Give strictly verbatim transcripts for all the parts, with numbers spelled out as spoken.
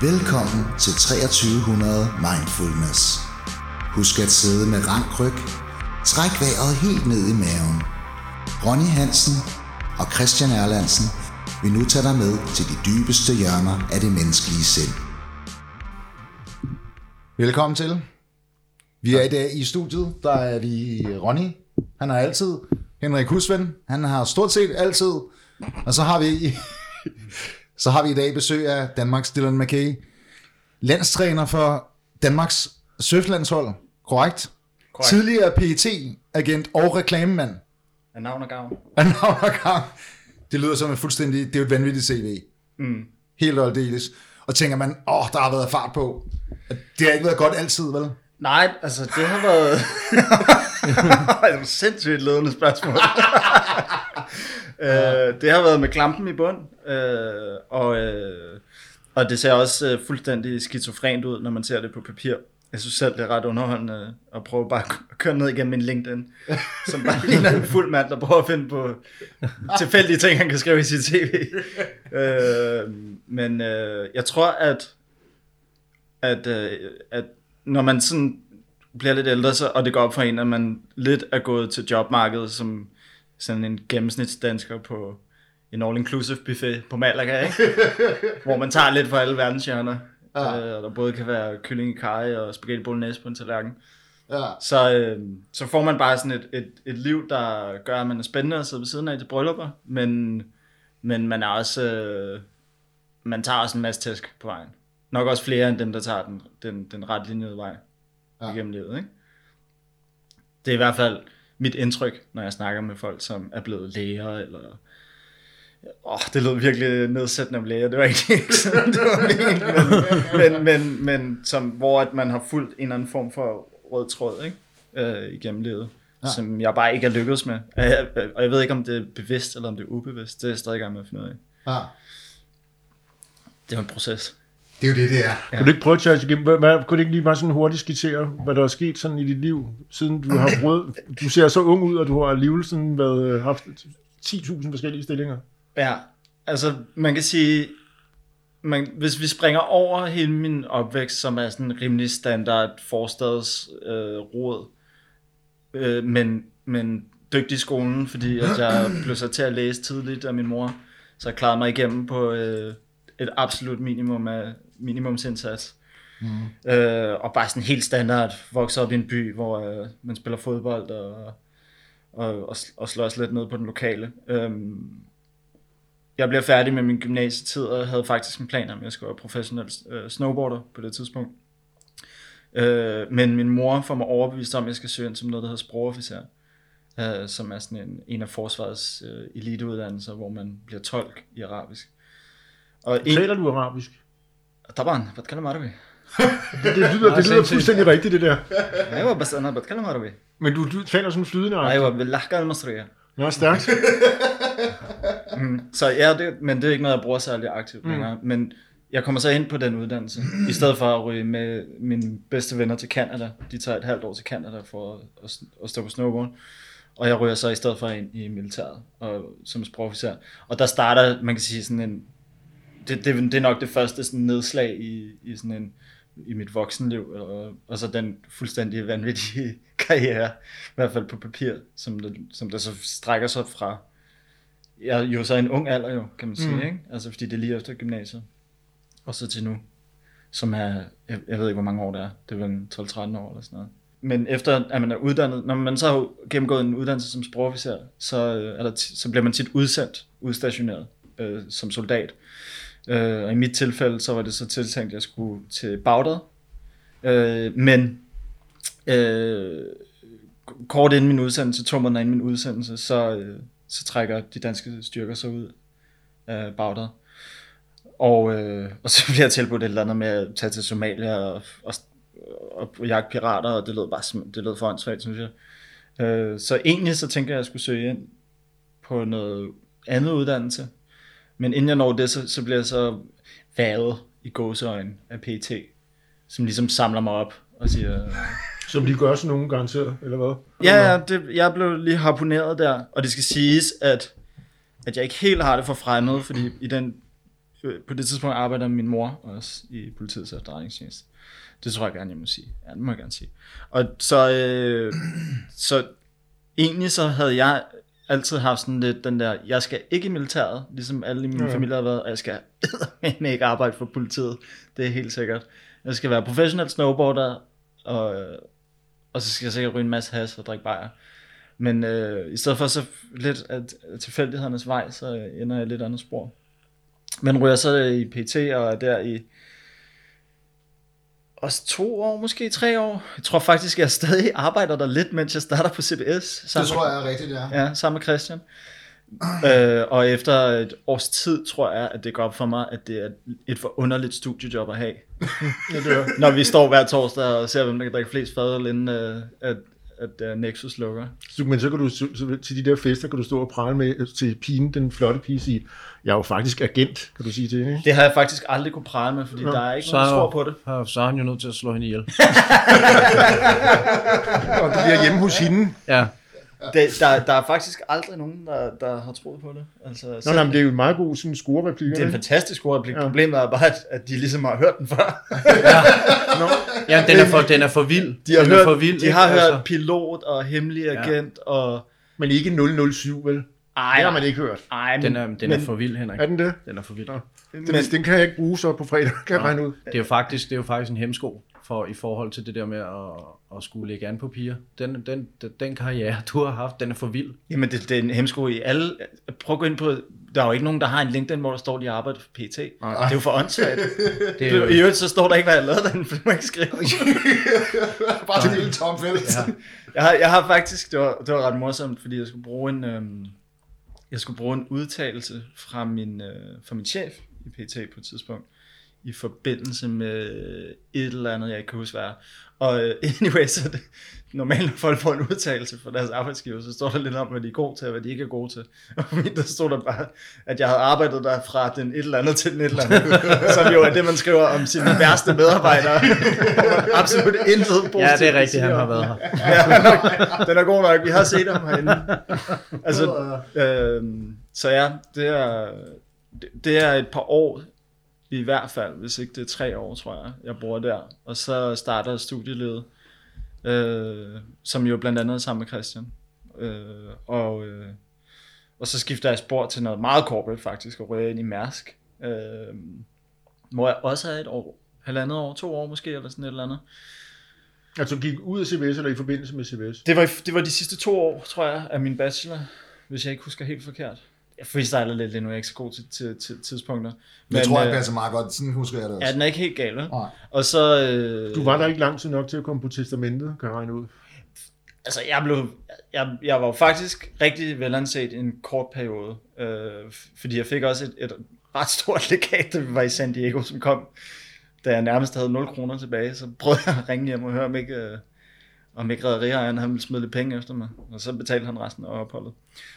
Velkommen til treogtyve hundrede Mindfulness. Husk at sidde med rank ryg. Træk vejret helt ned i maven. Ronny Hansen og Christian Erlandsen vil nu tage dig med til de dybeste hjørner af det menneskelige sind. Velkommen til. Vi er i dag i studiet. Der er vi Ronny. Han har altid. Henrik Husvind. Han har stort set altid. Og så har vi... Så har vi i dag besøg af Danmarks Dylan McKay, landstræner for Danmarks surflandshold, korrekt? Korrekt. Tidligere P E T-agent og reklamemand. Af navn og gavn. Af navn og gavn. Det lyder som en fuldstændig, det er jo et vanvittigt C V. Mm. Helt og aldeles. Og tænker man, åh, der har været fart på. Det har ikke været godt altid, vel? Nej, altså det har været... det var sindssygt ledende spørgsmål. Ja. Øh, det har været med klampen i bund, øh, og, øh, og det ser også øh, fuldstændig skizofrent ud, når man ser det på papir. Jeg synes selv, det er ret underholdende at prøve bare at køre ned igennem min LinkedIn, som bare ligner en fuld mand, der prøver at finde på tilfældige ting, han kan skrive i sit C V. Øh, men øh, jeg tror, at, at, øh, at når man sådan bliver lidt ældre, så, og det går op for en, at man lidt er gået til jobmarkedet, som... sådan en gennemsnitsdansker på en all-inclusive buffet på Malaga, ikke? Hvor man tager lidt fra alle verdenshjørner. Ja. Øh, og der både kan være kylling i kaj og spaghetti bolognese på en tallerken. Ja. Så, øh, så får man bare sådan et, et, et liv, der gør, at man er spændende at sidde ved siden af til bryllupper. Men, men man er også... Øh, man tager også en masse tæsk på vejen. Nok også flere end dem, der tager den, den, den retlinjede vej igennem livet, ikke? Det er i hvert fald... mit indtryk, når jeg snakker med folk, som er blevet læger, eller... Åh, oh, det lød virkelig nedsættende om læger, det var ikke, ikke sådan, det var meningen, men, men, men, men som, hvor at man har fulgt en eller anden form for rød tråd, ikke? Øh, igennem livet, ja. Som jeg bare ikke er lykkedes med. Og jeg, og jeg ved ikke, om det er bevidst, eller om det er ubevidst, det er jeg stadig i gang med at finde ud af. Ja. Det var en proces. Det er jo det, det er. Ja. Kan du ikke prøve at tage igennem? Kunne du ikke lige bare sådan hurtigt skitsere, hvad der er sket sådan i dit liv, siden du har prøvet? Du ser så ung ud, og du har alligevel sådan været, haft ti tusind forskellige stillinger. Ja, altså man kan sige, man, hvis vi springer over hele min opvækst, som er sådan rimelig standard forstadsråd, øh, øh, men, men dygtig i skolen, fordi at jeg blev så til at læse tidligt af min mor, så jeg klarede mig igennem på øh, et absolut minimum af... minimumsindsats. Mm. Øh, og bare sådan helt standard vokser op i en by, hvor øh, man spiller fodbold og, og, og, og slås lidt ned på den lokale. Øhm, jeg blev færdig med min gymnasietid og havde faktisk en plan om, at jeg skulle være professionel øh, snowboarder på det tidspunkt. Øh, men min mor får mig overbevist om, at jeg skal søge ind som noget, der hedder sprogofficer, øh, som er sådan en, en af forsvarets øh, eliteuddannelser, hvor man bliver tolk i arabisk. Og en... Taler du arabisk? طبعا بتكلم عربي. Det lyder, det lyder fuldstændig rigtigt, det der. ايوه بس انا بتكلم عربي. Men du du taler sådan flydende arabisk. ايوه باللهجه المصريه. Nå, stærkt. Så ja, det, men det er ikke noget jeg bruger særlig aktivt længere, mm. men jeg kommer så ind på den uddannelse i stedet for at ryge med mine bedste venner til Canada. De tager et halvt år til Canada for at, at stå på snowboard. Og jeg ryger så i stedet for ind i militæret og som sprogofficer. Og der starter, man kan sige sådan en Det, det, det er nok det første sådan nedslag i, i, sådan en, i mit voksenliv, og, og så den fuldstændig vanvittige karriere, i hvert fald på papir, som der, som der så strækker sig fra. Jeg er jo så en ung alder, jo, kan man sige, mm. ikke? Altså fordi det er lige efter gymnasiet, og så til nu, som er, jeg, jeg ved ikke hvor mange år det er, det er vel tolv tretten år eller sådan noget. Men efter at man er uddannet, når man så har gennemgået en uddannelse som sprogofficer, så, er der, så bliver man tit udsendt, udstationeret øh, som soldat. Uh, og i mit tilfælde, så var det så tiltænkt, at jeg skulle til Bagdad. Uh, men uh, kort inden min udsendelse, to måneder inden min udsendelse, så, uh, så trækker de danske styrker sig ud af Bagdad. Og, uh, og så bliver jeg tilbudt et eller andet med at tage til Somalia og, og, og, og jagte pirater, og det lød bare det lød for ansvaret, synes jeg. Uh, så egentlig så tænker jeg, at jeg skulle søge ind på noget andet uddannelse. Men inden jeg når det, så, så bliver jeg så været i gåseøjne af P E T, som ligesom samler mig op og siger... Som de gør sådan nogle garanteret, eller hvad? Ja, ja det, jeg blev lige harponeret der, og det skal siges, at, at jeg ikke helt har det for fremmed, fordi i den På det tidspunkt arbejder min mor også i politiets efterretningstjeneste. Det tror jeg gerne, jeg må sige. Ja, det må jeg gerne sige. Og så, øh, så egentlig så havde jeg altid haft sådan lidt den der, jeg skal ikke i militæret, ligesom alle i min ja. familie har været, og jeg skal ikke arbejde for politiet, det er helt sikkert. Jeg skal være professionel snowboarder, og, og så skal jeg sikkert ryge en masse hash og drikke bajer. Men øh, i stedet for så lidt at tilfældighedernes vej, så ender jeg lidt andet spor. Men ryger så i P T og er der i også to år, måske tre år. Jeg tror faktisk, jeg stadig arbejder der lidt, mens jeg starter på C B S. Det tror jeg er rigtigt, ja. Ja, sammen med Christian. øh, og efter et års tid, tror jeg, at det går op for mig, at det er et for underligt studiejob at have. Når vi står hver torsdag og ser, hvem der kan drikke flest fadøl, inden øh, at at uh, Nexus lukker. Men så kan du så, til de der fester, kan du stå og prale med til pigen, den flotte pige, sige, jeg er jo faktisk agent, kan du sige det, ikke? Det har jeg faktisk aldrig kunne prale med, fordi Nå, der er ikke nogen, der tror på det. Har, så er han jo nødt til at slå hende ihjel. Og det bliver hjemme hos hende. Ja. Det, der, der er faktisk aldrig nogen, der, der har troet på det. Altså, Nå, nej, men det er jo en meget god sådan, score-replik. Det er en fantastisk score-replik. Ja. Problemet er bare, at, at de ligesom har hørt den før. Ja. No. Ja, den er for, den er for vild. De har, hørt, for vild, de har hørt pilot og hemmelig agent. Ja. Og... Men ikke nul nul syv, vel? Ej, det har man ikke hørt. Ej, men, den er, den men, er for vild, Henrik. Er den det? Den er for vild. Men, den, den kan jeg ikke bruge så på fredag, kan jeg regne ud. Det er jo faktisk, det er jo faktisk en hemsko. For, i forhold til det der med at, at skulle lægge an på piger. Den, den, den karriere, du har haft, den er for vild. Jamen, det, det er en hemsko i alle... Prøv at gå ind på... Der er jo ikke nogen, der har en LinkedIn, hvor der står, de arbejder for P E T. Det er jo for åndssvagt. I øvrigt, så står der ikke, hvad jeg lavede derinde, for det må jeg ikke skrive. Bare til en lille tom fælles. Ja. Jeg, har, jeg har faktisk... Det var, det var ret morsomt, fordi jeg skulle bruge en... Øhm, jeg skulle bruge en udtalelse fra min, øh, fra min chef i P E T på et tidspunkt. I forbindelse med et eller andet, jeg ikke kan huske hvad. Og anyway, så det, normalt når folk får en udtalelse fra deres arbejdsgiver, så står der lidt om, hvad de er gode til, og hvad de ikke er gode til. Og der stod der bare, at jeg havde arbejdet der fra den et eller andet til den et eller andet. Som jo er det, man skriver om sine værste medarbejdere. Absolut intet positivt. Ja, det er rigtigt, han har været her. Ja, den er god nok, vi har set ham herinde. Altså, øh, så ja, det er, det er et par år, i hvert fald, hvis ikke det er tre år, tror jeg, jeg bor der. Og så starter studielivet, øh, som jo blandt andet sammen med Christian. Øh, og, øh, og så skifter jeg spor til noget meget corporate faktisk, og ryger ind i Mærsk. Øh, hvor jeg også er et år, halvandet år, to år måske, eller sådan et eller andet. Altså du gik ud af C B S, eller i forbindelse med C B S? Det var, det var de sidste to år, tror jeg, af min bachelor, hvis jeg ikke husker helt forkert. Jeg freestyler lidt lige nu, jeg er ikke så god til, til, til tidspunkter. Men jeg tror, jeg passer meget godt, sådan husker jeg det også. Ja, den er ikke helt gal, vel? Og så... Øh, du var der ikke lang tid nok til at komme på testamentet, kan jeg regne ud? Altså, jeg blev... Jeg, jeg var jo faktisk rigtig velanset i en kort periode, øh, fordi jeg fik også et, et ret stort legat, da vi var i San Diego, som kom, da jeg nærmest havde nul kroner tilbage, så prøvede jeg at ringe hjem og høre, om ikke... Øh, Og med græderiejeren, han ville smide lidt penge efter mig. Og så betalte han resten af opholdet.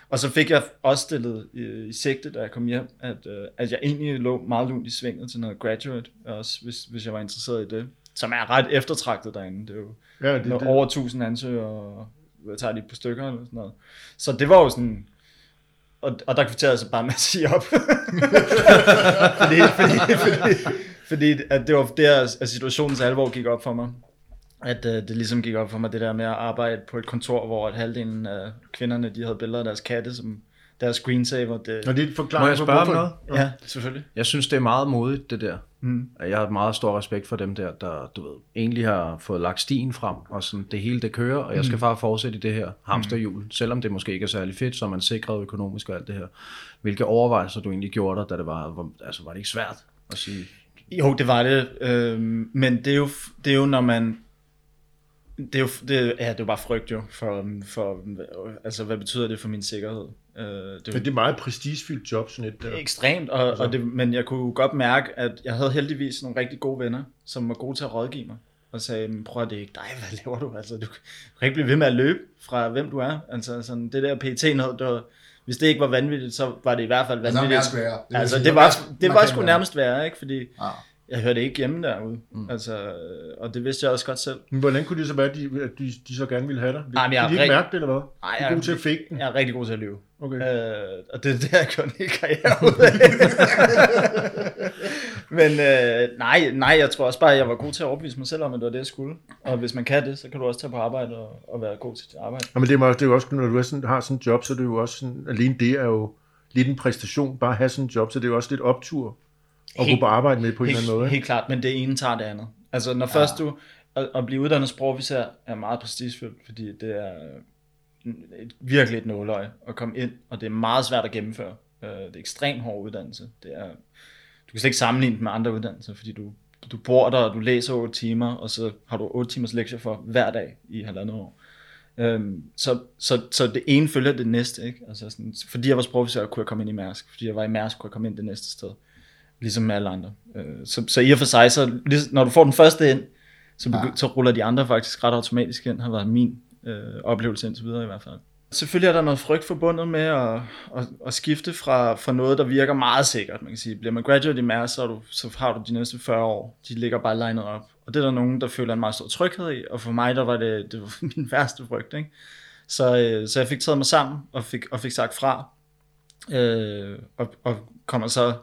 Og så fik jeg også stillet i, i sigte, da jeg kom hjem, at, øh, at jeg egentlig lå meget lunt i svinget til noget graduate, også hvis, hvis jeg var interesseret i det. Som er ret eftertragtet derinde. Det er jo ja, det, det. over tusind ansøgere, og jeg tager de et par stykker eller sådan noget. Så det var jo sådan... Og, og der kvitterede jeg så bare med at sige op. fordi fordi, fordi, fordi at det var der, at situationens alvor gik op for mig. At øh, det ligesom gik op for mig, det der med at arbejde på et kontor, hvor et halvdelen af kvinderne, de havde billeder af deres katte, som deres screensaver. Det... Nå, det forklarer, må jeg spørge om noget? Ja, ja, selvfølgelig. Jeg synes, det er meget modigt, det der. Mm. Jeg har meget stor respekt for dem der, der du ved, egentlig har fået lagt stien frem, og sådan, det hele det kører, og jeg skal bare fortsætte i det her hamsterhjul, mm. selvom det måske ikke er særlig fedt, så man sikret økonomisk og alt det her. Hvilke overvejelser du egentlig gjorde dig, da det var, altså var det ikke svært at sige? Jo, det var det, øh, men det er jo, det er jo, når man... Det er jo, det, ja, det er bare frygt jo, for, for, altså hvad betyder det for min sikkerhed? Uh, det, men det er meget prestigefyldt job, sådan et der. Ekstremt, og, og det, men jeg kunne godt mærke, at jeg havde heldigvis nogle rigtig gode venner, som var gode til at rådgive mig, og sagde, prøv at det ikke dig, hvad laver du? Altså, du kan ikke blive ved med at løbe fra, hvem du er. Altså sådan, det der P E T noget, det var, hvis det ikke var vanvittigt, så var det i hvert fald vanvittigt. Det var, altså, det var, det var sgu nærmest værre, ikke? Fordi... Ah. Jeg hørte ikke hjemme derude, mm. altså, og det vidste jeg også godt selv. Men hvordan kunne det så være, at de, de, de så gerne ville have dig? Ej, men jeg de ikke rigtig... mærke det, eller hvad? Ej, jeg, er god til at fake den. Jeg er rigtig god til at lyve. Okay. Øh, og det er det, jeg gør en hel karriere ud af. Men øh, nej, nej, jeg tror også bare, at jeg var god til at overbevise mig selv om, at det var det, jeg skulle. Og hvis man kan det, så kan du også tage på arbejde og, og være god til dit arbejde. Ja, men det er, det er jo også, når du sådan, har sådan en job, så er det jo også sådan, alene det er jo lidt en præstation, bare at have sådan en job, så det er jo også lidt optur. Og helt, gå på arbejde med på en helt, eller anden måde. Helt klart, men det ene tager det andet. Altså når ja. først du, at, at blive uddannet sprogofficer er meget prestigefyldt, fordi det er et, virkelig et nåløje at komme ind, og det er meget svært at gennemføre. Uh, det er ekstremt hård uddannelse. Det er, du kan slet ikke sammenligne det med andre uddannelser, fordi du, du bor der, og du læser otte timer, og så har du otte timers lektier for hver dag i halvandet år. Øhm, så, så, så det ene følger det næste, ikke? Altså sådan, fordi jeg var sprogofficer, kunne jeg komme ind i Mærsk. Fordi jeg var i Mærsk, kunne jeg komme ind det næste sted. Ligesom med alle andre. Så, så i og for sig, så, når du får den første ind, så, begy- ja. så ruller de andre faktisk ret automatisk ind, har været min øh, oplevelse indtil videre i hvert fald. Selvfølgelig er der noget frygt forbundet med at, at, at skifte fra, fra noget, der virker meget sikkert. Man kan sige, bliver man graduate i Mærsk, så, så har du de næste fyrre år. De ligger bare linet op. Og det er der nogen, der føler en meget stor tryghed i, og for mig, der var det, det var min værste frygt. Ikke? Så, øh, så jeg fik taget mig sammen, og fik, og fik sagt fra, øh, og, og kommer så...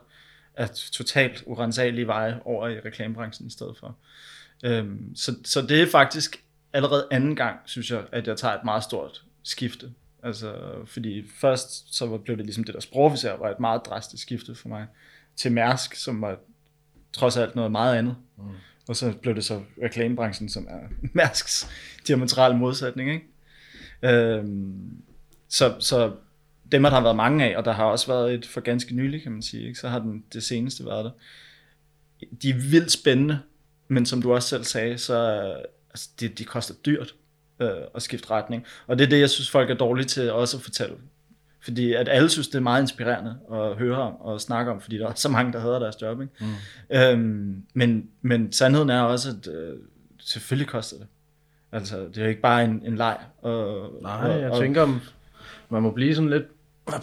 at totalt urensagelige veje over i reklamebranchen i stedet for. Øhm, så, så det er faktisk allerede anden gang, synes jeg, at jeg tager et meget stort skifte. Altså, fordi først så blev det ligesom det der sprogofficer, var et meget drastisk skifte for mig, til Mærsk, som var trods alt noget meget andet. Mm. Og så blev det så reklamebranchen, som er Mærsks diametrale modsætning, ikke? Øhm, så... så dem har der været mange af, og der har også været et for ganske nylig, kan man sige, ikke? Så har den, det seneste været der. De er vildt spændende, men som du også selv sagde, så altså, de, de koster dyrt øh, at skifte retning. Og det er det, jeg synes, folk er dårlige til også at fortælle. Fordi at alle synes, det er meget inspirerende at høre om og snakke om, fordi der er så mange, der hader deres job. Ikke? Mm. Øhm, men, men sandheden er også, at øh, selvfølgelig koster det. Altså, det er jo ikke bare en, en leg. Og, Nej, og, jeg og, tænker, om man må blive sådan lidt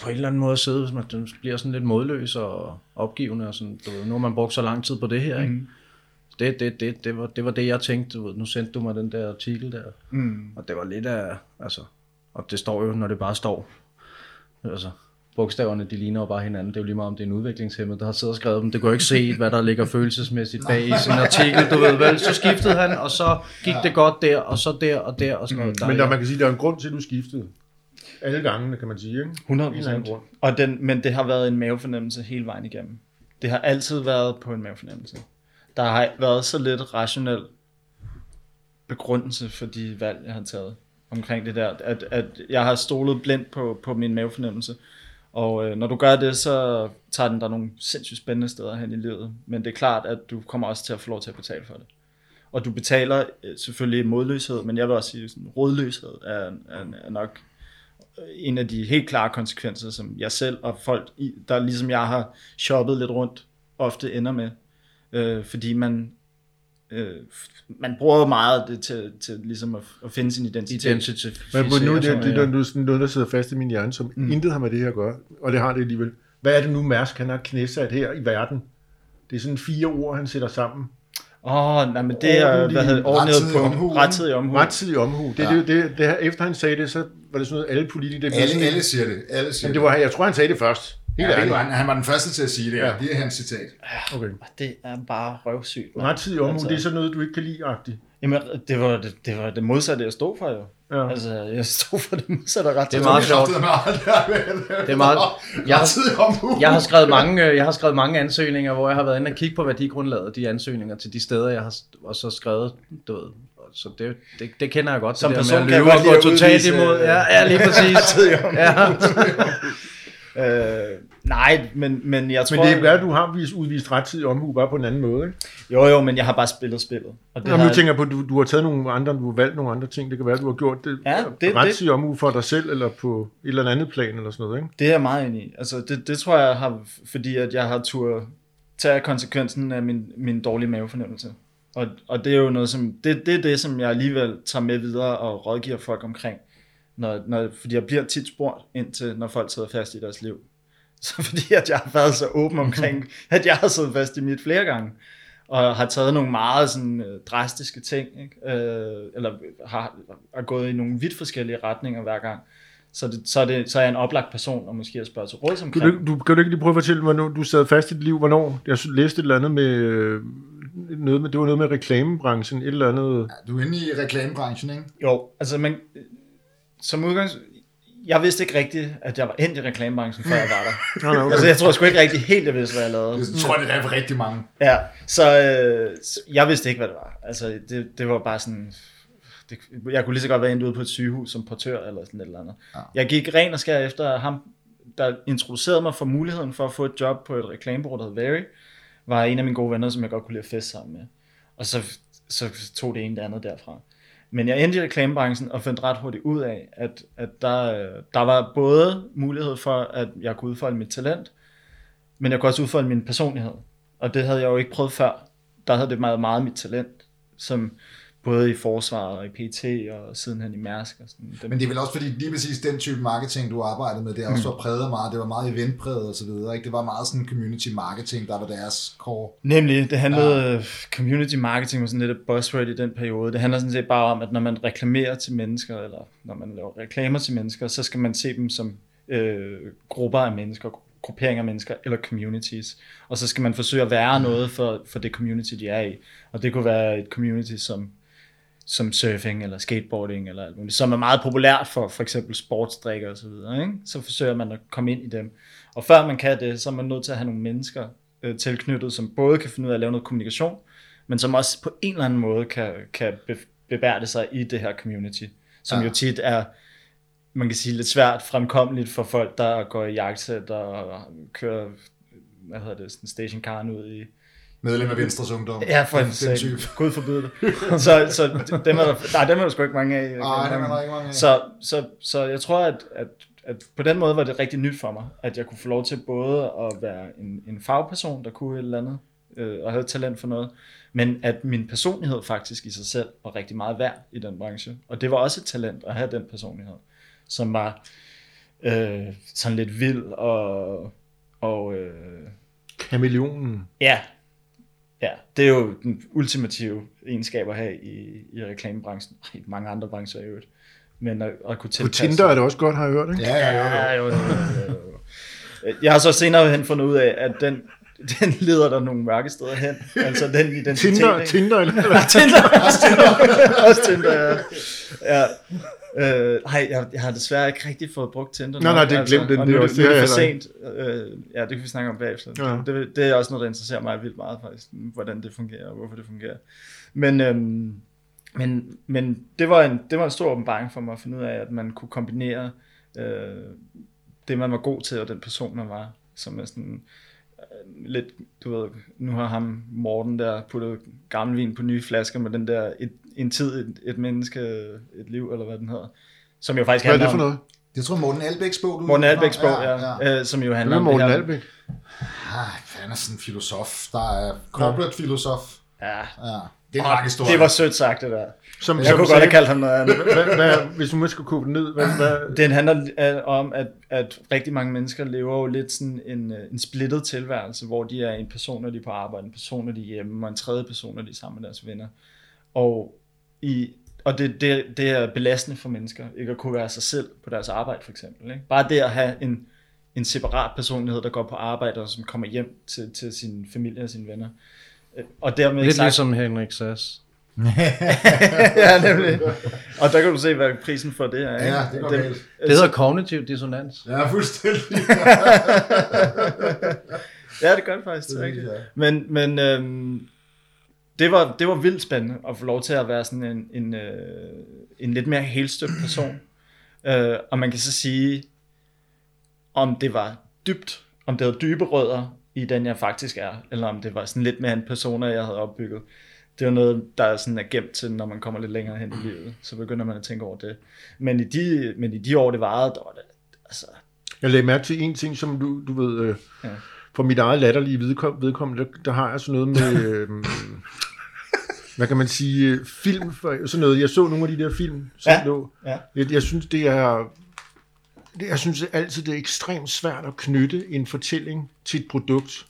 på en eller anden måde sidde, hvis man bliver sådan lidt modløs og opgivende og sådan, du ved, nu har man brugt så lang tid på det her, ikke? Mm. Det, det, det, det, var, det var det, jeg tænkte, du ved, nu sendte du mig den der artikel der, mm. og det var lidt af, altså, og det står jo, når det bare står, altså, bogstaverne, de ligner jo bare hinanden, det er jo lige meget, om det er en udviklingshæmmet, der har siddet og skrevet dem, det kunne jo ikke se, hvad der ligger følelsesmæssigt bag i sin artikel, du ved vel, så skiftede han, og så gik det godt der, og så der, og der, og sådan noget. Mm. Men der, man kan sige, der er en grund til, at du skiftede. Alle gangene, kan man sige, ikke? hundrede procent. Og den, men det har været en mavefornemmelse hele vejen igennem. Det har altid været på en mavefornemmelse. Der har været så lidt rationel begrundelse for de valg, jeg har taget omkring det der. At, at jeg har stolet blindt på, på min mavefornemmelse. Og øh, når du gør det, så tager den der nogle sindssygt spændende steder hen i livet. Men det er klart, at du kommer også til at få lov til at betale for det. Og du betaler øh, selvfølgelig modløshed, men jeg vil også sige, sådan rådløshed er, er, er nok... en af de helt klare konsekvenser, som jeg selv og folk, der ligesom jeg har shoppet lidt rundt, ofte ender med. Øh, fordi man, øh, man bruger meget det til, til ligesom at, at finde sin identitet. identitet. Men nu det, det, det, det er noget, der sidder fast i min hjerne, som mm. intet har med det her at gøre, og det har det alligevel. Hvad er det nu, Mærsk han har knæsat her i verden? Det er sådan fire ord, han sætter sammen. Åh, oh, nej, men det er rettidig omhu. Rettidig omhu. Det, ja. det, det, det, det, efter han sagde det, så var det sådan noget, alle politikere... Alle, sådan, alle siger det. Alle siger det var, jeg tror, han sagde det først. Helt ja, det var, han, han var den første til at sige det. Ja. Det er hans citat. Okay. Det er bare røvsygt. Rettidig omhu, altså, det er sådan noget, du ikke kan lide-agtigt. Jamen, det var det, det var det modsatte, jeg stod for, jo. Ja. Altså, jeg stod for det modsatte ret. Det er meget sjovt. Det er meget... Jeg har, jeg, har skrevet mange, jeg har skrevet mange ansøgninger, hvor jeg har været inde og kigge på værdigrundlaget, de ansøgninger til de steder, jeg har og så skrevet, du ved, så det, det, det kender jeg godt. Som det person der med at gå totalt imod. Ja, ja, lige præcis. Ja. Øh, nej, men, men jeg tror... Men det er bare, du har vist, udvist rettidig omhu, bare på en anden måde, ikke? Jo, jo, men jeg har bare spillet spillet. Og det Nå, har... Nu tænker jeg på, at du, du har taget nogle andre, du har valgt nogle andre ting. Det kan være, at du har gjort det, ja, det rettidig omhu for dig selv, eller på et eller andet plan, eller sådan noget, ikke? Det er jeg meget enig i. Altså, det, det tror jeg har, fordi at jeg har turde tage konsekvensen af min, min dårlige mavefornemmelse. Og, og det er jo noget, som... Det, det er det, som jeg alligevel tager med videre og rådgiver folk omkring. Når, når, fordi jeg bliver tit spurgt indtil, når folk sidder fast i deres liv. Så fordi at jeg har været så åben omkring, at jeg har siddet fast i mit flere gange. og har taget nogle meget sådan drastiske ting, ikke? Øh, eller har, har gået i nogle vidt forskellige retninger hver gang. Så, det, så, er det, så er jeg en oplagt person, og måske at spørge til råd omkring. Kan du, du, kan du ikke lige prøve at fortælle, hvornår du sad fast i dit liv, hvornår? Jeg læste et eller andet med, noget med det var noget med reklamebranchen, et eller andet. Ja, du er inde i reklamebranchen, ikke? Jo, altså man, som udgangspunkt, jeg vidste ikke rigtigt, at jeg var endt i reklamebranchen, før jeg var der. Okay. Altså jeg tror sgu ikke rigtig helt, jeg vidste, hvad jeg lavede. Jeg tror, det er for rigtig mange. Ja, så øh, jeg vidste ikke, hvad det var. Altså det, det var bare sådan... Det, jeg kunne lige så godt være endt ude på et sygehus som portør eller sådan et eller andet. Ja. Jeg gik ren og skær efter ham, der introducerede mig for muligheden for at få et job på et reklamebureau, der hed Vary, var en af mine gode venner, som jeg godt kunne lide at feste sammen med. Og så, så tog det ene det andet derfra. Men jeg endte i reklamebranchen og fandt ret hurtigt ud af, at, at der, der var både mulighed for, at jeg kunne udfolde mit talent, men jeg kunne også udfolde min personlighed. Og det havde jeg jo ikke prøvet før. Der havde det meget, meget mit talent, som... både i forsvaret og i P E T og sidenhen i Mærsk og sådan. Dem. Men det er vel også fordi lige præcis den type marketing, du arbejdede med, det er også mm. præget meget, det var meget eventpræget og så videre, ikke? Det var meget sådan community marketing, der var deres core. Nemlig, det handlede, ja. Community marketing var sådan lidt et buzzword i den periode, det handler sådan set bare om, at når man reklamerer til mennesker, eller når man laver reklamer til mennesker, så skal man se dem som øh, grupper af mennesker, grupperinger af mennesker eller communities, og så skal man forsøge at være noget for, for det community, de er i, og det kunne være et community, som som surfing eller skateboarding eller alt muligt, som er meget populært for for eksempel sportsdrikker og så videre, ikke? Så forsøger man at komme ind i dem. Og før man kan det, så er man nødt til at have nogle mennesker øh, tilknyttet, som både kan finde ud af at lave noget kommunikation, men som også på en eller anden måde kan kan beværde sig i det her community, som ja. Jo tit er, man kan sige, lidt svært fremkommeligt for folk, der går i jagtsæt og kører, hvad hedder det, sådan stationcaren ud i medlem af Venstres Ungdom. Ja, for en type. Gud forbyde det. så så dem er der, nej, dem er der sgu ikke mange af. Nej, dem er der ikke mange af. Så, så, så jeg tror, at, at, at på den måde var det rigtig nyt for mig, at jeg kunne få lov til både at være en, en fagperson, der kunne et eller andet, øh, og havde talent for noget, men at min personlighed faktisk i sig selv var rigtig meget værd i den branche. Og det var også et talent at have den personlighed, som var øh, sådan lidt vild og... og øh, kameleonen. Ja, Ja, det er jo den ultimative egenskab at have i, i reklamebranchen. I mange andre brancher i øvrigt. Men at, at kunne tilpasse... På Tinder er det også godt, har jeg hørt, ikke? Ja, ja, ja. ja, jo, ja, ja, ja. Jeg har så senere hen fundet ud af, at den, den leder der nogle mørke steder hen. Altså den identitet. Tinder, ikke? Tinder, eller hvad? Ja, Tinder, også Tinder. også Tinder, ja. ja. Øh, nej, jeg, jeg har desværre ikke rigtig fået brugt Tinder. Nej, nej, det er glemt. Og nu er det for sent. Øh, ja, det kan vi snakke om bagefter. Ja. Det, det er også noget, der interesserer mig vildt meget faktisk, hvordan det fungerer og hvorfor det fungerer. Men, øhm, men, men det, var en, det var en stor åbenbaring for mig at finde ud af, at man kunne kombinere øh, det, man var god til, og den person, man var, som er sådan... lidt, du ved, nu har ham Morten der puttet gammel vin på nye flasker med den der et, en tid, et, et menneske, et liv, eller hvad den hedder, som jo faktisk handler om... Hvad er det for noget? Jeg tror Morten Albecks bog, du... Morten Albecks bog, ja, ja, ja. Øh, som jo handler om det her... Morten Albeck? Ah, han er sådan en filosof, der er corporate-filosof. Ja, ja. Det, oh, det var sødt sagt, det der. Som, jeg som kunne sagde, godt have kaldt ham noget andet. Hvad, hvad, hvis du måske skulle kunne ned, hvad, hvad? Den handler om, at, at rigtig mange mennesker lever jo lidt sådan en, en splittet tilværelse, hvor de er en person, når de er på arbejde, en person, når de er hjemme, og en tredje person, når de er sammen med deres venner. Og, i, og det, det, det er belastende for mennesker, ikke at kunne være sig selv på deres arbejde, for eksempel. Ikke? Bare det at have en, en separat personlighed, der går på arbejde, og som kommer hjem til, til sin familie og sine venner. Og dermed lidt sagt... ligesom Henrik Sass. Ja, nemlig. Og der kan du se, hvad prisen for det er. Ikke? Ja, det går det, helt. Det hedder kognitiv dissonans. Ja, fuldstændig. Ja, det gør det faktisk. Det det, ja. Men, men øhm, det, var, det var vildt spændende at få lov til at være sådan en, en, øh, en lidt mere helstøbt person. øh, og man kan så sige, om det var dybt, om det havde dybe rødder, i den jeg faktisk er, eller om det var sådan lidt mere en persona, jeg havde opbygget. Det er jo noget, der sådan er gemt til, når man kommer lidt længere hen i livet, så begynder man at tænke over det. Men i de, men i de år, det varede, der var det, altså... Jeg lagde mærke til en ting, som du, du ved, øh, ja. For mit eget latterlige vedkom, vedkommende, der, der har jeg sådan noget med, øh, hvad kan man sige, film, for, sådan noget. Jeg så nogle af de der film, som ja. lå. Ja. Jeg, jeg synes, det er... Jeg synes altid, det er ekstremt svært at knytte en fortælling til et produkt,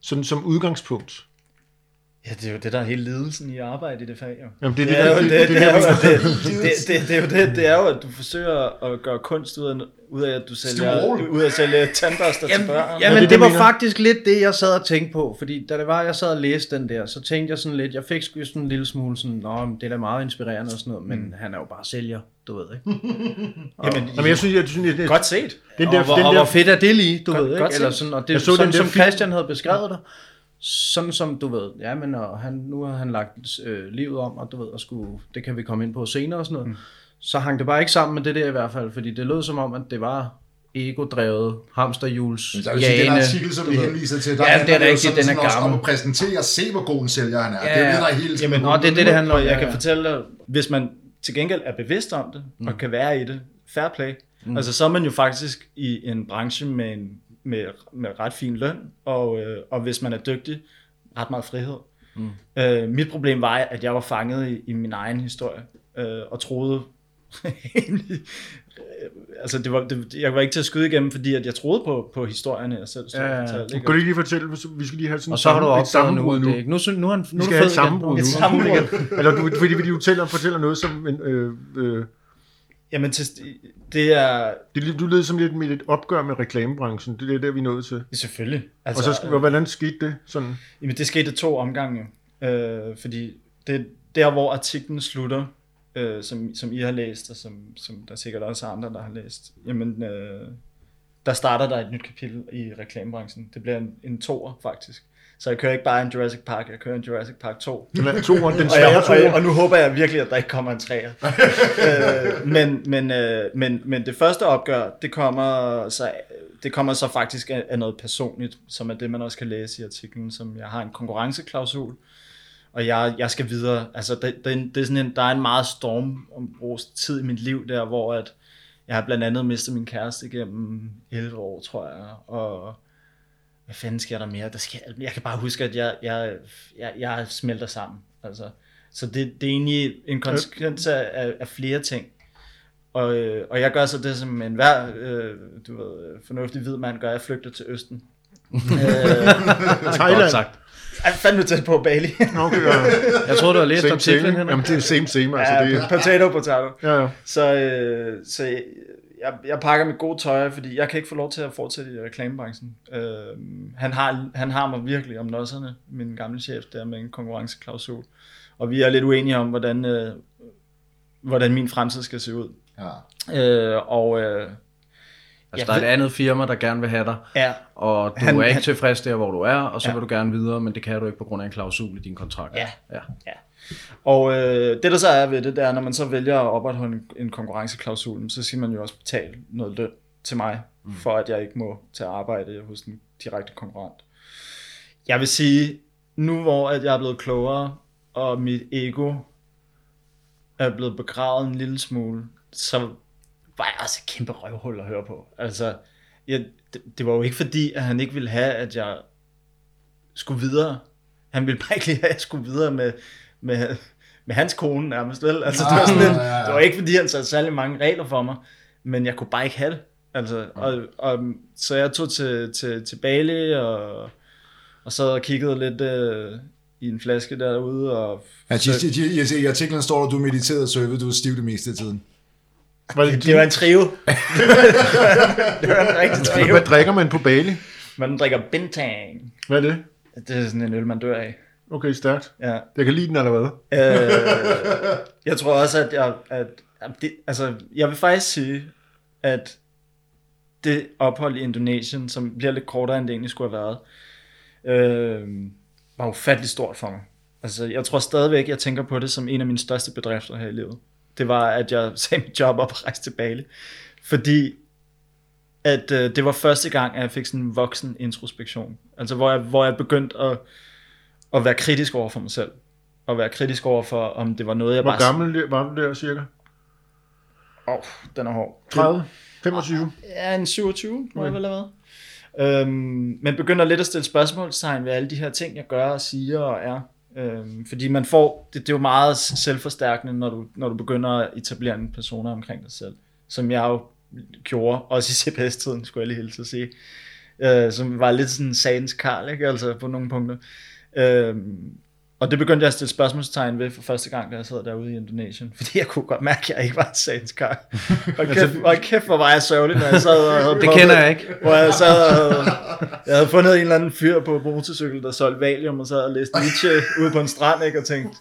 sådan som udgangspunkt. Ja, det er jo det, der er hele ledelsen i arbejde i det fag, jo. Jamen, det, det, det er jo det, det, det, er det, det, det er jo, at du forsøger at gøre kunst ud af, ud af at du sælger, ud af at sælge tandbørster til børn. Jamen, det, det var mener. faktisk lidt det, jeg sad og tænkte på, fordi da det var, jeg sad og læste den der, så tænkte jeg sådan lidt, jeg fik sgu sådan en lille smule sådan, nå, det er da meget inspirerende og sådan noget, men mm. han er jo bare sælger, du ved, ikke? og, Jamen, jeg, jeg synes, jeg synes, det er godt set. Den der, og, hvor, den der, og hvor fedt er det lige, du godt, ved, ikke? Eller sådan, og det er sådan, som Christian havde beskrevet dig. Sådan som, du ved, ja, men og han, nu har han lagt øh, livet om, og du ved, og skulle, det kan vi komme ind på senere og sådan noget, mm. så hang det bare ikke sammen med det der i hvert fald, fordi det lød som om, at det var ego-drevet, hamsterhjuls, jane. Det er en artikel, som vi henviser til, der ja, er, det er rigtigt, sådan, den er gammel. Om at præsentere og se, hvor god en sælger han er. Ja, det er det, der er helt... Jamen, nå, det er det, det handler om. Jeg kan fortælle dig, hvis man til gengæld er bevidst om det, mm. og kan være i det, fair play, mm. altså så er man jo faktisk i en branche med en Med, med ret fin løn, og, øh, og hvis man er dygtig, ret meget frihed. Mm. Øh, mit problem var, at jeg var fanget i, i min egen historie, øh, og troede egentlig, altså det var, det, jeg var ikke til at skyde igennem, fordi at jeg troede på, på historierne, jeg selv stod ja, og fortalte. Kan du ikke lige fortælle, vi skal lige have sådan et sammenbrud nu. Nu, nu, nu, nu vi skal have et sammenbrud nu. Sammenbrud. Eller du, fordi, fordi du tæller, fortæller noget, som... Øh, øh, Jamen, det er... Du leder som lidt med et opgør med reklamebranchen. Det er det, der vi er nået til. Ja, selvfølgelig. Altså, og så, øh, hvordan skete det? Sådan? Jamen, det skete to omgange. Øh, fordi det der, hvor artiklen slutter, øh, som, som I har læst, og som, som der sikkert også er andre, der har læst, jamen, øh, der starter der et nyt kapitel i reklamebranchen. Det bliver en, en toer, faktisk. Så jeg kører ikke bare en Jurassic Park, jeg kører en Jurassic Park to. Den toeren, den svære toeren. Og, og nu håber jeg virkelig, at der ikke kommer en træer. øh, men, men, øh, men, men det første opgør, det kommer, så, det kommer så faktisk af, af noget personligt, som er det, man også kan læse i artiklen, som jeg har en konkurrenceklausul, og jeg, jeg skal videre. Altså, det, det, det er sådan en, der er en meget stormbrust tid i mit liv der, hvor at jeg har blandt andet mistet min kæreste igennem elleve år, tror jeg, og... Hvad fanden sker der mere? Der sker, jeg kan bare huske, at jeg, jeg, jeg, jeg smelter sammen. Altså. Så det, det er egentlig en konsekvens af, af flere ting. Og, og jeg gør så det, som enhver øh, du ved, fornuftig hvid mand gør. Jeg flygter til Østen. øh, Thailand. Jeg fandme tæt på Bali. Okay, ja. Jeg tror du har læst artiklen, Henrik. Jamen det er same same. Altså, ja, det er... Potato, potato. Ja, ja. Så... Øh, så Jeg, jeg pakker mit gode tøj, fordi jeg kan ikke få lov til at fortsætte i reklamebranchen. Øh, han, har, han har mig virkelig om nosserne, min gamle chef der med en konkurrenceklausul. Og vi er lidt uenige om, hvordan, øh, hvordan min fremtid skal se ud. Ja. Øh, og, øh, altså der er ved... et andet firma, der gerne vil have dig, ja. Og du han, er ikke han... tilfreds der, hvor du er, og så ja. Vil du gerne videre, men det kan du ikke på grund af en klausul i din kontrakt. Ja, ja. ja. Og øh, det der så er ved det, det er, når man så vælger at opretholde en, en konkurrenceklausul, så skal man jo også betale noget løn til mig, mm. for at jeg ikke må tage arbejde hos en direkte konkurrent. Jeg vil sige, nu hvor at jeg er blevet klogere, og mit ego er blevet begravet en lille smule, så var jeg også et kæmpe røvhul at høre på. Altså, jeg, det, det var jo ikke fordi, at han ikke ville have, at jeg skulle videre. Han ville bare ikke have, at jeg skulle videre med... Med, med hans kone nærmest, vel? Altså, det, var sådan en, det var ikke fordi han satte særlig mange regler for mig, men jeg kunne bare ikke have det, altså, og, og, så jeg tog til, til, til Bali og, og sad og kiggede lidt øh, i en flaske derude og ja, i artiklen står der, du mediterede og surfede, du var stiv det meste af tiden. Det, det var en trio. Det var en rigtig trio. Hvad drikker man på Bali? Man drikker Bintang. Hvad er det? Det er sådan en øl man dør af. Okay, stærkt. Ja. Jeg kan lide den allerede. øh, jeg tror også, at jeg... At, at det, altså, jeg vil faktisk sige, at det ophold i Indonesien, som bliver lidt kortere, end det egentlig skulle have været, øh, var ufatteligt stort for mig. Altså, jeg tror stadigvæk, jeg tænker på det som en af mine største bedrifter her i livet. Det var, at jeg sagde mit job op og rejste til Bali. Fordi... at øh, det var første gang, at jeg fik sådan en voksen introspektion. Altså, hvor jeg, hvor jeg begyndte at... og være kritisk over for mig selv. Og være kritisk over for, om det var noget, jeg Hvor bare... Hvor gammel var du der, cirka? Åh, oh, den er hård. tredive? femogtyve? Ja, en syvogtyve, må okay. jeg vel have været. Øhm, men begynder lidt at stille spørgsmålstegn ved alle de her ting, jeg gør og siger og er. Øhm, fordi man får... Det, det er jo meget selvforstærkende, når du, når du begynder at etablere en persona omkring dig selv. Som jeg jo gjorde, også i C B S-tiden, skulle jeg lige helst at sige. Øh, som var lidt sådan satans karl, ikke? Altså på nogle punkter. Øhm, Og det begyndte jeg at stille spørgsmålstegn ved for første gang, da jeg sad derude i Indonesien. Fordi jeg kunne godt mærke, at jeg ikke var en satans kar. Og kæft, og kæft hvor var jeg sørgelig, når jeg sad og... det kender jeg ikke. Hvor jeg sad og... Jeg havde fundet en eller anden fyr på motorcykel, der solgte valium, og sad og læste Nietzsche ude på en strand, ikke? Og tænkte...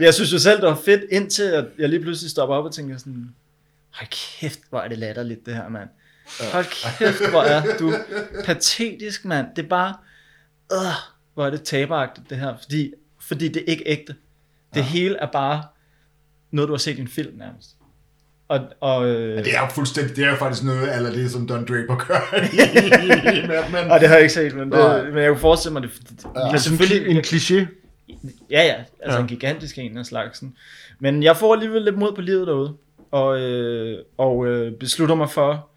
Jeg synes jo selv, det var fedt, indtil at jeg lige pludselig stopper op og tænker sådan... Hold kæft, hvor er det latterligt, det her, mand. Hold kæft, hvor er du patetisk, mand. Det er bare... Øh, hvor er det taberagtigt, det her. Fordi... Fordi det er ikke ægte. Det ja. hele er bare noget, du har set i en film nærmest. Og, og, øh... ja, det er jo fuldstændig, det er jo faktisk noget af det, som Don Draper gør. Men... og det har jeg ikke set, men, det, men jeg kunne forestille mig det. Det ja. er selvfølgelig en kliché. Ja, ja. Altså ja. en gigantisk en af slagsen. Men jeg får alligevel lidt mod på livet derude. Og, øh, og øh, beslutter mig for,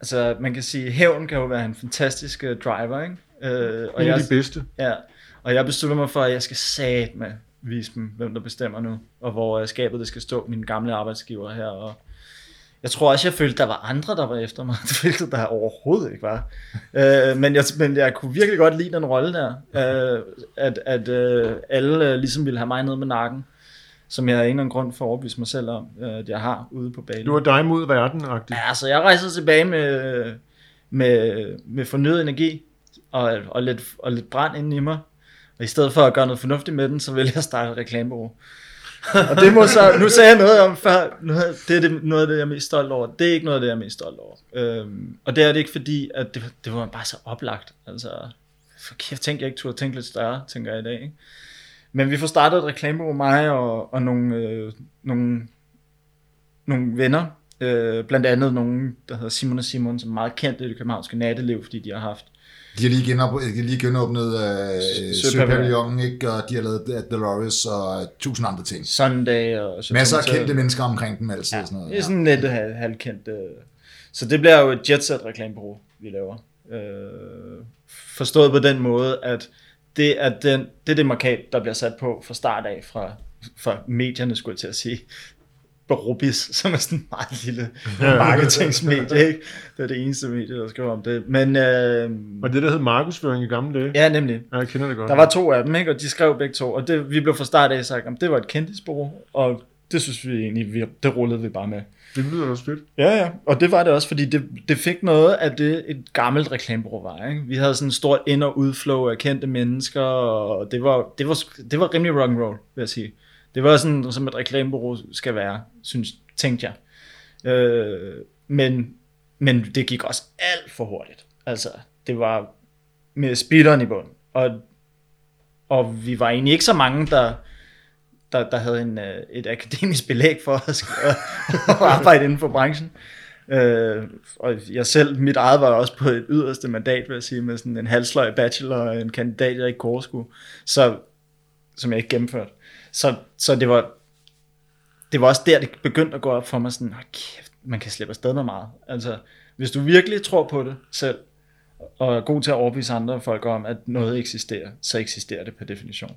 altså man kan sige, hævn kan jo være en fantastisk øh, driver, ikke? Øh, og en af de bedste. Ja. Og jeg beslutter mig for, at jeg skal satme vise dem, hvem der bestemmer nu, og hvor skabet det skal stå, mine gamle arbejdsgiver her. Og jeg tror også, jeg følte, der var andre, der var efter mig, hvilket der overhovedet ikke var. øh, men, jeg, men jeg kunne virkelig godt lide den rolle der, øh, at, at øh, alle øh, ligesom ville have mig ned med nakken, som jeg af en eller anden grund for at overbevise mig selv om, øh, at jeg har ude på Bali. Du var dig mod verden-agtigt. Ja, så altså, jeg rejser tilbage med, med, med fornyet energi og, og, lidt, og lidt brand inden i mig. Og i stedet for at gøre noget fornuftigt med den, så vil jeg starte et reklamebureau. Og det må så, nu sagde jeg noget om før, det er det, noget af det, jeg er mest stolt over. Det er ikke noget af det, jeg er mest stolt over. Øhm, og det er det ikke fordi, at det, det var bare så oplagt. Altså, for kæft, tænkte jeg ikke turde tænke lidt større, tænker jeg i dag. Ikke? Men vi får startet et reklamebureau, mig og, og nogle, øh, nogle, nogle venner. Øh, blandt andet nogle, der hedder Simon og Simon, som er meget kendte i det københavnske natteliv, fordi de har haft... De har lige, genop, lige genåbnet øh, Søpavillonen, ikke? Og de har lavet Dolores og tusind andre ting. Sunday og... Masser af kendte mennesker omkring dem altid. Ja, sådan noget. Det er sådan lidt ja. halvkendt. Øh. Så det bliver jo et jetset-reklamebureau, vi laver. Øh, forstået på den måde, at det er, den, det er det markat, der bliver sat på fra start af, fra, fra medierne, skulle jeg til at sige. Barubis, som er sådan en meget lille marketingsmedie, ikke? Det er det eneste medie, der skriver om det. Men, øh, og det, der hed markedsføring i gamle dage? Ja, nemlig. Ja, jeg kender det godt. Der var to af dem, ikke? Og de skrev begge to. Og det, vi blev fra start af sagt, at det var et kendtisbureau, og det synes vi egentlig, det rullede vi bare med. Det lyder også fedt. Ja, ja. Og det var det også, fordi det, det fik noget af det, et gammelt reklamebureau var, ikke? Vi havde sådan en stort ind- og udflow af kendte mennesker, og det var, det var, det var rimelig rock'n'roll, vil jeg sige. Det var sådan, som et reklamebureau skal være, synes, tænkte jeg. Øh, men, men det gik også alt for hurtigt. Altså, det var med speederen i bunden. Og, og vi var egentlig ikke så mange, der, der, der havde en, et akademisk belæg for at, at arbejde inden for branchen. Øh, og jeg selv, mit eget var også på et yderste mandat, vil jeg sige, med sådan en halvsløj bachelor og en kandidat, jeg ikke korskue, så som jeg ikke gennemførte. Så, så det var det var også der, det begyndte at gå op for mig sådan, kæft, man kan slippe afsted med meget. Altså, hvis du virkelig tror på det selv, og er god til at overbevise andre folk om, at noget eksisterer, så eksisterer det per definition.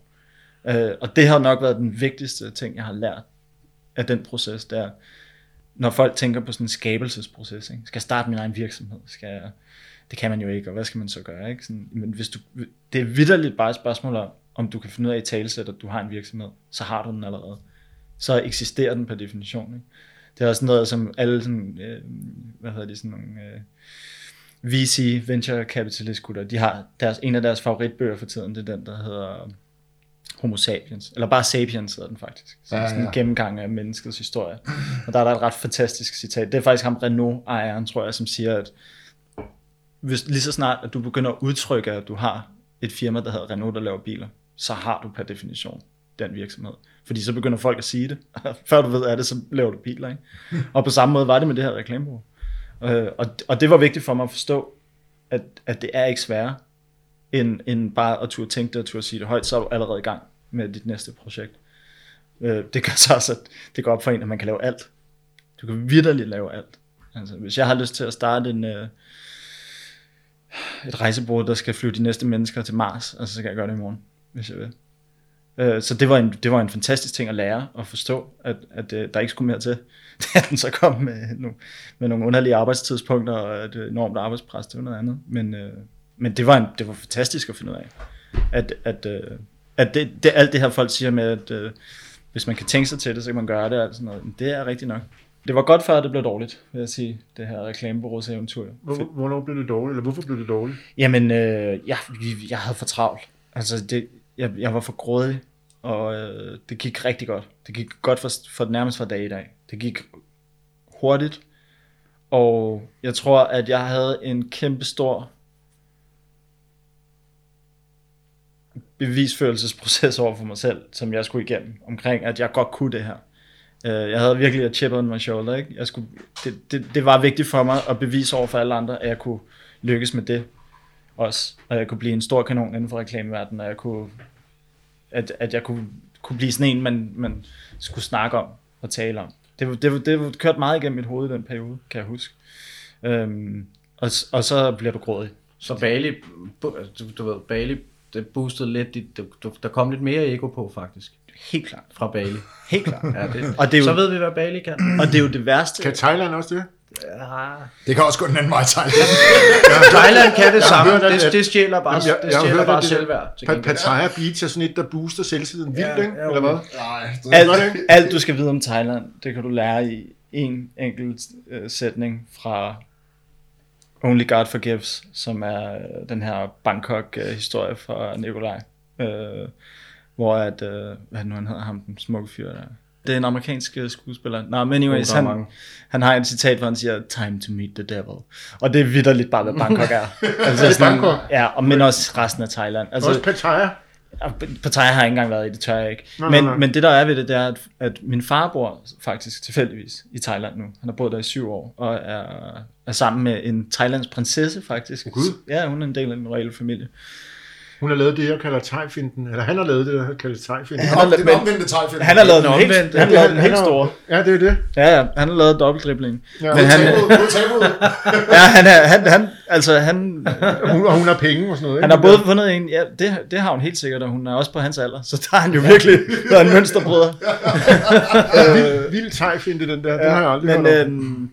Øh, og det har nok været den vigtigste ting, jeg har lært af den proces, der når folk tænker på sådan en skabelsesproces, ikke? Skal jeg starte min egen virksomhed? Skal jeg, det kan man jo ikke, og hvad skal man så gøre? Ikke? Sådan, men hvis du, det er vitterligt bare et spørgsmål om, om du kan finde ud af i talesæt, at du har en virksomhed, så har du den allerede. Så eksisterer den per definition. Ikke? Det er også noget, som alle sådan, øh, hvad hedder de, sådan nogle øh, V C, venture capitalist gutter, de har deres, en af deres favoritbøger for tiden, det er den, der hedder Homo sapiens, eller bare Sapiens hedder den faktisk. Så ja, ja. Sådan en gennemgang af menneskets historie. Og der er der et ret fantastisk citat. Det er faktisk ham Renault-ejeren, tror jeg, som siger, at hvis, lige så snart at du begynder at udtrykke, at du har et firma, der hedder Renault, der laver biler, så har du per definition den virksomhed. Fordi så begynder folk at sige det. Før du ved af det, så laver du biler. Ikke? Og på samme måde var det med det her reklamebureau. Øh, og, og det var vigtigt for mig at forstå, at, at det er ikke sværere, end, end bare at turde tænke det og turde sige det højt, så er du allerede i gang med dit næste projekt. Øh, det gør så også, at det går op for en, at man kan lave alt. Du kan virkelig lave alt. Altså, hvis jeg har lyst til at starte en... Øh, et rejsebureau, der skal flyve de næste mennesker til Mars, og så skal jeg gøre det i morgen, hvis jeg vil. Så det var en, det var en fantastisk ting at lære, og forstå, at, at der ikke skulle mere til, da den så kom med nogle, med nogle underlige arbejdstidspunkter, og et enormt arbejdspres, det var noget andet. Men, men det, var en, det var fantastisk at finde ud af, at, at, at det, det, alt det her folk siger med, at øh, hvis man kan tænke sig til det, så kan man gøre det og sådan noget. Det er rigtigt nok. Det var godt før, det blev dårligt, vil jeg sige, det her reklamebureaus eventyr. Hvor, hvornår blev det dårligt, eller hvorfor blev det dårligt? Jamen, øh, jeg, jeg havde for travlt. Altså, det, jeg, jeg var for grådig, og øh, det gik rigtig godt. Det gik godt for, for nærmest fra dag i dag. Det gik hurtigt, og jeg tror, at jeg havde en kæmpe stor bevisførelsesproces over for mig selv, som jeg skulle igennem, omkring, at jeg godt kunne det her. Jeg havde virkelig et chip on my shoulder, ikke? Jeg skulle, det, det, det var vigtigt for mig at bevise over for alle andre, at jeg kunne lykkes med det også. Og jeg kunne blive en stor kanon inden for reklameverdenen, og jeg kunne, at, at jeg kunne, kunne blive sådan en, man, man skulle snakke om og tale om. Det, det, det kørte meget igennem mit hoved i den periode, kan jeg huske. Øhm, og, og så bliver du grådig. Så Bali, du, du ved, Bali, det boostede lidt dit, du, der kom lidt mere ego på faktisk. Helt klart. Fra Bali. Helt klart. Ja, det. Og det er jo, så ved vi, hvad Bali kan. Og det er jo det værste. Kan Thailand også det? Ja. Det kan også gå den anden vej, Thailand. Ja. Thailand kan det samme. Det, det stjæler bare, jamen, jeg, det stjæler bare det, selvværd. Pat, Pattaya Beach er sådan et, der booster selvtiden vildt, ja, ikke? Ja, eller hvad? Nej, alt, godt, alt du skal vide om Thailand, det kan du lære i en enkelt uh, sætning fra Only God Forgives, som er uh, den her Bangkok-historie uh, fra Nikolaj. Uh, hvor at, øh, hvad nu han hedder ham, den smukke fyr der. Det er en amerikansk skuespiller. Nå, men anyways, oh, han, han har et citat, hvor han siger, time to meet the devil. Og det er vitterligt bare, hvad Bangkok er. Altså, er det sådan, Bangkok? Ja, og, men også resten af Thailand. Altså, også Pattaya? Pattaya har jeg ikke engang været i, det tør jeg ikke. Nej, men, nej, nej. Men det der er ved det, det er, at, at min far bor faktisk tilfældigvis i Thailand nu. Han har boet der i syv år, og er, er sammen med en thailandsk prinsesse faktisk. Okay. Ja, hun er en del af den royale familie. Hun har lavet det, jeg kalder thai-finten. Eller han har lavet det, jeg kalder thai-finten. Han har lavet den omvendte thai-finten. Han har lavet den omvendte. Han har lavet den helt store. Ja, det er det. Ja, ja. Han har lavet dobbeltdriblingen. Ja, men han er tabud. Ja, han er, han, han, altså han... Hun, og hun har penge og sådan noget, ikke? Han har både fundet en... Ja, det, det har hun helt sikkert, og hun er også på hans alder. Så der er han jo virkelig der er en mønsterbrødre. Vild, vild thai-finte, den der. Ja, den har jeg aldrig hørt om.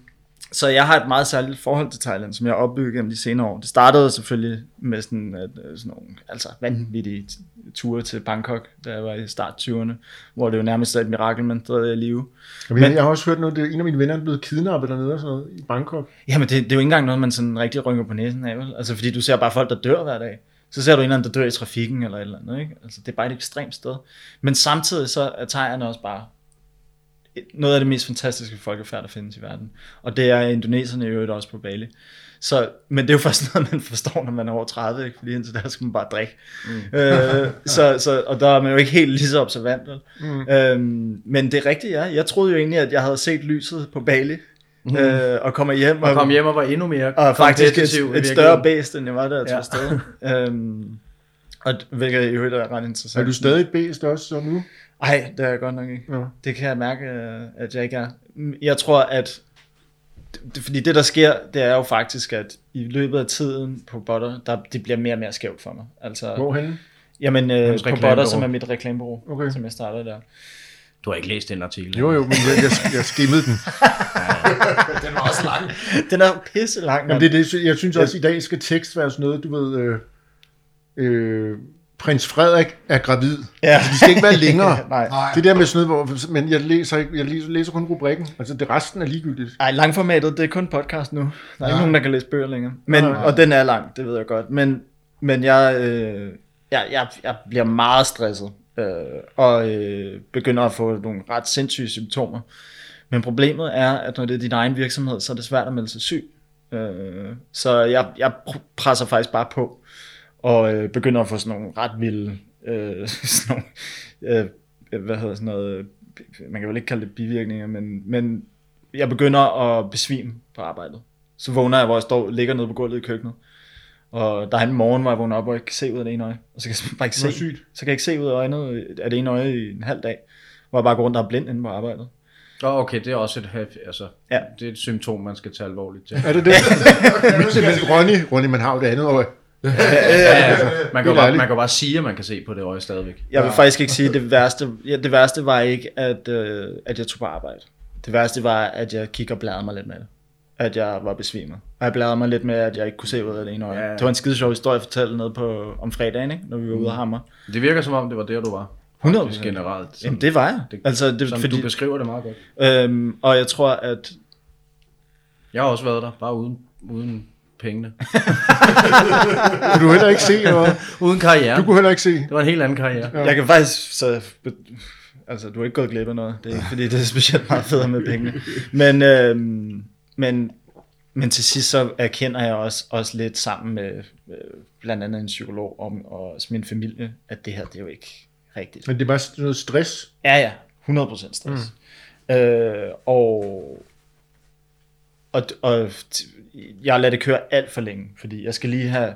Så jeg har et meget særligt forhold til Thailand, som jeg har opbygget gennem de senere år. Det startede selvfølgelig med sådan, at, sådan nogle altså vanvittige ture til Bangkok, da jeg var i start tyverne, hvor det jo nærmest er et mirakel, man stadig er i live. Men, jeg har også hørt noget, at en af mine venner er blevet kidnappet dernede og sådan noget, i Bangkok. Jamen det, det er jo ikke engang noget, man sådan rigtig rynker på næsen af, vel? Altså fordi du ser bare folk, der dør hver dag. Så ser du en eller anden, der dør i trafikken eller et eller andet, ikke? Altså det er bare et ekstremt sted. Men samtidig så er thaierne også bare... noget af det mest fantastiske folkefærd, der findes i verden. Og det er indoneserne i øvrigt også på Bali. Så, men det er jo faktisk noget, man forstår, når man er over tredive, ikke? Fordi indtil der skal man bare drikke. Mm. Øh, så, så, og der er man jo ikke helt lige så observant. Mm. Øhm, men det rigtige er, jeg troede jo egentlig, at jeg havde set lyset på Bali, mm. øh, og kom hjem og, og kom hjem og var endnu mere og faktisk et, et større bæst, end jeg var der til ja. Sted. øhm, og hvilket i øvrigt er ret interessant. Er du stadig et bæst også så nu? Nej, det er jeg godt nok ikke. Ja. Det kan jeg mærke, at jeg ikke er. Jeg tror, at... Fordi det, der sker, det er jo faktisk, at i løbet af tiden på Butter, der, det bliver mere og mere skævt for mig. Altså, hvorhenne? Jamen, øh, på Butter, som er mit reklamebureau, okay. Som jeg startede der. Du har ikke læst den artikel. Jo, jo, men jeg, jeg skimmede den. Den var også lang. Den er pisse lang. Jamen, det, det, jeg synes også, ja. I dag skal tekst være sådan noget, du ved... Øh, øh, Prins Frederik er gravid. Ja. Altså, de skal ikke være længere. Nej. Det der med sådan noget, hvor, men jeg læser, ikke, jeg læser kun rubrikken. Altså det resten er ligegyldigt. Nej, langformatet, det er kun podcast nu. Der er ja. Ikke nogen, der kan læse bøger længere. Men, ja, ja, ja. Og den er lang, det ved jeg godt. Men, men jeg, øh, jeg, jeg, jeg bliver meget stresset. Øh, og øh, begynder at få nogle ret sindssyge symptomer. Men problemet er, at når det er din egen virksomhed, så er det svært at melde sig syg. Øh, så jeg, jeg presser faktisk bare på. Og øh, begynder at få sådan nogle ret vilde, øh, sådan nogle, øh, hvad hedder sådan noget, man kan vel ikke kalde det bivirkninger, men, men jeg begynder at besvime på arbejdet. Så vågner jeg, hvor jeg står, ligger nede på gulvet i køkkenet, og der er en morgen, hvor jeg vågner op, og jeg kan se ud af det ene øje, og så kan jeg bare ikke se, så kan jeg ikke se ud af øjnet af det ene øje i en halv dag, hvor jeg bare går rundt og er blind inde på arbejdet. Oh, okay, det er også et happy, altså, ja. Det er et symptom, man skal tage alvorligt til. Er det det? Men Ronny, Ronny, man har jo det andet øje. Ja, ja, ja. Man, kan bare, man kan bare sige, at man kan se på det øje stadigvæk. Jeg vil ja. Faktisk ikke sige, at det værste, ja, det værste var ikke, at, øh, at jeg tog på arbejde. Det værste var, at jeg kiggede og bladrede mig lidt med det. at jeg var besvimet. Og jeg bladrede mig lidt med, at jeg ikke kunne se ud af det ene øje. Ja. Det var en skide sjov historie at fortælle nede på, om fredagen, ikke? Når vi var ude og hammer. Det virker som om, det var der, du var. hundrede procent generelt. Som, jamen, det var jeg. Det, altså, det, som fordi, du beskriver det meget godt. Øhm, og jeg tror, at... Jeg har også været der, bare uden, uden pengene. Kunne du heller ikke se, eller uden karriere. Du kunne heller ikke se. Det var en helt anden karriere. Ja. Jeg kan faktisk... Så, altså, du har ikke gået glip af noget. Det er ikke, fordi det er specielt meget federe med pengene. Men... Øhm, Men, men til sidst så erkender jeg også, også lidt sammen med øh, blandt andet en psykolog om, og min familie, at det her, det er jo ikke rigtigt. Men det er bare noget stress? Ja, ja. hundrede procent stress. Mm. Øh, og, og, og jeg lader det køre alt for længe, fordi jeg skal lige have,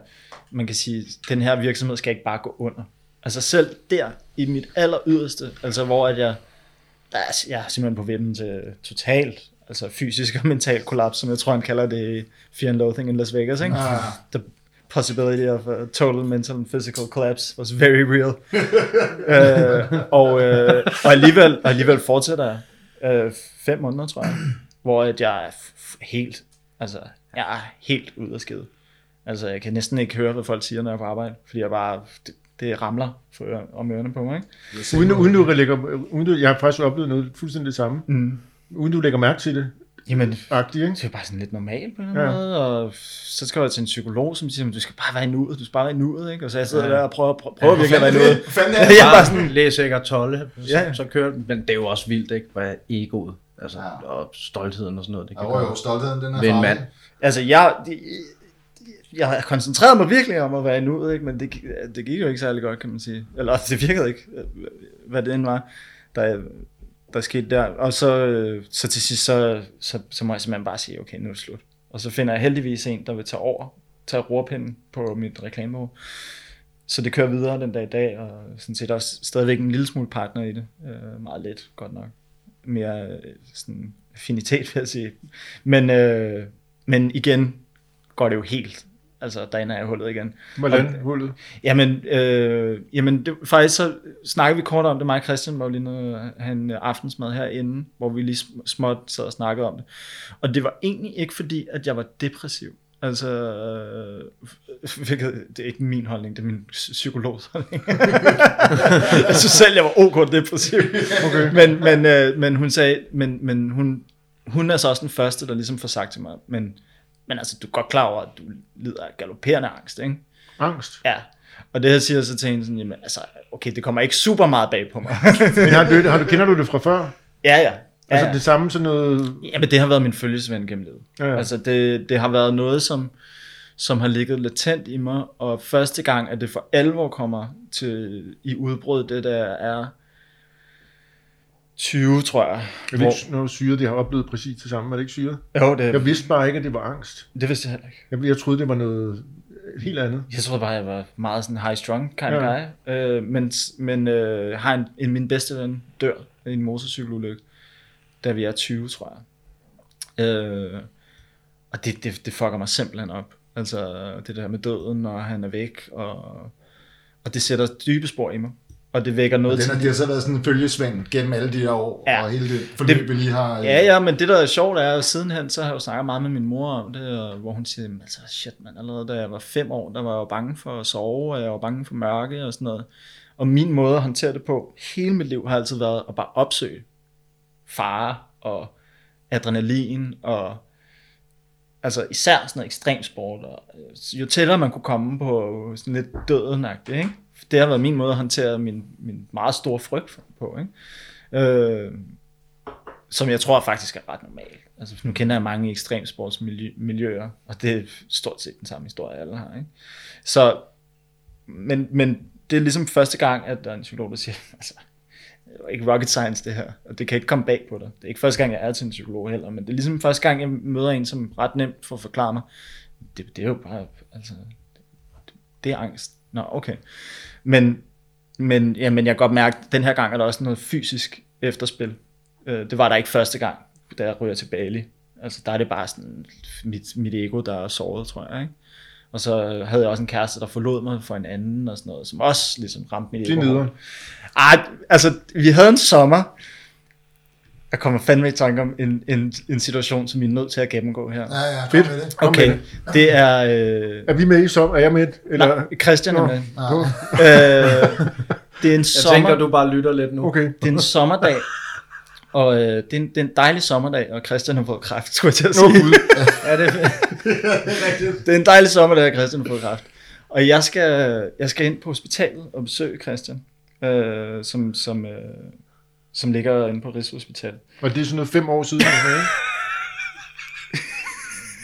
man kan sige, den her virksomhed skal ikke bare gå under. Altså selv der, i mit aller yderste, altså hvor at jeg, jeg er simpelthen på vippen til totalt, altså fysisk og mental kollaps, som jeg tror, han kalder det Fear and Loathing in Las Vegas, ikke? Ah. The possibility of a total mental and physical collapse was very real. øh, og, øh, og alligevel, alligevel fortsætter jeg øh, fem måneder, tror jeg, hvor at jeg er f- helt, altså, jeg er helt ud af skede. Altså, jeg kan næsten ikke høre, hvad folk siger, når jeg er på arbejde, fordi jeg bare... Det, det ramler om ørerne på mig, ikke? Uden, uden, du lægger, uden du... Jeg har faktisk oplevet noget fuldstændig det samme. Mm. Uden du lægger mærke til det? Jamen, agtig, ikke? Det er bare sådan lidt normalt på en ja. måde, og så skal jeg til en psykolog, som siger, du skal bare være i nuet, du skal bare være i nuet, ikke? Og så jeg sidder ja. der og prøver, prøver, prøver ja, virkelig at være i nuet. Fanden er det? Jeg bare sådan, læser ikke og tolle, så, ja. så kører den. Men det er jo også vildt, ikke? Hvad er egoet? Altså, ja. og stoltheden og sådan noget. Det kan jo, jo, stoltheden, den er farlig. Ved en mand. Altså, jeg... De, Jeg har koncentreret mig virkelig om at være i nuet, ikke? Men det, det gik jo ikke særlig godt, kan man sige. Eller det virkede ikke, hvad det end var, der, der skete der. Og så, så til sidst, så, så, så må jeg simpelthen bare sige, okay, nu er det slut. Og så finder jeg heldigvis en, der vil tage over, tage rorpinden på mit reklamebureau. Så det kører videre den dag i dag, og sådan set også stadigvæk en lille smule partner i det. Uh, meget let, godt nok. Mere sådan affinitet, vil jeg sige. Men, uh, men igen går det jo helt... Altså, derinde er jeg hullet igen. Hvordan hullet? Jamen, øh, jamen det, faktisk så snakker vi kort om det. Mig og Christian var jo lige nede han aftensmad herinde, hvor vi lige småt sad og snakkede om det. Og det var egentlig ikke fordi, at jeg var depressiv. Altså, øh, hvilket, det er ikke min holdning, det er min psykologs holdning. Jeg synes selv, jeg var ok depressiv. Okay. Men, men, øh, men hun sagde, men, men hun, hun er så også den første, der ligesom får sagt til mig, men... Men altså, du er godt klar over, at du lider af galopperende angst, ikke? Angst? Ja. Og det her siger så til en sådan, jamen altså, okay, det kommer ikke super meget bag på mig. Men har du, har du, kender du det fra før? Ja, ja. Altså ja, ja. Det samme sådan noget... Jamen, det har været min følgesvend gennem livet. Ja, ja. Altså, det, det har været noget, som, som har ligget latent i mig. Og første gang, at det for alvor kommer til, i udbrud, det der er... tyve, tror jeg. Jeg ved ikke, når syre, de har oplevet præcis det samme. Var det ikke syre? Jo, det... Jeg vidste bare ikke, at det var angst. Det vidste jeg heller ikke. Jeg, jeg troede, det var noget helt andet. Jeg troede bare, jeg var meget sådan high strung kind of ja. guy. Øh, men men øh, har en, en, min bedste ven dør i en motorcykelulykke, da vi er tyve, tror jeg. Øh, og det, det, det fucker mig simpelthen op. Altså det der med døden, når han er væk. Og, og det sætter dybe spor i mig. Og det vækker noget til. Og den har så været sådan en følgesvend gennem alle de her år, ja, og hele det forløb, vi lige har... Ja, ja, men det der er sjovt er, at sidenhen, så har jeg jo snakket meget med min mor om det, og hvor hun siger, altså shit man, allerede da jeg var fem år, der var jeg jo bange for at sove, og jeg var bange for mørke og sådan noget. Og min måde at håndtere det på hele mit liv har altid været at bare opsøge fare og adrenalin og... Altså især sådan noget ekstrem sport, og jo tættere man kunne komme på sådan lidt dødenagtigt, ikke? Det har været min måde at håndtere min, min meget store frygt på, ikke? Øh, som jeg tror faktisk er ret normal. Altså, nu kender jeg mange ekstremsportsmiljøer, og det er stort set den samme historie, alle har, ikke? Så, men, men det er ligesom første gang, at der er en psykolog, der siger, altså, det er ikke rocket science det her, og det kan ikke komme bag på dig. Det er ikke første gang, jeg er til en psykolog heller, men det er ligesom første gang, jeg møder en, som ret nemt får forklare mig, det, det er jo bare, altså, det, det er angst. Nå, okay. Men, men, ja, men jeg kan godt mærke, at den her gang er der også noget fysisk efterspil. Det var der ikke første gang, da jeg ryger til Bali. Altså, der er det bare sådan mit, mit ego, der er såret, tror jeg, ikke? Og så havde jeg også en kæreste, der forlod mig for en anden og sådan noget, som også ligesom ramte mit ego. Det nyder. Ej, altså, vi havde en sommer, Jeg kommer fandme i tanke om en, en, en situation, som I er nødt til at gennemgå her. Ja, ja, fedt. Med det. Okay, med det. Det er... Øh... Er vi med i som? Er jeg med? Eller? Nej, Christian er med. Nå. Nå. Øh, det er en sommer... Jeg tænker, du bare lytter lidt nu. Okay. Det er en sommerdag, og øh, det, er en, det er en dejlig sommerdag, og Christian har fået kræft, skulle jeg til at sige. Nå, ja, det, er... det er en dejlig sommerdag, og Christian har fået kræft. Og jeg skal, jeg skal ind på hospitalet og besøge Christian, øh, som... som øh... som ligger inde på Rigshospitalet. Og det er sådan noget fem år siden, ikke?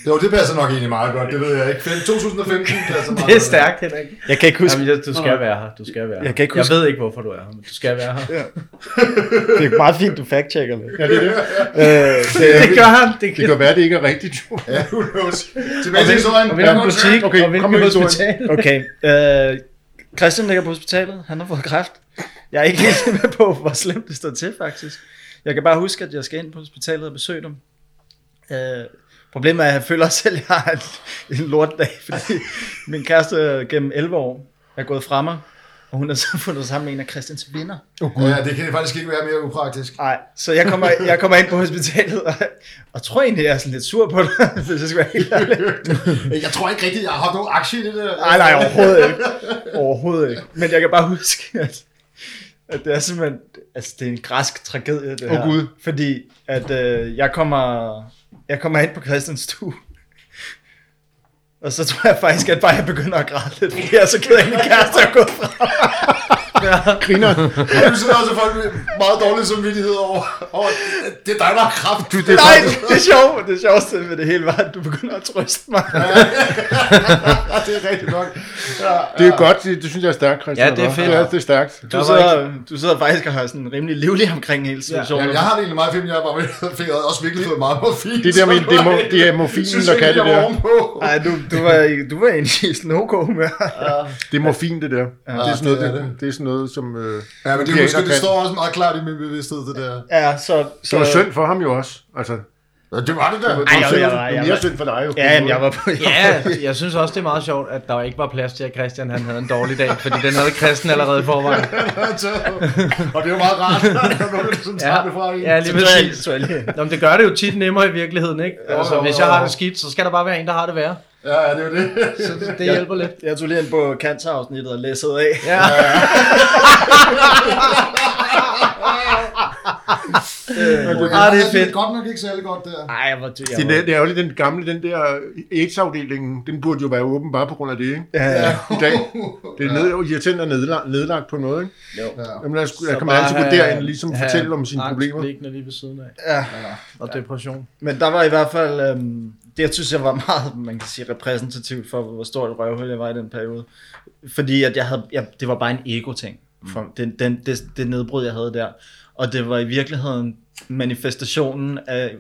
Jo, det passer nok egentlig meget godt, det ved jeg ikke. to tusind og femten passer meget. Det er stærkt, Henrik. Jeg kan ikke huske... Jamen, du skal være her, du skal være her. Jeg, kan ikke huske... jeg ved ikke, hvorfor du er her, men du skal være her. Ja. Det er meget fint, du fact-checker det. Ja, det er det. Øh, det, det gør han. Det, det kan godt være, det ikke er rigtigt, jo. Ja, du løs. Tilbage til historien. Og hvilken butik, okay, og hvilken hospital. Okay, øh, Christian ligger på hospitalet, han har fået kræft. Jeg er ikke helt med på, hvor slemt det står til, faktisk. Jeg kan bare huske, at jeg skal ind på hospitalet og besøge dem. Øh, problemet er, at jeg føler selv, at jeg har en, en lortdag, fordi min kæreste gennem elleve år er gået fra mig, og hun har så fundet sammen med en af Christians venner. Uh-huh. Ja, det kan faktisk ikke være mere upraktisk. Nej, så jeg kommer, jeg kommer ind på hospitalet, og, og tror egentlig, jeg er sådan lidt sur på det, hvis jeg skal være helt ærlig. Jeg tror ikke rigtigt, jeg har nogen aktie i det der. Nej, nej, overhovedet ikke. Overhovedet ikke. Men jeg kan bare huske, at at det er simpelthen, altså det er en græsk tragedie det her, oh, Gud. Fordi at øh, jeg kommer jeg kommer ind på Christians stue, og så tror jeg faktisk, at bare jeg begynder at græde lidt, fordi jeg er så ked af min kæreste at gå fra. Ja. Griner. Du sidder også folk med meget dårlig samvittighed over, over det er dig, der har kraft. Du, det er nej, faktisk... det er sjovt. Det sjoveste ved det hele var, at du begynder at trøste mig. Ja, ja, ja, ja, det er rigtigt nok. Ja, ja. Det er godt. Det, det synes jeg er stærkt, Christian. Ja, det er fedt. Ja, det er stærkt. Du sidder, ikke... du sidder faktisk og har sådan rimelig livlig omkring hele situationen. Ja, jeg har det egentlig meget fint. Jeg har også virkelig fået meget morfin. Det der med det, det er morfinen, der kan det der. Nej, du, du, var, du var egentlig i sådan okay med. Det er morfin, det der. Ja, det er sådan noget, det, det er sådan noget. Noget, som, øh, ja, men det, husker, det står også meget klart i min bevidsthed, det der. Ja, så, så... Det var synd for ham jo også, altså. Ja, det var det der. Ej, jeg, jeg, jeg, jeg, mere synd for dig jo. Ja, jamen, jeg var på, jeg ja, var på. Jeg synes også, det er meget sjovt, at der ikke var plads til, at Christian han havde en dårlig dag, fordi den havde Christian allerede i forvejen. Og det er jo meget rart, når du sådan tager det fra en. Ja, lige præcis. Nå, det gør det jo tit nemmere i virkeligheden, ikke? Altså, hvis jeg har det skidt, så skal der bare være en, der har det værre. Ja, det er jo det. Så det, det hjælper lidt. Jeg tog lige ind på Kantsafsnittet og læssede af. Ja. øh, øh, ah, det er fedt. Godt nok ikke særlig godt der. Ej, jeg var dyr. Det, det, det er jo lige den gamle, den der AIDS-afdelingen, den burde jo være åben bare på grund af det, ikke? Ja, ja. I dag. Det er ned, irritant og nedlagt, nedlagt på noget, ikke? Jo. Ja. Jamen, der, der kan man altid gå derind og ligesom have, fortælle have om sine problemer. Angstliggende lige ved siden af. Ja. Ja. Og depression. Men der var i hvert fald... Øhm, det, jeg synes, jeg var meget, man kan sige, repræsentativt for, hvor stort et røvhul jeg var i den periode. Fordi at jeg havde, jeg, det var bare en ego-ting. For den, den, det, det nedbrud, jeg havde der. Og det var i virkeligheden manifestationen af,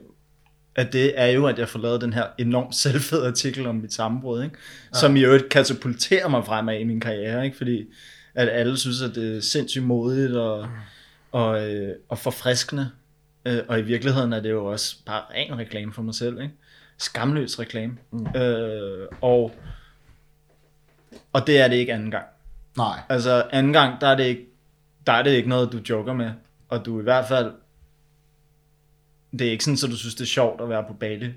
af det, er jo, at jeg får lavet den her enormt selvfede artikel om mit sammenbrud, ikke? Ja. Som i øvrigt katapulterer mig fremad i min karriere, ikke? Fordi at alle synes, at det er sindssygt modigt og, og, og forfriskende. Og i virkeligheden er det jo også bare ren reklame for mig selv, ikke? Skamløs reklame. Mm. Øh, og, og det er det ikke anden gang. Nej. Altså anden gang, der er det ikke, der er det ikke noget, du joker med. Og du i hvert fald, det er ikke sådan, så du synes, det er sjovt at være på Bali,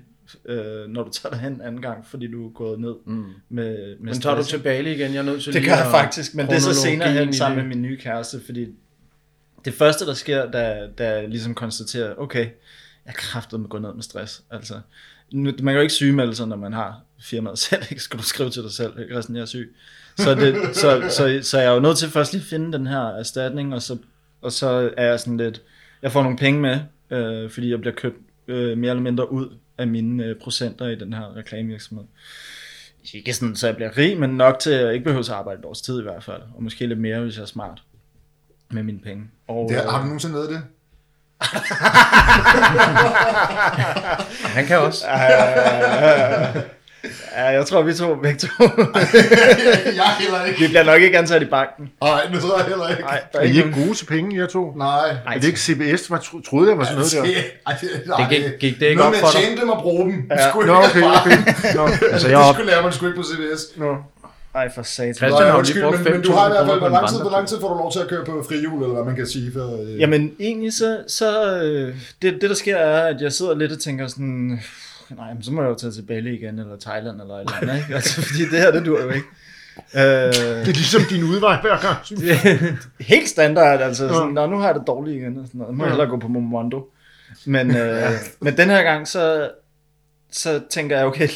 øh, når du tager dig hen anden gang, fordi du er gået ned mm. med, med Men tager stress. Du til Bali igen? Jeg er nødt til det lige gør jeg faktisk, men det er så senere hen sammen med min nye kæreste, fordi det første, der sker, da, da jeg ligesom konstaterer, okay, jeg er kraftedeme at gå ned med stress, altså. Man kan jo ikke sygemelde sig, når man har firmaet selv, ikke? Skal du skrive til dig selv, ikke? Resten, jeg er syg. Så, det, så, så, så jeg er jo nødt til først lige at finde den her erstatning, og så, og så er jeg sådan lidt, jeg får nogle penge med, øh, fordi jeg bliver købt øh, mere eller mindre ud af mine øh, procenter i den her reklamevirksomhed. Ikke sådan, så jeg bliver rig, men nok til, at jeg ikke behøver at arbejde et års tid i hvert fald, og måske lidt mere, hvis jeg er smart med mine penge. Og, det er, har du nogensinde ved det? Han kan også. Ja, ja, ja. Ja, jeg tror vi to begge to. Jeg heller ikke. Vi bliver nok ikke ansat i banken. Nej, det tror jeg heller ikke. Nej, er I ikke gode til penge, jeg to? Nej. Er det ikke C B S? Man troede jeg var sådan noget der. Ej, det gik, gik det ikke op for dig. Nu man tjente dem og bruge dem. Ja. Nå, okay, okay. Nå. Altså, jeg op... det skulle lære man sgu ikke på C B S. Nå. Ej for satan. Christian, Nå, ja, men, men du har i hvert fald, hvor lang tid, hvor lang tid får du lov til at køre på frihjul, eller hvad man kan sige? For, øh... Jamen egentlig så, så øh, det, det der sker er, at jeg sidder lidt og tænker sådan, nej, men så må jeg jo tage til Bali igen, eller Thailand, eller et eller andet, ikke? Altså, fordi det her, det dur jo ikke. Øh... Det er ligesom din udvej hver gang. Helt standard, altså. Sådan, nå, nu har jeg det dårligt igen, og sådan noget. Må jeg hellere gå på Momondo. Men, øh, men den her gang, så, så tænker jeg, okay,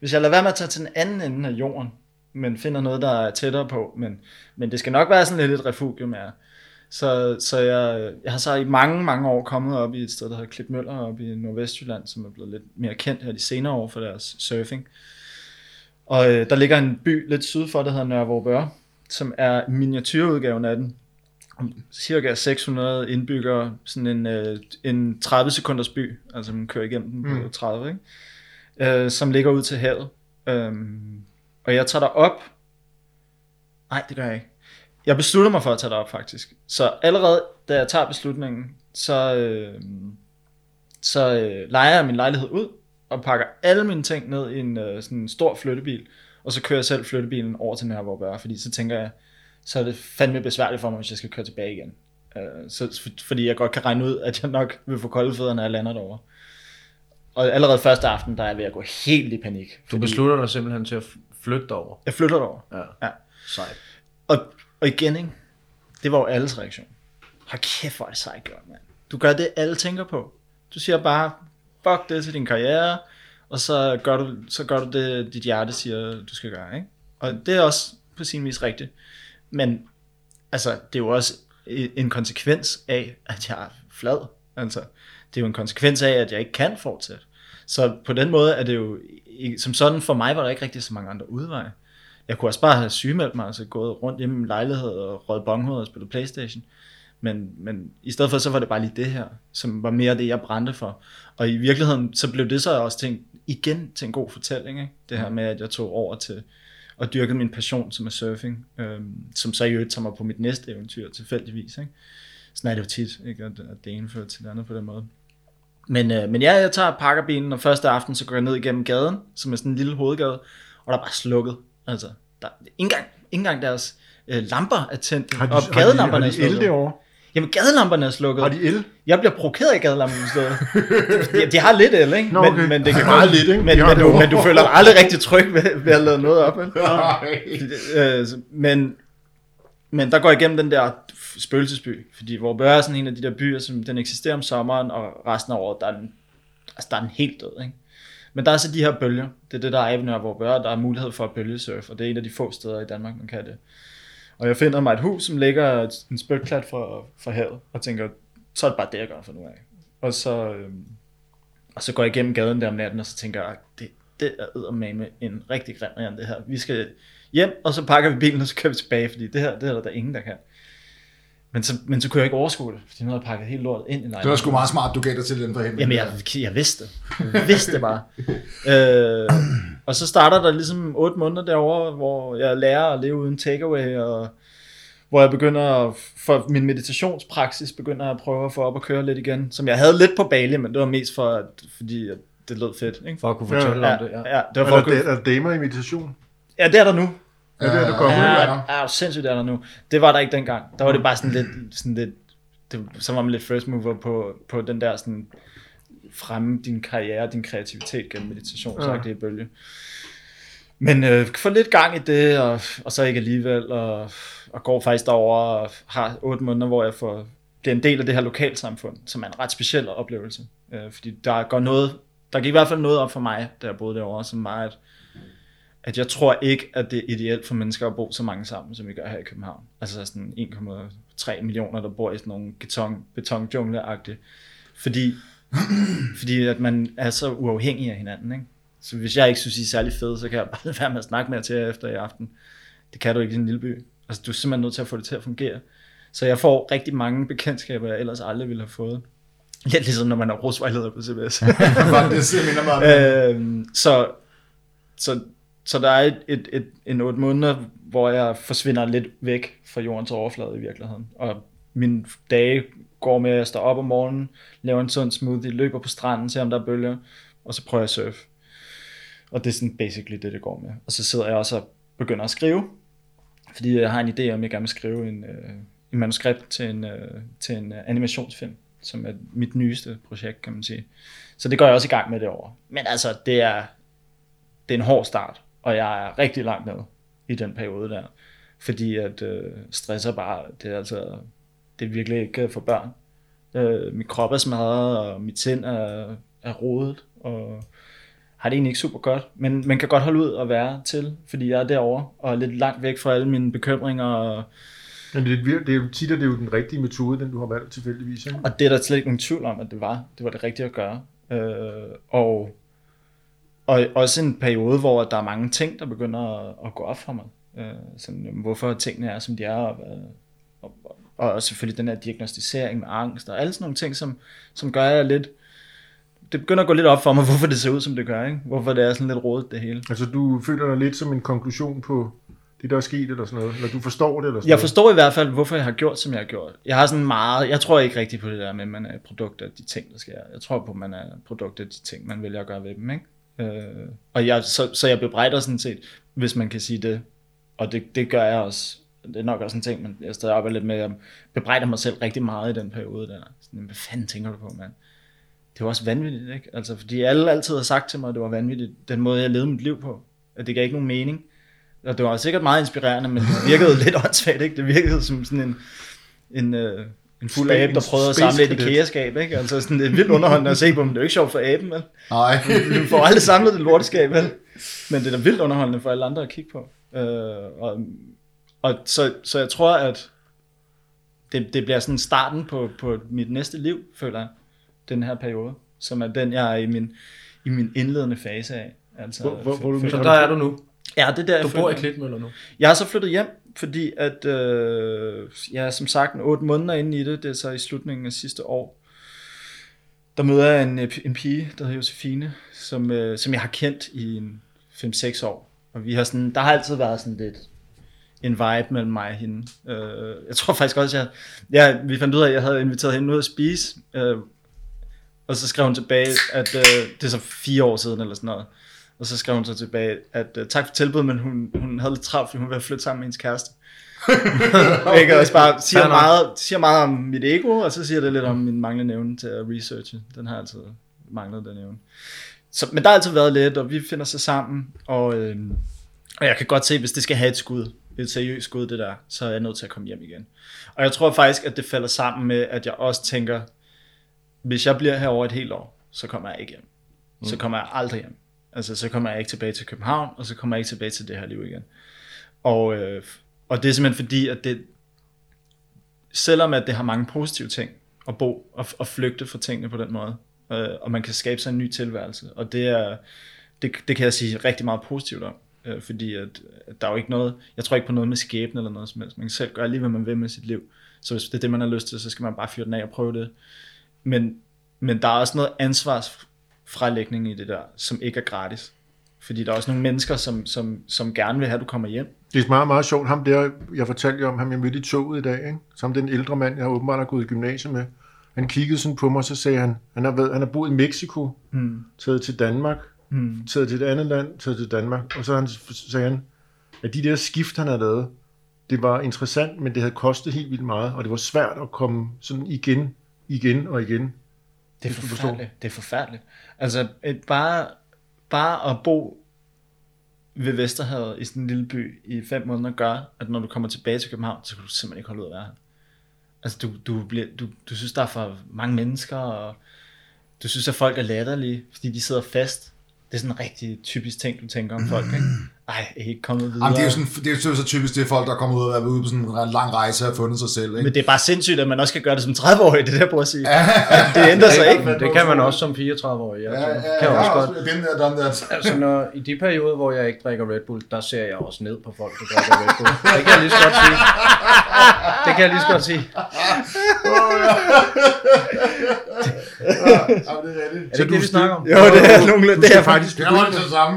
hvis jeg lader være med at tage til den anden ende af jorden, men finder noget, der er tættere på, men, men det skal nok være sådan lidt et refugium af. Så, så jeg, jeg har så i mange, mange år kommet op i et sted, der hedder Klitmøller, op i Nordvestjylland, som er blevet lidt mere kendt her de senere år for deres surfing. Og øh, der ligger en by lidt syd for, der hedder Nørre Vorupør, som er miniatyrudgaven af den. Cirka seks hundrede indbyggere, sådan en, øh, en tredive sekunders by, altså man kører igennem den på mm. tredive, ikke? Øh, som ligger ud til havet. Øhm, og jeg tager derop. Nej, det gør jeg ikke. Jeg beslutter mig for at tage derop, faktisk. Så allerede, da jeg tager beslutningen, så, øh, så øh, lejer jeg min lejlighed ud, og pakker alle mine ting ned i en, øh, sådan en stor flyttebil, og så kører jeg selv flyttebilen over til Nørre Vorupør, fordi så tænker jeg, så er det fandme besværligt for mig, hvis jeg skal køre tilbage igen. Øh, så, for, fordi jeg godt kan regne ud, at jeg nok vil få kolde fødder, når jeg lander derovre. Og allerede første aften, der er jeg ved at gå helt i panik. Du beslutter dig simpelthen til at flytte derover. Jeg flytter derover. Ja. Ja. Sejt. Og, og igen, ikke? Det var jo alles reaktion. Har kæft, hvor er det sejt gjort, mand. Du gør det, alle tænker på. Du siger bare, fuck det til din karriere, og så gør du, så gør du det, dit hjerte siger, du skal gøre, ikke? Og det er også på sin vis rigtigt. Men altså, det er jo også en konsekvens af, at jeg er flad. Altså, det er jo en konsekvens af, at jeg ikke kan fortsætte. Så på den måde er det jo, som sådan for mig var der ikke rigtig så mange andre udveje. Jeg kunne også bare have sygemeldt mig, altså gået rundt hjemme i min lejlighed og røget bonghoved og spillet PlayStation. Men, men i stedet for, så var det bare lige det her, som var mere det, jeg brændte for. Og i virkeligheden, så blev det så også tænkt, igen til en god fortælling, ikke? Det her med, at jeg tog over til og dyrkede min passion, som er surfing, øh, som så i øvrigt tager mig på mit næste eventyr, tilfældigvis, ikke? Sådan er det jo tit, ikke? At det ene fører til det andet på den måde. Men, øh, men ja, jeg tager pakkerbilen, og første aften, så går jeg ned igennem gaden, som er sådan en lille hovedgade, og der er bare slukket. Altså, der ikke engang, engang deres øh, lamper er tændt, de, og gadelamperne er slukket. Jamen, gadelamperne er slukket. Har de el? Jeg bliver provokeret af gadelamperne i stedet. De, de har lidt el, ikke? Nå, okay. men, men det kan godt lidt, ikke? Men, men, du, men du føler dig aldrig rigtig tryg ved, ved at lade noget op. øh, men, men der går igennem den der spøgelsesby, fordi Vorupør er sådan en af de der byer, som den eksisterer om sommeren, og resten af året, der er den, altså, der er den helt død, ikke? Men der er så de her bølger. Det er det, der er i Nørre Vorupør, der er mulighed for at bølgesurfe, og det er en af de få steder i Danmark, man kan det. Og jeg finder mig et hus, som ligger en spytklat fra, fra havet, og tænker, så er det bare det, jeg gør for nu af. Og så, øhm, og så går jeg igennem gaden der om natten, og så tænker jeg, det, det er eddermame en rigtig grim af det her. Vi skal hjem, og så pakker vi bilen, og så kører vi tilbage, fordi det her, det er der, der er ingen, der kan. Men så, men så kunne jeg ikke overskue det, fordi nu havde jeg pakket helt lortet ind i lejligheden. Det var sgu meget smart, du gav dig til den forhæmning. Jamen, jeg, jeg vidste det. Jeg vidste det bare. øh, og så starter der ligesom otte måneder derovre, hvor jeg lærer at leve uden takeaway, og hvor jeg begynder, at, for min meditationspraksis begynder at prøve at få op og køre lidt igen, som jeg havde lidt på Bali, men det var mest for, at, fordi at det lød fedt, ikke? For at kunne fortælle ja, om det, ja. Ja, det var for er, der, kunne... er der damer i meditation? Ja, det er der nu. Ja, det er du kommet ud af. Ja, sindssygt er der nu. Det var der ikke dengang. Der var det bare sådan lidt, sådan lidt det, så var man lidt first mover på, på den der sådan, fremme din karriere, din kreativitet gennem meditation, så ja. Det er bølge. Men øh, få lidt gang i det, og, og så ikke alligevel, og, og går faktisk derover og har otte måneder, hvor jeg får, bliver en del af det her lokalsamfund, som er en ret speciel oplevelse. Øh, fordi der går noget, der gik i hvert fald noget op for mig, da jeg boede derovre, som var, at at jeg tror ikke, at det er ideelt for mennesker at bo så mange sammen, som vi gør her i København. Altså sådan en komma tre millioner, der bor i sådan nogle beton-jungle-agtige. Fordi, fordi at man er så uafhængig af hinanden, ikke? Så hvis jeg ikke synes, I er særlig fede, så kan jeg bare være med at snakke mere til jer efter i aften. Det kan du ikke i din lille by. Altså du er simpelthen nødt til at få det til at fungere. Så jeg får rigtig mange bekendtskaber, jeg ellers aldrig ville have fået. Lidt ligesom når man er rusvejleder på C B S. øh, så... så Så der er et, et, et, en otte måneder, hvor jeg forsvinder lidt væk fra jordens overflade i virkeligheden. Og mine dage går med, at jeg står op om morgenen, laver en sund smoothie, løber på stranden, ser om der er bølger, og så prøver jeg at surfe. Og det er sådan basically det, det går med. Og så sidder jeg også og begynder at skrive, fordi jeg har en idé om, at jeg gerne vil skrive en, øh, en manuskript til en, øh, til en øh, animationsfilm, som er mit nyeste projekt, kan man sige. Så det går jeg også i gang med det år. Men altså, det er, det er en hård start, og jeg er rigtig langt nede i den periode der, fordi at øh, stress er bare, det er altså, det er virkelig ikke for børn. Øh, min krop er smadret, og mit sind er, er rodet, og har det egentlig ikke super godt, men man kan godt holde ud og være til, fordi jeg er derovre, og er lidt langt væk fra alle mine bekymringer. Og men det er, det er jo tit, og det er jo den rigtige metode, den du har valgt tilfældigvis. Ikke? Og det er der slet ikke nogen tvivl om, at det var det, var det rigtige at gøre. Øh, og, og også en periode, hvor der er mange ting, der begynder at, at gå op for mig. Øh, sådan, hvorfor tingene er, som de er, og, og, og, og selvfølgelig den her diagnostisering med angst, og alle sådan nogle ting, som, som gør jeg lidt. Det begynder at gå lidt op for mig, hvorfor det ser ud, som det gør, ikke? Hvorfor det er sådan lidt rodet, det hele. Altså, du føler dig lidt som en konklusion på det, der er sket, eller sådan noget? Eller du forstår det, eller sådan Jeg noget. Forstår i hvert fald, hvorfor jeg har gjort, som jeg har gjort. Jeg har sådan meget. Jeg tror ikke rigtigt på det der med, at man er et produkt af de ting, der sker. Jeg tror på, at man er et produkt af de ting, man vælger at gøre ved dem, ikke? Øh, og jeg, så, så jeg bebrejder sådan set, hvis man kan sige det. Og det, det gør jeg også. Det er nok også en ting, men jeg stadig arbejder lidt med. Jeg bebrejder mig selv rigtig meget i den periode der. Sådan, hvad fanden tænker du på, mand? Det var også vanvittigt, ikke? Altså, fordi alle altid har sagt til mig, at det var vanvittigt, den måde, jeg levede mit liv på. At det gav ikke nogen mening. Og det var sikkert meget inspirerende, men det virkede lidt åndssvagt, ikke? Det virkede som sådan en, en, øh, en fuld abe, der prøvede at samle et IKEA-skab, ikke? Altså sådan en vildt underholdende at se på, men det er jo ikke sjovt for aben, vel? Nej. Du får aldrig samlet det lorteskab, vel? Men det er da vildt underholdende for alle andre at kigge på. Øh, og og så, så jeg tror, at det, det bliver sådan starten på, på mit næste liv, føler jeg. Den her periode, som er den, jeg er i min, i min indledende fase af. Altså, hvor, hvor, hvor, så der er du nu? Ja, det er der, du jeg bor i Klitmøller nu? Jeg er så flyttet hjem, fordi at, øh, jeg er som sagt en otte måneder inde i det. Det er så i slutningen af sidste år. Der møder jeg en, en pige, der hedder Josefine, som, øh, som jeg har kendt i fem seks år. Og vi har sådan, der har altid været sådan lidt en vibe mellem mig og hende. Øh, jeg tror faktisk også, jeg, jeg, vi fandt ud af, at jeg havde inviteret hende ud at spise. Øh, Og så skrev hun tilbage, at øh, det er så fire år siden eller sådan noget. Og så skrev hun så tilbage, at øh, tak for tilbuddet, men hun, hun havde lidt travlt, fordi hun ville flytte sammen med hendes kæreste. Jeg kan også bare siger meget, siger meget om mit ego, og så siger det lidt om min manglende evne til at researche. Den har altid manglet den evne. Så, men der har altid været lidt, og vi finder sig sammen. Og, øh, og jeg kan godt se, hvis det skal have et skud, et seriøst skud det der, så er jeg nødt til at komme hjem igen. Og jeg tror faktisk, at det falder sammen med, at jeg også tænker, hvis jeg bliver her over et helt år, så kommer jeg ikke hjem. Mm. Så kommer jeg aldrig hjem. Altså, så kommer jeg ikke tilbage til København, og så kommer jeg ikke tilbage til det her liv igen. Og, øh, og det er simpelthen fordi, at det, selvom at det har mange positive ting, at bo og, og flygte fra tingene på den måde, øh, og man kan skabe sig en ny tilværelse, og det, er, det, det kan jeg sige rigtig meget positivt om, øh, fordi at, at der er jo ikke noget, jeg tror ikke på noget med skæbne eller noget som helst, man kan selv gøre lige, hvad man vil med sit liv. Så hvis det er det, man har lyst til, så skal man bare fyre den af og prøve det. Men, men der er også noget ansvarsfralægning i det der, som ikke er gratis. Fordi der er også nogle mennesker, som, som, som gerne vil have, at du kommer hjem. Det er meget, meget sjovt. Ham der, jeg fortalte jer om ham, jeg mødte i toget i dag. Ikke? Som den ældre mand, jeg åbenbart har gået i gymnasiet med. Han kiggede sådan på mig, så sagde han, han har, været, han har boet i Mexico, mm. taget til Danmark, mm. taget til et andet land, taget til Danmark. Og så han, sagde han, at de der skift, han havde lavet, det var interessant, men det havde kostet helt vildt meget. Og det var svært at komme sådan igen. Igen og igen. Det er forfærdeligt. Det er forfærdeligt. Altså et, bare, bare at bo ved Vesterhavet i sådan en lille by i fem måneder gør, at når du kommer tilbage til København, så kan du simpelthen ikke holde ud at være her. Altså du, du, bliver, du, du synes, der er for mange mennesker, og du synes, at folk er latterlige, fordi de sidder fast. Det er sådan en rigtig typisk ting, du tænker om folk, ikke? Ej, jeg er ikke kommet videre. Jamen, det er jo sådan, det er jo så typisk, det er folk, der kommer ud og har været ude på sådan en lang rejse og har fundet sig selv, ikke? Men det er bare sindssygt, at man også kan gøre det som tredive-årig, det der, prøver at sige. Ja, at det ændrer sig, ikke? Det kan man også som fireogtredive-årig. Ja, ja, ja, kan ja, også ja, godt. Den der, den der. Altså, når, i de perioder, hvor jeg ikke drikker Red Bull, der ser jeg også ned på folk, der drikker Red Bull. Det kan jeg lige så godt sige. Det kan jeg lige så godt sige. Er det ikke det, vi snakker om? Jo, det er nogenlunde. Det er faktisk. Det er det samme.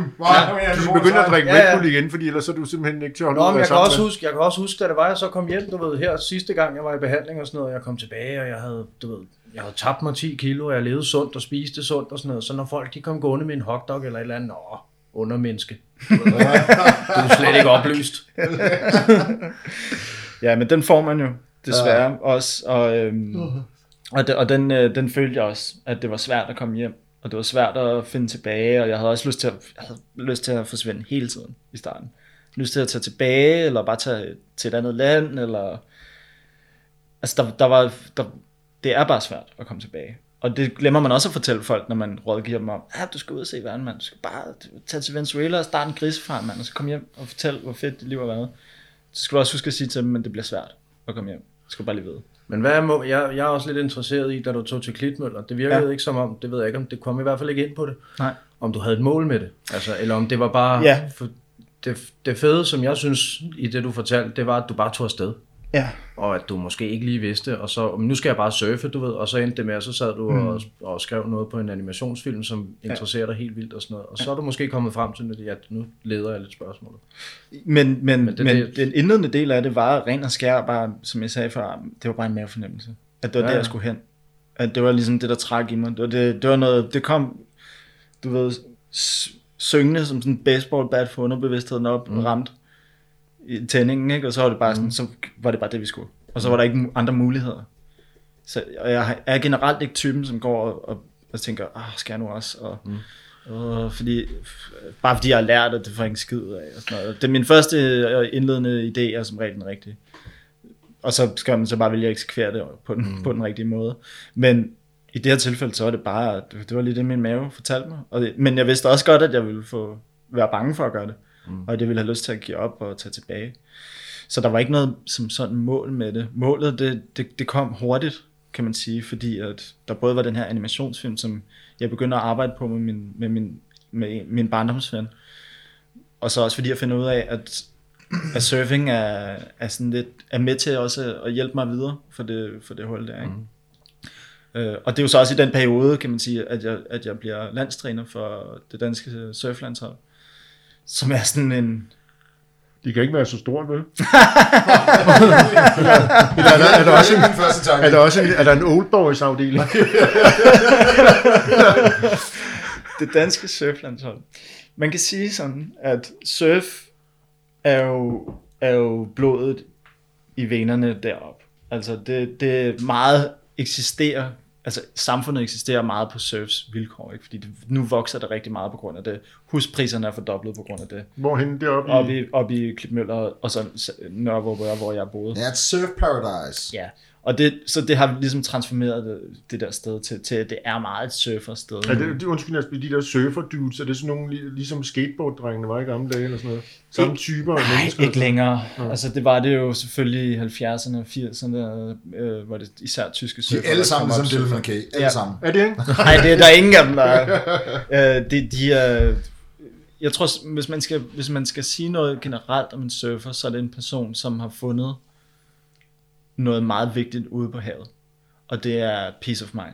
Du skal begynde at drikke Red Bull igen, fordi ellers så er du simpelthen ikke til at holde ud af sammen. Jeg kan også huske, jeg kan også huske, da det var, jeg så kom hjem, du ved, her sidste gang, jeg var i behandling og sådan noget, og jeg kom tilbage, og jeg havde, du ved, jeg havde tabt mig ti kilo, og jeg levede sundt og spiste sundt og sådan noget, så når folk, de kom gående med en hotdog eller et eller andet, åh, undermenneske. Du er slet ikke oplyst. Ja, men den får man jo desværre også. Og, øhm, og, de, og den, øh, den følte jeg også, at det var svært at komme hjem. Og det var svært at finde tilbage, og jeg havde også lyst til at, jeg havde lyst til at forsvinde hele tiden i starten. Lyst til at tage tilbage, eller bare tage til et andet land, eller... Altså, der, der var... Der, det er bare svært at komme tilbage. Og det glemmer man også at fortælle folk, når man rådgiver dem om, ja, du skal ud og se verden, mand. Du skal bare tage til Venezuela og starte en grisefarm, mand, og så komme hjem og fortælle, hvor fedt dit liv har været. Så skal du også huske at sige til dem, men det bliver svært at komme hjem. Det skal du bare lige vide. Men hvad er, jeg, jeg er også lidt interesseret i, da du tog til Klitmøller. Det virkede ja. ikke som om, det ved jeg ikke, om det kom i hvert fald ikke ind på det. Nej. Om du havde et mål med det. Altså, eller om det var bare... Ja. For det, det fede, som jeg synes i det, du fortalte, det var, at du bare tog afsted. Ja. Og at du måske ikke lige vidste, og så nu skal jeg bare surfe, du ved, og så endte det med, og så sad du mm. og, og skrev noget på en animationsfilm, som interesserer ja. dig helt vildt og sådan noget, og ja. så er du måske kommet frem til, at ja, nu leder jeg lidt spørgsmålet. Men, men, men, det, men det, den indledende del af det var ren og skær, bare, som jeg sagde før, det var bare en mavefornemmelse, at det var ja, der, jeg skulle hen, at det var ligesom det, der trak i mig, det var, det, det var noget, det kom, du ved, syngende som sådan en baseballbat for underbevidstheden op, mm. ramt i tændingen, ikke? Og så var det bare sådan, mm. så var det bare det, vi skulle. Og så var der ikke andre muligheder. Så, og jeg er generelt ikke typen, som går og, og, og tænker, ah, skal jeg nu også? Og, mm. og, fordi, bare fordi jeg har lært, at det får ingen skid af. Og sådan noget. Det er min første indledende idé, er som regel den rigtige. Og så skal man så bare vælge at eksekvere det på den, mm. på den rigtige måde. Men i det her tilfælde, så var det bare, det var lige det, min mave fortalte mig. Og det, men jeg vidste også godt, at jeg ville få, være bange for at gøre det. Mm. Og det ville have lyst til at give op og tage tilbage. Så der var ikke noget som sådan mål med det. Målet, det, det, det kom hurtigt, kan man sige, fordi at der både var den her animationsfilm, som jeg begyndte at arbejde på med min, med min, med min barndomsven. Og så også fordi jeg finder ud af, at, at surfing er, er, sådan lidt, er med til også at hjælpe mig videre for det, for det hold der. Ikke? Mm. Øh, og det er jo så også i den periode, kan man sige, at jeg, at jeg bliver landstræner for det danske surflandshold. Som er sådan en... Det kan ikke være så stort, vel? Eller er der, er der også en, er der også en, er der en old boys afdeling? Det danske surflandshold. Man kan sige sådan, at surf er jo, er jo blodet i venerne derop. Altså det, det meget eksisterer, altså samfundet eksisterer meget på surfs vilkår, ikke? Fordi det, nu vokser det rigtig meget på grund af det. Huspriserne er fordoblet på grund af det. Hvorhenne deroppe? Oppe i, op i Klitmøller og så Nørre Vorupør, hvor jeg boede. Det er et surf paradise. Ja, og det, så det har ligesom transformeret det, det der sted til, til, at det er meget et surfersted. Ja, det, det, undskyld, jeg spiller de der surferdudes, er det sådan nogle ligesom skateboarddrengene var i gamle dage eller sådan noget? Samme typer af mennesker? Nej, ikke længere. Ja. Altså det var det jo selvfølgelig i halvfjerdserne, firserne, øh, hvor det især tyske surfer. De er alle sammen som Dylan McKay, alle ja. sammen. Er det ikke? Nej, det, der er ingen af dem, der er. Øh, det, de er... Øh, jeg tror, hvis man, skal, hvis man skal sige noget generelt om en surfer, så er det en person, som har fundet noget meget vigtigt ude på havet. Og det er peace of mind.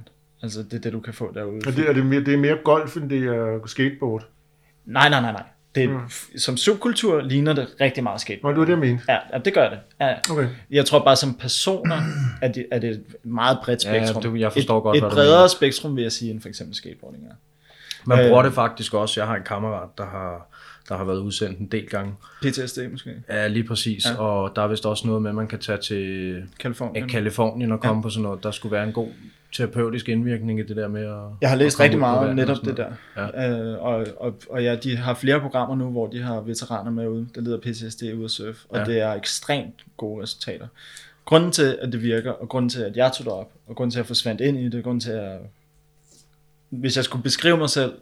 Altså det er det, du kan få derude. Og det er, det mere, det er mere golf, end det er skateboard? Nej, nej, nej, nej. Det, mm. Som subkultur ligner det rigtig meget skateboard. Nå, det var det, jeg mente. Ja, det gør det. Ja. Okay. Jeg tror bare, som personer er det, er det et meget bredt spektrum. Ja, det, jeg forstår et, godt, et hvad bredere mener. Spektrum, vil jeg sige, end for eksempel skateboarding er. Man bruger det faktisk også. Jeg har en kammerat, der har, der har været udsendt en del gange. P T S D måske? Ja, lige præcis. Ja. Og der er vist også noget med, at man kan tage til Californien, Californien og komme ja. på sådan noget. Der skulle være en god terapeutisk indvirkning i det der med at... Jeg har læst rigtig meget om netop det der. Ja. Øh, og, og, og ja, de har flere programmer nu, hvor de har veteraner med ude, der lider P T S D ude at surfe. Og ja. det er ekstremt gode resultater. Grunden til, at det virker, og grunden til, at jeg tog det op, og grunden til, at jeg forsvandt ind i det, grunden til, at... Hvis jeg skulle beskrive mig selv,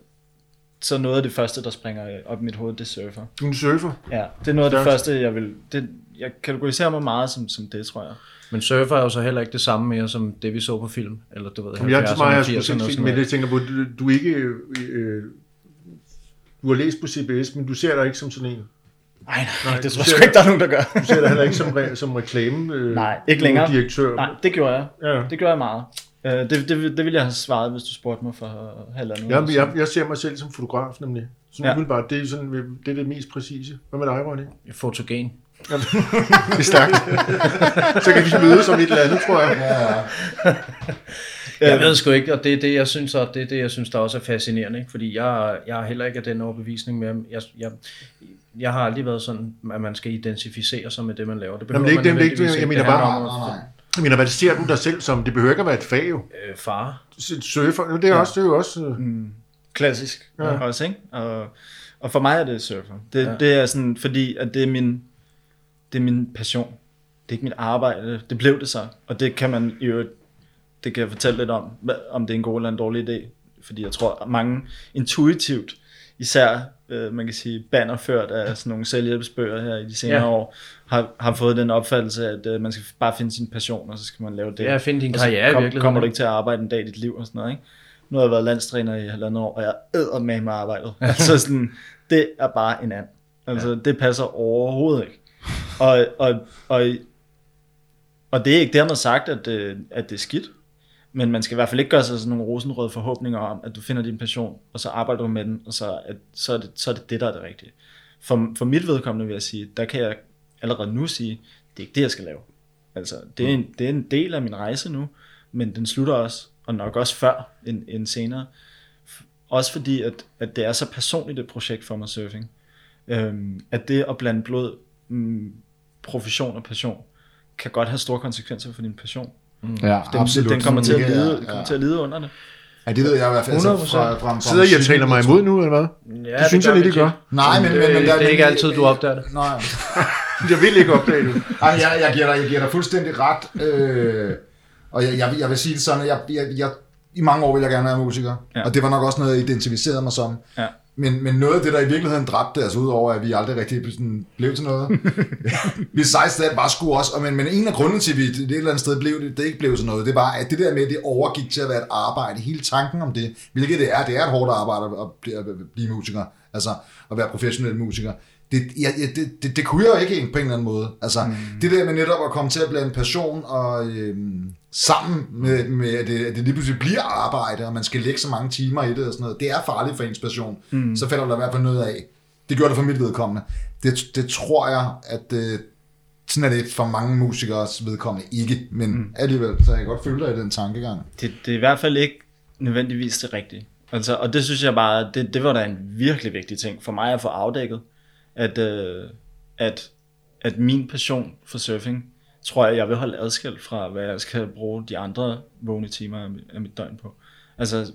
så noget af det første, der springer op i mit hoved, det er surfer. Du er en surfer? Ja, det er noget af det første, jeg vil... Det, jeg kategoriserer mig meget som, som det, tror jeg. Men surfer er jo så heller ikke det samme mere, som det, vi så på film. Eller du ved... Jeg er meget, jeg skulle se film, men jeg tænker på, du, du ikke... Øh, du har læst på C B S, men du ser dig ikke som sådan en. Nej, nej, nej, det tror jeg ikke, der er nogen, der gør. Du ser dig heller ikke som, re, som reklame. Øh, nej, ikke længere. Direktør. Nej, det gjorde jeg. Ja. Det gjorde jeg meget. Det, det, det ville jeg have svaret, hvis du spurgte mig for halvandet. Ja, jeg, jeg ser mig selv som fotograf, nemlig. Sådan ja. bare, det er sådan, det, er det mest præcise. Hvad med dig, Ronny? Jeg er fotogen. Det er stærkt. Så kan vi mødes om et eller andet, tror jeg. Ja. Jeg ved sgu ikke, og det er det, jeg synes, og det er det, jeg synes, der også er fascinerende, ikke? Fordi jeg, jeg har heller ikke af den overbevisning med, jeg, jeg, jeg har aldrig været sådan, at man skal identificere sig med det, man laver. Det behøver Jamen, det er man ikke, det, det, jeg mener bare, jeg mener, hvad det ser du dig selv som? Det behøver ikke at være et fag, jo. Øh, far. Surfer, det er jo ja. også, det er jo også øh... mm. klassisk, ja. også, ikke? Og, og for mig er det surfer. Det, ja. det er sådan, fordi at det er min, det er min passion. Det er ikke mit arbejde. Det blev det så, og det kan man jo. Det kan jeg fortælle lidt om, om det er en god eller en dårlig idé. Fordi jeg tror, at mange intuitivt, især øh, man kan sige, bannerført af sådan nogle selvhjælpsbøger her i de senere ja. år, har, har fået den opfattelse, at øh, man skal bare finde sin passion, og så skal man lave det. Ja, finde din karriere i virkeligheden. Kommer du ikke til at arbejde en dag i dit liv og sådan noget, ikke? Nu har jeg været landstræner i halvandet år, og jeg er eddermame med arbejdet. Altså sådan, det er bare en and. Altså ja. det passer overhovedet ikke. Og, og, og, og det er ikke dermed sagt, at det, at det er skidt. Men man skal i hvert fald ikke gøre sig sådan nogle rosenrøde forhåbninger om, at du finder din passion, og så arbejder du med den, og så, at, så, er, det, så er det det, der er det rigtige. For, for mit vedkommende vil jeg sige, der kan jeg allerede nu sige, det er ikke det, jeg skal lave. Altså, det er en, det er en del af min rejse nu, men den slutter også, og nok også før end, end senere. Også fordi, at, at det er så personligt et projekt for mig, surfing. Øhm, at det at blande blod, mm, profession og passion, kan godt have store konsekvenser for din passion. Mm. Ja, den, absolut. Den kommer til at lide, ja, ja. Til at lide under det. Ja, det ved jeg i hvert fald. Altså, fra, fra sidder I og taler mig imod nu, eller hvad? Ja, det, det synes jeg lidt, det gør. Nej, men, men, men, men det, der, det er ikke altid, du opdager det. Nej. Jeg vil ikke opdage det. Ej, jeg, jeg, giver dig, jeg giver dig fuldstændig ret. Øh, og jeg, jeg, jeg vil sige det sådan, at jeg, jeg, jeg, i mange år ville jeg gerne være musiker. Ja. Og det var nok også noget, jeg identificerede mig som. Ja. Men, men noget af det, der i virkeligheden dræbte, altså udover, at vi aldrig rigtig sådan, blev til noget, vi sejste det bare skulle også, og men, men en af grunden til, at vi det et eller andet sted blev, det, det ikke blev til noget, det var, at det der med, det overgik til at være et arbejde, hele tanken om det, hvilket det er, det er et hårdt arbejde at blive, at blive musiker, altså at være professionel musiker, det, ja, det, det, det kunne jeg jo ikke på en eller anden måde, altså mm. det der med netop at komme til at blive en passion, og øhm, sammen med, med at, det, at det lige pludselig bliver arbejde, og man skal lægge så mange timer i det, og sådan noget. Det er farligt for ens passion, mm. så falder der i hvert fald noget af. Det gjorde det for mit vedkommende. Det, det tror jeg, at øh, sådan er det for mange musikers vedkommende ikke, men mm. alligevel, så jeg kan godt følge dig i den tankegang. Det, det er i hvert fald ikke nødvendigvis det rigtige, altså, og det synes jeg bare, det, det var da en virkelig vigtig ting for mig at få afdækket, at, øh, at, at min passion for surfing, tror jeg, jeg vil holde adskilt fra, hvad jeg skal bruge de andre vågne timer af mit døgn på. Altså,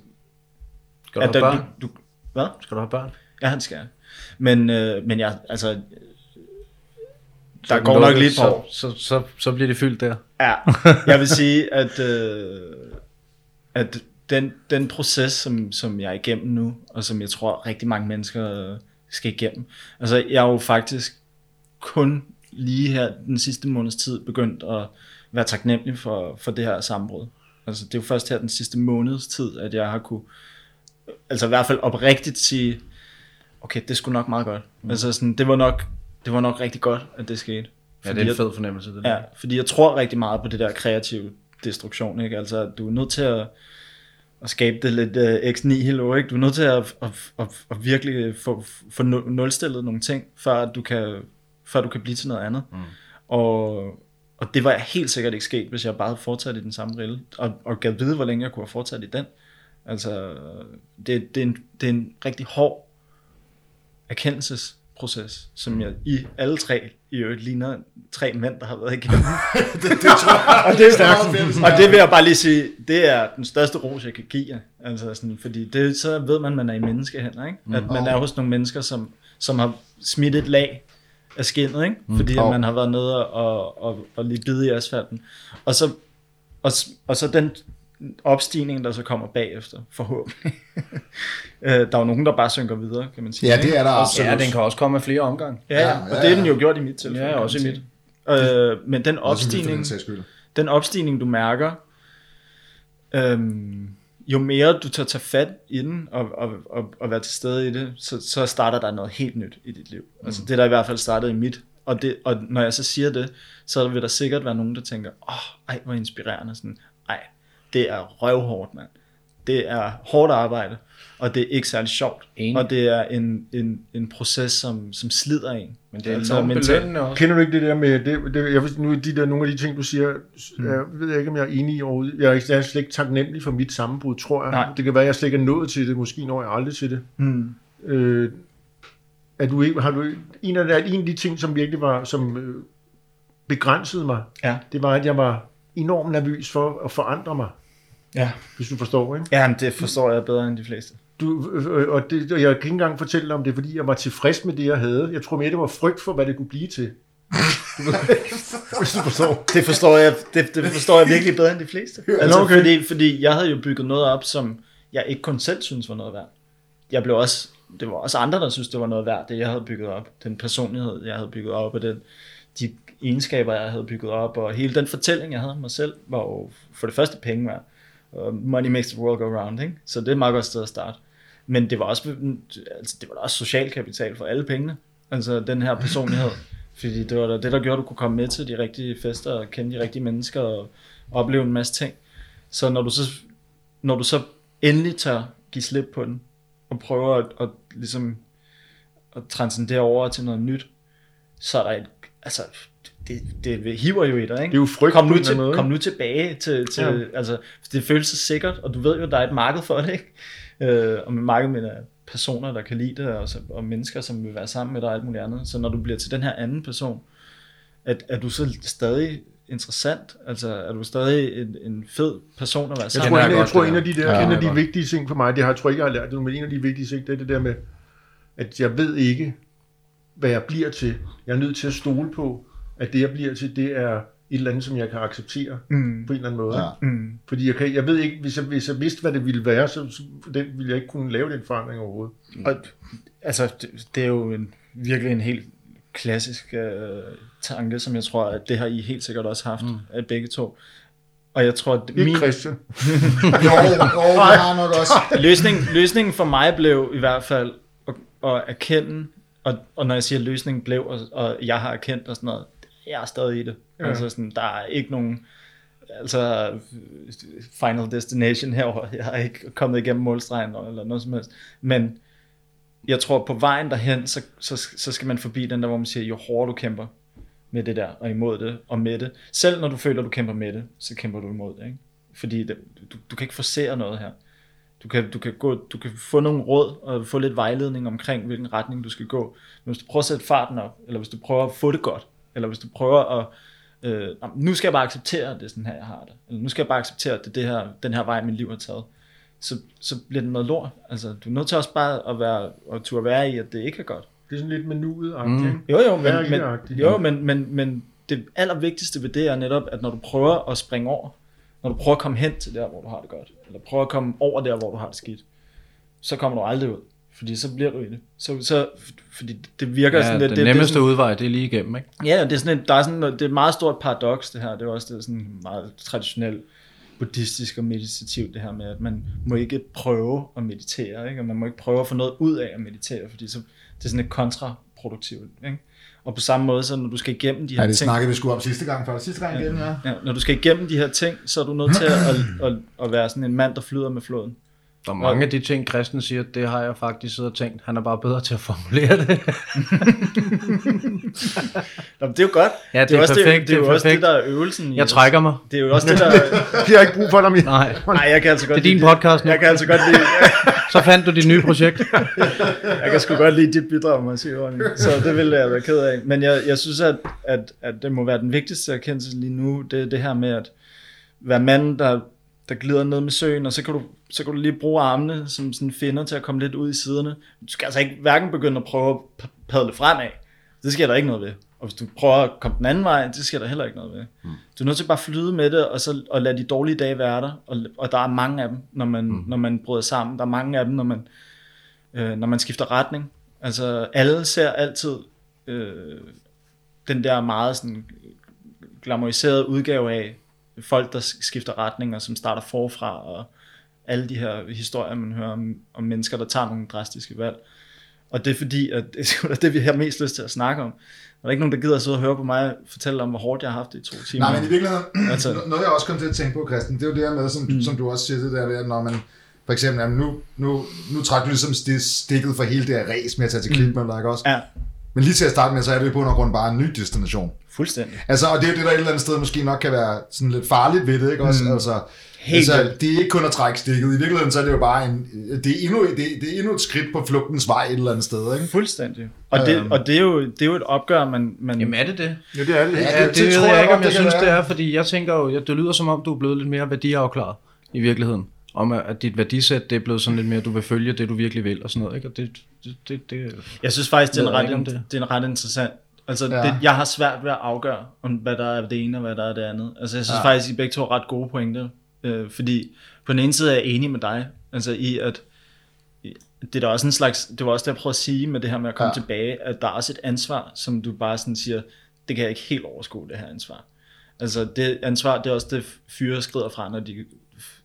skal du have børn? Du, du, hvad? Skal du have børn? Ja, han skal. Men, øh, men jeg, altså, der så går nok lige på. Så, så, så, så bliver det fyldt der. Ja, jeg vil sige, at, øh, at den, den proces, som, som jeg er igennem nu, og som jeg tror rigtig mange mennesker øh, skal igennem. Altså, jeg er jo faktisk kun lige her den sidste måneds tid begyndt at være taknemmelig for, for det her sammenbrud. Altså det er jo først her den sidste måneds tid, at jeg har kunne, altså i hvert fald oprigtigt sige, okay, det skulle nok meget godt. Mm. Altså sådan, det var nok, det var nok rigtig godt, at det skete. Ja, det er en fed fornemmelse. Det der. Ja, fordi jeg tror rigtig meget på det der kreative destruktion, ikke? Altså at du er nødt til at, at skabe det lidt uh, ex nihilo, ikke? Du er nødt til at, at, at, at virkelig få, få nulstillet nogle ting, før du kan før du kan blive til noget andet. Mm. Og, og det var jeg helt sikkert ikke sket, hvis jeg bare havde fortsat i den samme rille, og, og gav vide, hvor længe jeg kunne have fortsat i den. Altså, det, det, er, en, det er en rigtig hård erkendelsesproces, som jeg i alle tre, i øvrigt ligner tre mænd, der har været igennem. det, det tror jeg, og, det, det og det vil jeg bare lige sige, det er den største ros, jeg kan give jer. Altså sådan, fordi det, så ved man, at man er i menneskehænder, ikke? At man er hos nogle mennesker, som, som har smidt et lag af skindet, ikke? Fordi mm, at man har været nede og, og, og lige bide i asfalten. Og så, og, og så den opstigning, der så kommer bagefter, forhåbentlig. Der er jo nogen, der bare synker videre, kan man sige. Ja, det er der også. Ja, den kan også komme af flere omgange. Ja, ja, ja, og det er den jo gjort i mit tilfælde. Ja, også i mit. Øh, men den opstigning, den opstigning, du mærker, øhm, jo mere du tager, tager fat i den og, og, og, og være til stede i det, så, så starter der noget helt nyt i dit liv. Mm. Altså det der i hvert fald startede i mit. Og, det, og når jeg så siger det, så vil der sikkert være nogen, der tænker, åh, oh, ej, hvor inspirerende. Sådan, ej, det er røvhårdt, mand. Det er hårdt arbejde, og det er ikke særlig sjovt. Enig. Og det er en, en, en proces, som, som slider en. Men det er altså belønnende også. Kender du ikke det der med, det, det, jeg, nu, de der, nogle af de ting, du siger, mm. jeg ved jeg ikke, om jeg er enig i overhovedet. Jeg er, ikke, jeg er slet ikke taknemmelig for mit sammenbrud, tror jeg. Nej. Det kan være, at jeg slet ikke er nået til det, måske når jeg aldrig til det. Mm. Øh, er du ikke, har du, en, af de, en af de ting, som virkelig var, som øh, begrænsede mig, ja. Det var, at jeg var enormt nervøs for at forandre mig. Ja. Hvis du forstår, ikke? Ja, men det forstår jeg bedre end de fleste. Du, øh, og, det, og jeg kan ikke engang fortælle om det, fordi jeg var tilfreds med det, jeg havde. Jeg tror mere, det var frygt for, hvad det kunne blive til. Hvis du forstår. Det forstår jeg, det, det forstår jeg virkelig bedre end de fleste. Altså, okay. fordi, fordi jeg havde jo bygget noget op, som jeg ikke kun selv synes var noget værd. Jeg blev også, det var også andre, der synes det var noget værd, det jeg havde bygget op. Den personlighed, jeg havde bygget op, og den, de egenskaber, jeg havde bygget op, og hele den fortælling, jeg havde om mig selv, var jo for det første penge værd. Money makes the world go round, ikke? Så det er et meget godt sted at starte. Men det var også, altså det var da også social kapital for alle pengene. Altså den her personlighed. Fordi det var da det, der gjorde, at du kunne komme med til de rigtige fester og kende de rigtige mennesker og opleve en masse ting. Så når du så, når du så endelig tør give slip på den og prøver at, at, ligesom, at transcendere over til noget nyt, så er der et, altså Det, det hiver jo i dig, ikke? Det er jo frygt. Kom nu, til, kom nu tilbage til, til ja. Altså, det føles så sikkert, og du ved jo, at der er et marked for det, ikke? Øh, og med marked med personer, der kan lide det, og, så, og mennesker, som vil være sammen med dig, og alt muligt andet. Så når du bliver til den her anden person, at, er du så stadig interessant? Altså, er du stadig en, en fed person at være sammen med? Jeg tror, en, jeg tror, en af de, der, ja, en af de vigtige ting for mig, det har jeg tror ikke, jeg har lært det, men en af de vigtige ting, det er det der med, at jeg ved ikke, hvad jeg bliver til. Jeg er nødt til at stole på, at det, jeg bliver til, det er et eller andet, som jeg kan acceptere mm. på en eller anden måde. Ja. Mm. Fordi jeg, kan, jeg ved ikke, hvis jeg, hvis jeg vidste, hvad det ville være, så, så den, ville jeg ikke kunne lave den forandring overhovedet. Mm. Og, altså, det, det er jo en, virkelig en helt klassisk øh, tanke, som jeg tror, at det har I helt sikkert også haft, mm. at begge to. Og jeg tror, at min... Ikke Christian. jo, jo, har nok også. Løsning, løsningen for mig blev i hvert fald at, at erkende, og, og når jeg siger, løsningen blev, og, og jeg har erkendt og sådan noget, jeg er stadig i det. Ja. Altså sådan, der er ikke nogen altså final destination herover. Jeg har ikke kommet igennem målstregen eller noget som helst. Men jeg tror på vejen derhen, så, så, så skal man forbi den der, hvor man siger, jo hårdere du kæmper med det der, og imod det, og med det. Selv når du føler, du kæmper med det, så kæmper du imod det. Ikke? Fordi det, du, du kan ikke forcere noget her. Du kan, du, kan gå, du kan få nogle råd og få lidt vejledning omkring, hvilken retning du skal gå. Men hvis du prøver at sætte farten op, eller hvis du prøver at få det godt, eller hvis du prøver at, øh, nu skal jeg bare acceptere, at det er sådan her, jeg har det. Eller nu skal jeg bare acceptere, at det er det her, den her vej, mit liv har taget. Så, så bliver det noget lort. Altså, du er nødt til også bare at, være, at turde være i, at det ikke er godt. Det er sådan lidt menuet-agtigt. Mm. Jo, jo, men, men, jo men, men, men det allervigtigste ved det er netop, at når du prøver at springe over, når du prøver at komme hen til der, hvor du har det godt, eller prøver at komme over der, hvor du har det skidt, så kommer du aldrig ud. Fordi så bliver du i det. Så, så, fordi det virker ja, sådan lidt... Den det, nemmeste det sådan, udvej, det er lige igennem, ikke? Ja, det er sådan et, der er sådan, det er et meget stort paradoks, det her. Det er også det er sådan meget traditionelt buddhistisk og meditativt, det her med, at man må ikke prøve at meditere, ikke? Og man må ikke prøve at få noget ud af at meditere, fordi så, det er sådan et kontraproduktivt, ikke? Og på samme måde, så når du skal igennem de her ting... Ja, det snakkede vi sgu om sidste gang, før sidste gang igennem, ja. ja. Når du skal igennem de her ting, så er du nødt til at, at, at, at være sådan en mand, der flyder med floden. Og mange af de ting, Christian siger, det har jeg faktisk siddet og tænkt. Han er bare bedre til at formulere det. Nå, det er jo godt. Ja, det, det er perfekt. Det, det er jo perfekt. Også det, der er øvelsen. I jeg trækker mig. Det er jo også det, der... Jeg har ikke brug for dig mere. Nej. Nej, jeg kan altså godt det er din lide, podcast nu. Jeg kan altså godt lide... Så fandt du dit nye projekt. Jeg kan sgu godt lide dit bidrag, må jeg sige, Ronny. Så det ville jeg være ked af. Men jeg, jeg synes, at, at, at det må være den vigtigste erkendelse lige nu. Det er det her med at være mand, der... der glider ned med søen, og så kan du, så kan du lige bruge armene som sådan finder til at komme lidt ud i siderne. Du skal altså ikke hverken begynde at prøve at padle fremad. Det sker der ikke noget ved. Og hvis du prøver at komme den anden vej, det sker der heller ikke noget ved. Mm. Du er nødt til bare at flyde med det, og så og lade de dårlige dage være der. Og, og der er mange af dem, når man, mm. når man bryder sammen. Der er mange af dem, når man, øh, når man skifter retning. Altså alle ser altid øh, den der meget sådan glamoriserede udgave af, folk, der skifter retning, og som starter forfra, og alle de her historier, man hører om, om mennesker, der tager nogle drastiske valg. Og det er fordi, at det er det, vi har mest lyst til at snakke om. Og der er ikke nogen, der gider at sidde og høre på mig fortælle om, hvor hårdt jeg har haft det i to timer. Nej, men i virkeligheden, altså, noget jeg også kom til at tænke på, Christian, det er jo det her med, som, mm. som du også siger, det der ved, at når man For eksempel, jamen, nu, nu, nu trækker du ligesom stikket for hele det her ræs med at tage til Klitmøller, ikke også? Ja. Men lige til at starte med, så er det jo på en grund bare en ny destination. Fuldstændig. Altså, og det er jo det, der et eller andet sted måske nok kan være sådan lidt farligt ved det, ikke også? Mm. Altså, altså, det er ikke kun at trække stikket. I virkeligheden, så er det jo bare en, det er endnu, det, det er endnu et skridt på flugtens vej et eller andet sted, ikke? Fuldstændig. Og, det, og det, er jo, det er jo et opgør, man... man... Jamen er det det? Ja, det er det. Ja, det, det, det tror jeg, jeg ikke, om jeg synes, være. Det er, fordi jeg tænker jo, det lyder som om, du er blevet lidt mere værdiafklaret i virkeligheden. Om at dit værdisæt, det er blevet sådan lidt mere, du vil følge det, du virkelig vil, og sådan noget, ikke? Og det, det, det, det, jeg synes faktisk, det er en ret, en, det. Det er en ret interessant... Altså, ja. det, jeg har svært ved at afgøre, om hvad der er det ene, og hvad der er det andet. Altså, jeg synes ja. faktisk, I begge to har ret gode pointe. Øh, fordi på den ene side er jeg enig med dig, altså i at... Det er også en slags... Det var også det, jeg prøvede at sige med det her med at komme ja. tilbage, at der er også et ansvar, som du bare sådan siger, det kan jeg ikke helt overskue, det her ansvar. Altså, det ansvar, det er også det, fyre skrider fra, når de...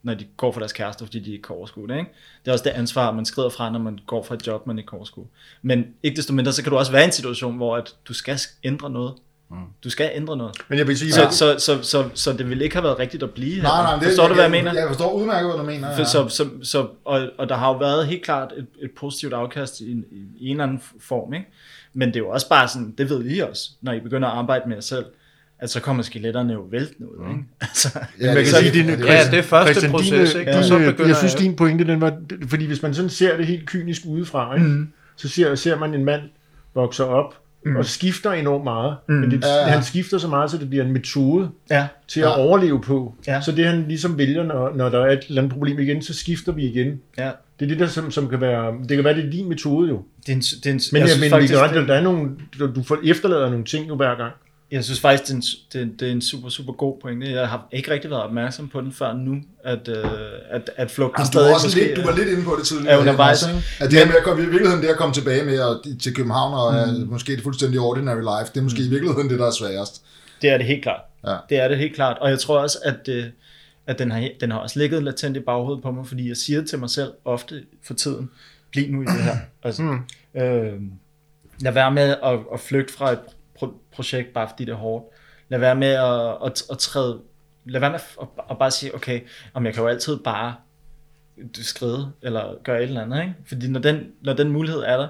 når de går for deres kærester, fordi de ikke kan overskue det, ikke? Det er også det ansvar, man skrider fra, når man går fra et job, man ikke kan overskue. Men ikke desto mindre, så kan du også være i en situation, hvor at du skal ændre noget. Mm. Du skal ændre noget. Men jeg vil sige, så, ja. så, så, så, så det ville ikke have været rigtigt at blive her. Nej, nej, det, forstår du, hvad jeg, jeg mener? Jeg forstår udmærket, hvad du mener. Ja. For, så, så, så, og, og der har jo været helt klart et, et positivt afkast i, i, i en eller anden form, ikke? Men det er jo også bare sådan, det ved I også, når I begynder at arbejde med jer selv. Altså, så kommer skeletterne jo væltende ud, ikke? Altså, ja, man kan så, sige, din, ja, det er første Christian, proces, ikke? Ja. Jeg, jeg synes, din pointe, den var... Fordi hvis man sådan ser det helt kynisk udefra, ikke? Mm. Så ser, ser man en mand vokser op mm. og skifter enormt meget. Mm. Men det, ja. han skifter så meget, så det bliver en metode ja. til at ja. overleve på. Ja. Så det, han ligesom vælger, når, når der er et eller andet problem igen, så skifter vi igen. Ja. Det er det, der som, som kan være... Det kan være, det er din metode, jo. Det er en, det er en, men jeg, jeg mener, faktisk, gør, det, der er nogle, du får efterlader nogle ting jo hver gang. Jeg synes faktisk, det er, en, det, det er en super, super god pointe. Jeg har ikke rigtig været opmærksom på den før nu, at, øh, at, at flugten altså, stadig måske... Lidt, du var lidt inde på det tidligere. Ja, undervejs. At det her med at komme, i virkeligheden det at komme tilbage med og, til København og mm. måske det fuldstændig ordinary life, det er måske mm. i virkeligheden det, der er sværest. Det er det helt klart. Ja. Det er det helt klart. Og jeg tror også, at, at den, har, den har også ligget latent i baghovedet på mig, fordi jeg siger til mig selv ofte for tiden, bliv nu i det her. Altså, mm. øh, lad være med at, at flygte fra et projekt, bare fordi det er hårdt. Lad være med at, at, at træde, lad være med at, at bare sige, okay, om jeg kan jo altid bare skride, eller gøre et eller andet, ikke? Fordi når den, når den mulighed er der,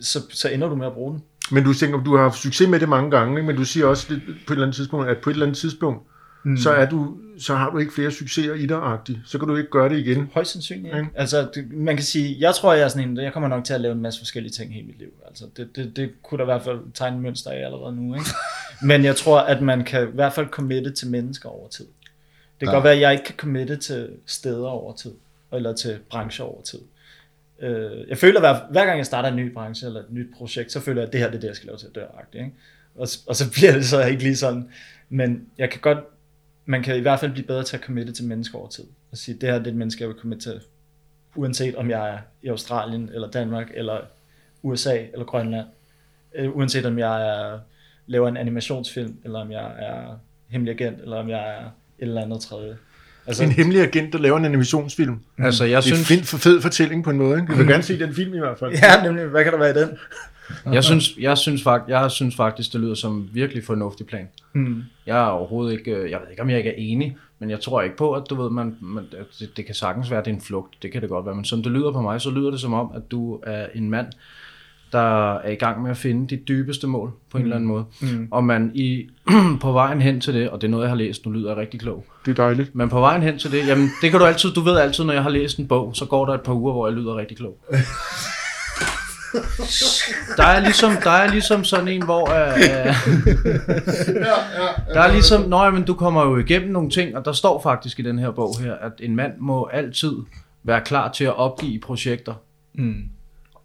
så, så ender du med at bruge den. Men du tænker, du har haft succes med det mange gange, ikke? Men du siger også lidt, på et eller andet tidspunkt, at på et eller andet tidspunkt, mm. så, er du, så har du ikke flere succeser i dig-agtigt. Så kan du ikke gøre det igen. Højst sandsynligt. Okay. Altså, det, man kan sige, jeg tror, jeg er sådan en, jeg kommer nok til at lave en masse forskellige ting hele mit liv. Altså, det, det, det kunne der i hvert fald tegne mønster af allerede nu, ikke? Men jeg tror, at man kan i hvert fald committe til mennesker over tid. Det kan ja. godt være, at jeg ikke kan committe til steder over tid, eller til brancher over tid. Jeg føler, hver, hver gang jeg starter en ny branche, eller et nyt projekt, så føler jeg, at det her det er det, jeg skal lave til at dør-agtigt, ikke? Og, og så bliver det så ikke lige sådan. Men jeg kan godt... Man kan i hvert fald blive bedre til at committe til mennesker over tid. Og sige, det her det er et menneske, jeg vil committe til. Uanset om jeg er i Australien, eller Danmark, eller U S A, eller Grønland. Uanset om jeg er, laver en animationsfilm, eller om jeg er hemmelig agent, eller om jeg er et eller andet tredje. Altså, en hemmelig agent, der laver en animationsfilm. Altså, jeg det er synes... en fed, fed fortælling på en måde. Ikke? Jeg vil gerne se den film i hvert fald. Ja, nemlig. Hvad kan der være i den? Jeg synes, jeg synes, fakt, jeg synes faktisk, det lyder som virkelig fornuftig plan. Mm. Jeg er overhovedet ikke, jeg ved ikke, om jeg ikke er enig, men jeg tror ikke på, at du ved, man, man det, det kan sagtens være, det er en flugt, det kan det godt være, men som det lyder på mig, så lyder det som om, at du er en mand, der er i gang med at finde dit dybeste mål, på en mm. eller anden måde, mm. og man i, på vejen hen til det, og det er noget, jeg har læst, nu lyder jeg rigtig klog. Det er dejligt. Men på vejen hen til det, jamen det kan du altid, du ved altid, når jeg har læst en bog, så går der et par uger, hvor jeg lyder rigtig klog. Der er ligesom der er ligesom sådan en hvor øh, øh, der er ligesom nej, men du kommer jo igennem nogle ting, og der står faktisk i den her bog her, at en mand må altid være klar til at opgive projekter mm.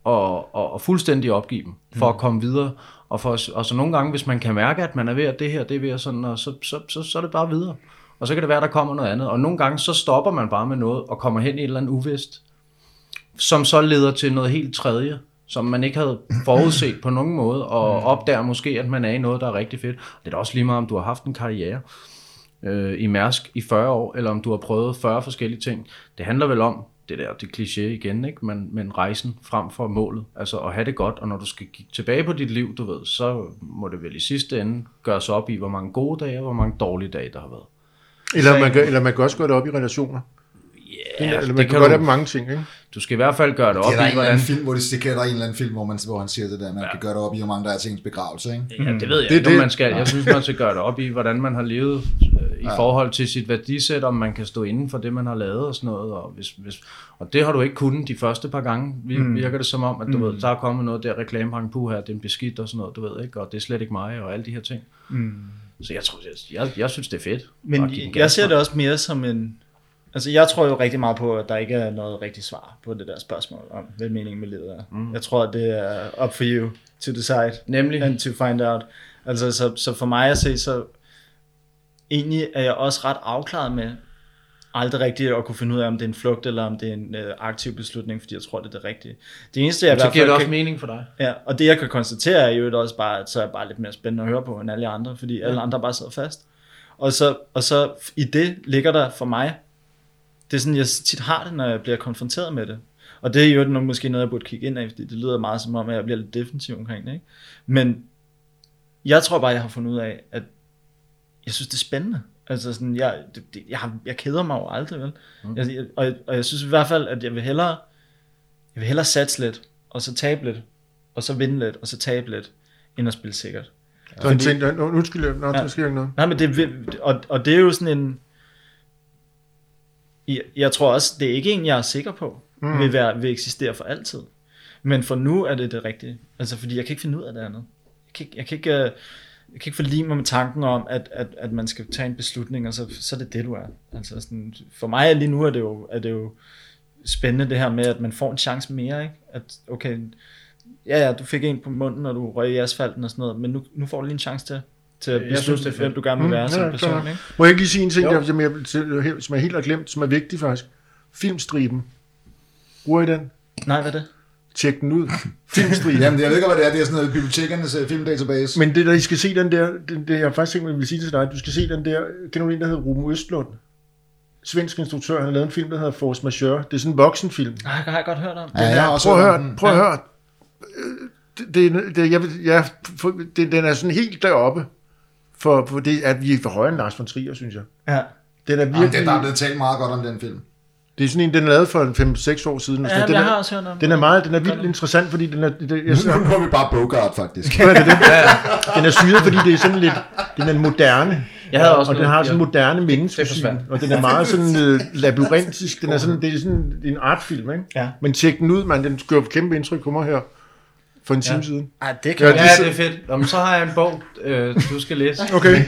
og, og, og fuldstændig opgive dem for mm. at komme videre og for og så nogle gange hvis man kan mærke at man er ved at det her det er ved at sådan og så så så, så er det bare videre og så kan det være der kommer noget andet og nogle gange så stopper man bare med noget og kommer hen i et eller andet uvist, som så leder til noget helt tredje, som man ikke havde forudset på nogen måde, og opdager måske, at man er i noget, der er rigtig fedt. Det er da også lige meget, om du har haft en karriere øh, i Mærsk i fyrre år, eller om du har prøvet fyrre forskellige ting. Det handler vel om, det der, det kliché igen, ikke? Men, men rejsen frem for målet, altså at have det godt, og når du skal kigge tilbage på dit liv, du ved, så må det vel i sidste ende gøres op i, hvor mange gode dage, og hvor mange dårlige dage, der har været. Eller man kan, eller man kan også gøre det op i relationer. Ja, eller, eller man kan gøre det på mange ting, ikke? Du skal i hvert fald gøre det op i, hvordan... Det er der en eller anden film, hvor det, det kender en eller anden film, hvor, man, hvor han siger det der, man ja. kan gøre det op i, hvor mange der er til ens begravelse, ikke? Ja, det ved jeg det, ikke, det. Man skal. Jeg synes, man skal gøre det op i, hvordan man har levet i ja. forhold til sit værdisæt, om man kan stå inden for det, man har lavet og sådan noget. Og, hvis, hvis, og det har du ikke kunnet de første par gange. Virker det som om, at du mm. ved, der er kommet noget der reklamehang på her, det er en beskidt og sådan noget, du ved, ikke? Og det er slet ikke mig og alle de her ting. Mm. Så jeg, tror, jeg, jeg, jeg synes, det er fedt. Men jeg, jeg ser det også mere som en... Altså, jeg tror jo rigtig meget på, at der ikke er noget rigtigt svar på det der spørgsmål om, hvad meningen med livet er. Mm. Jeg tror, at det er up for you to decide, nemlig, and to find out. Altså, så, så for mig at se, så egentlig er jeg også ret afklaret med aldrig rigtigt at kunne finde ud af, om det er en flugt, eller om det er en øh, aktiv beslutning, fordi jeg tror, det er det rigtige. Det eneste, jeg i hvert fald... Så giver det også kan, mening for dig. Ja, og det jeg kan konstatere er jo også bare, at så er jeg bare lidt mere spændende at høre på, end alle andre, fordi ja. alle andre bare sidder fast. Og så, og så i det ligger der for mig... Det er sådan, jeg tit har det, når jeg bliver konfronteret med det. Og det er jo nok måske noget, jeg burde kigge ind af, fordi det lyder meget som om, at jeg bliver lidt defensiv omkring det, ikke? Men jeg tror bare, jeg har fundet ud af, at jeg synes, det er spændende. Altså sådan, jeg, det, det, jeg, har, jeg keder mig jo aldrig, vel? Okay. Jeg, og, jeg, og jeg synes i hvert fald, at jeg vil hellere, jeg vil hellere satse lidt, og så tabe lidt, og så vinde lidt, og så tabe lidt, end at spille sikkert. Ja. Fordi, så en ting, nu skal jeg, nå, ja, skal jeg ikke noget. Nej, men det, og, og det er jo sådan en... Jeg tror også, det er ikke en, jeg er sikker på, mm. vil, være, vil eksistere for altid. Men for nu er det det rigtige. Altså, fordi jeg kan ikke finde ud af det andet. Jeg kan ikke, jeg kan ikke, jeg kan ikke forlige mig med tanken om, at, at, at man skal tage en beslutning, og så, så er det det, du er. Altså, sådan, for mig lige nu er det, jo, er det jo spændende det her med, at man får en chance mere, ikke? At okay, ja, ja, du fik en på munden, og du røg i asfalten og sådan noget, men nu, nu får du lige en chance til til at beslutte, hvem du gerne vil være mm, som ja, person. Ikke? Må jeg ikke lige sige en ting, der, som, jeg, som jeg helt har glemt, som er vigtig faktisk? Filmstriben. Bruger I den? Nej, hvad er det? Tjek den ud. Filmstriben. Jamen, jeg ved ikke, hvad det er. Det er sådan noget bibliotekernes uh, filmdatabase. Men det der, I skal se den der, det, det jeg har faktisk tænkt mig, at jeg vil sige til dig, du skal se den der, kender du en, der hedder Ruben Østlund? Svensk instruktør, han har lavet en film, der hedder Force Majeure. Det er sådan en voksenfilm. Nej, jeg har godt hørt om ja, jeg har også prøv, hørt, om den. prøv at høre, prøv at høre. Det, det, jeg, jeg, det, den er sådan helt deroppe, for, for det at vi er for højere end Lars von Trier, synes jeg. Ja. Den er virkelig... Jamen, der er blevet talt meget godt om den film. Det er sådan en, den er lavet for fem seks år siden. Ja, den jeg er, har også hørt om den. Den er meget, den er vildt interessant, fordi den er... Det, jeg, så, nu får vi bare Bogart, faktisk. Ja, det er det. Ja. Den er syret, fordi det er sådan lidt... Den er moderne. Jeg havde også og noget, den har sådan en moderne menneskesyn, og den er meget sådan øh, labyrintisk. Den er sådan, det er sådan en artfilm, ikke? Ja. Men tjek den ud, man. Den gør kæmpe indtryk, kommer her. For en time ja. siden. Ej, det kan ja, det, ja, det er fedt. Jamen, så har jeg en bog, øh, du skal læse. Okay.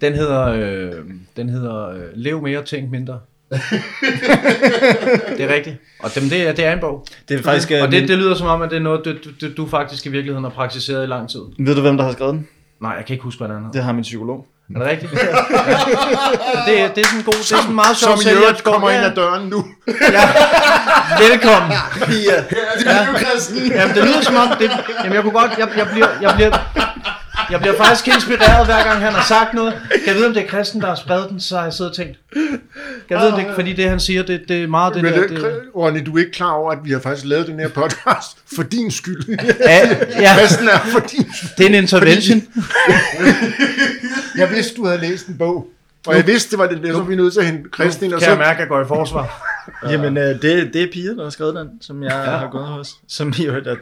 Den hedder, øh, den hedder øh, Lev mere, tænk mindre. Det er rigtigt. Og dem, det, er, det er en bog. Det er faktisk, og det, det lyder som om, at det er noget, du, du, du faktisk i virkeligheden har praktiseret i lang tid. Ved du, hvem der har skrevet den? Nej, jeg kan ikke huske, hvad den hedder. Det har min psykolog. Er det rigtigt? Ja. Det, det er sådan god, som, det er sådan meget sjovt. Som i øvrigt kommer ind ad døren nu. Ja. Velkommen. Ja. Ja. Jamen, det lyder som om, det, jamen, jeg kunne godt, jeg, jeg, bliver, jeg, bliver, jeg bliver faktisk inspireret, hver gang han har sagt noget. Kan jeg vide, om det er Christian, der har spredt den, så har jeg siddet og tænkt. Kan jeg ah, vide, det, fordi det, han siger, det, det er meget det men der. Det, det... Ronny, du er ikke klar over, at vi har faktisk lavet den her podcast for din skyld. Ja, ja. Christian er for din skyld. Det er en intervention. Jeg vidste, du havde læst en bog. Og jeg vidste, det var det, der, som vi nødt til at hente Christian ind. Kan så... jeg mærke, at jeg går i forsvar. Jamen, øh, det, det er Pia, der har skrevet den, som jeg ja. har gået hos. Som I hørte, at...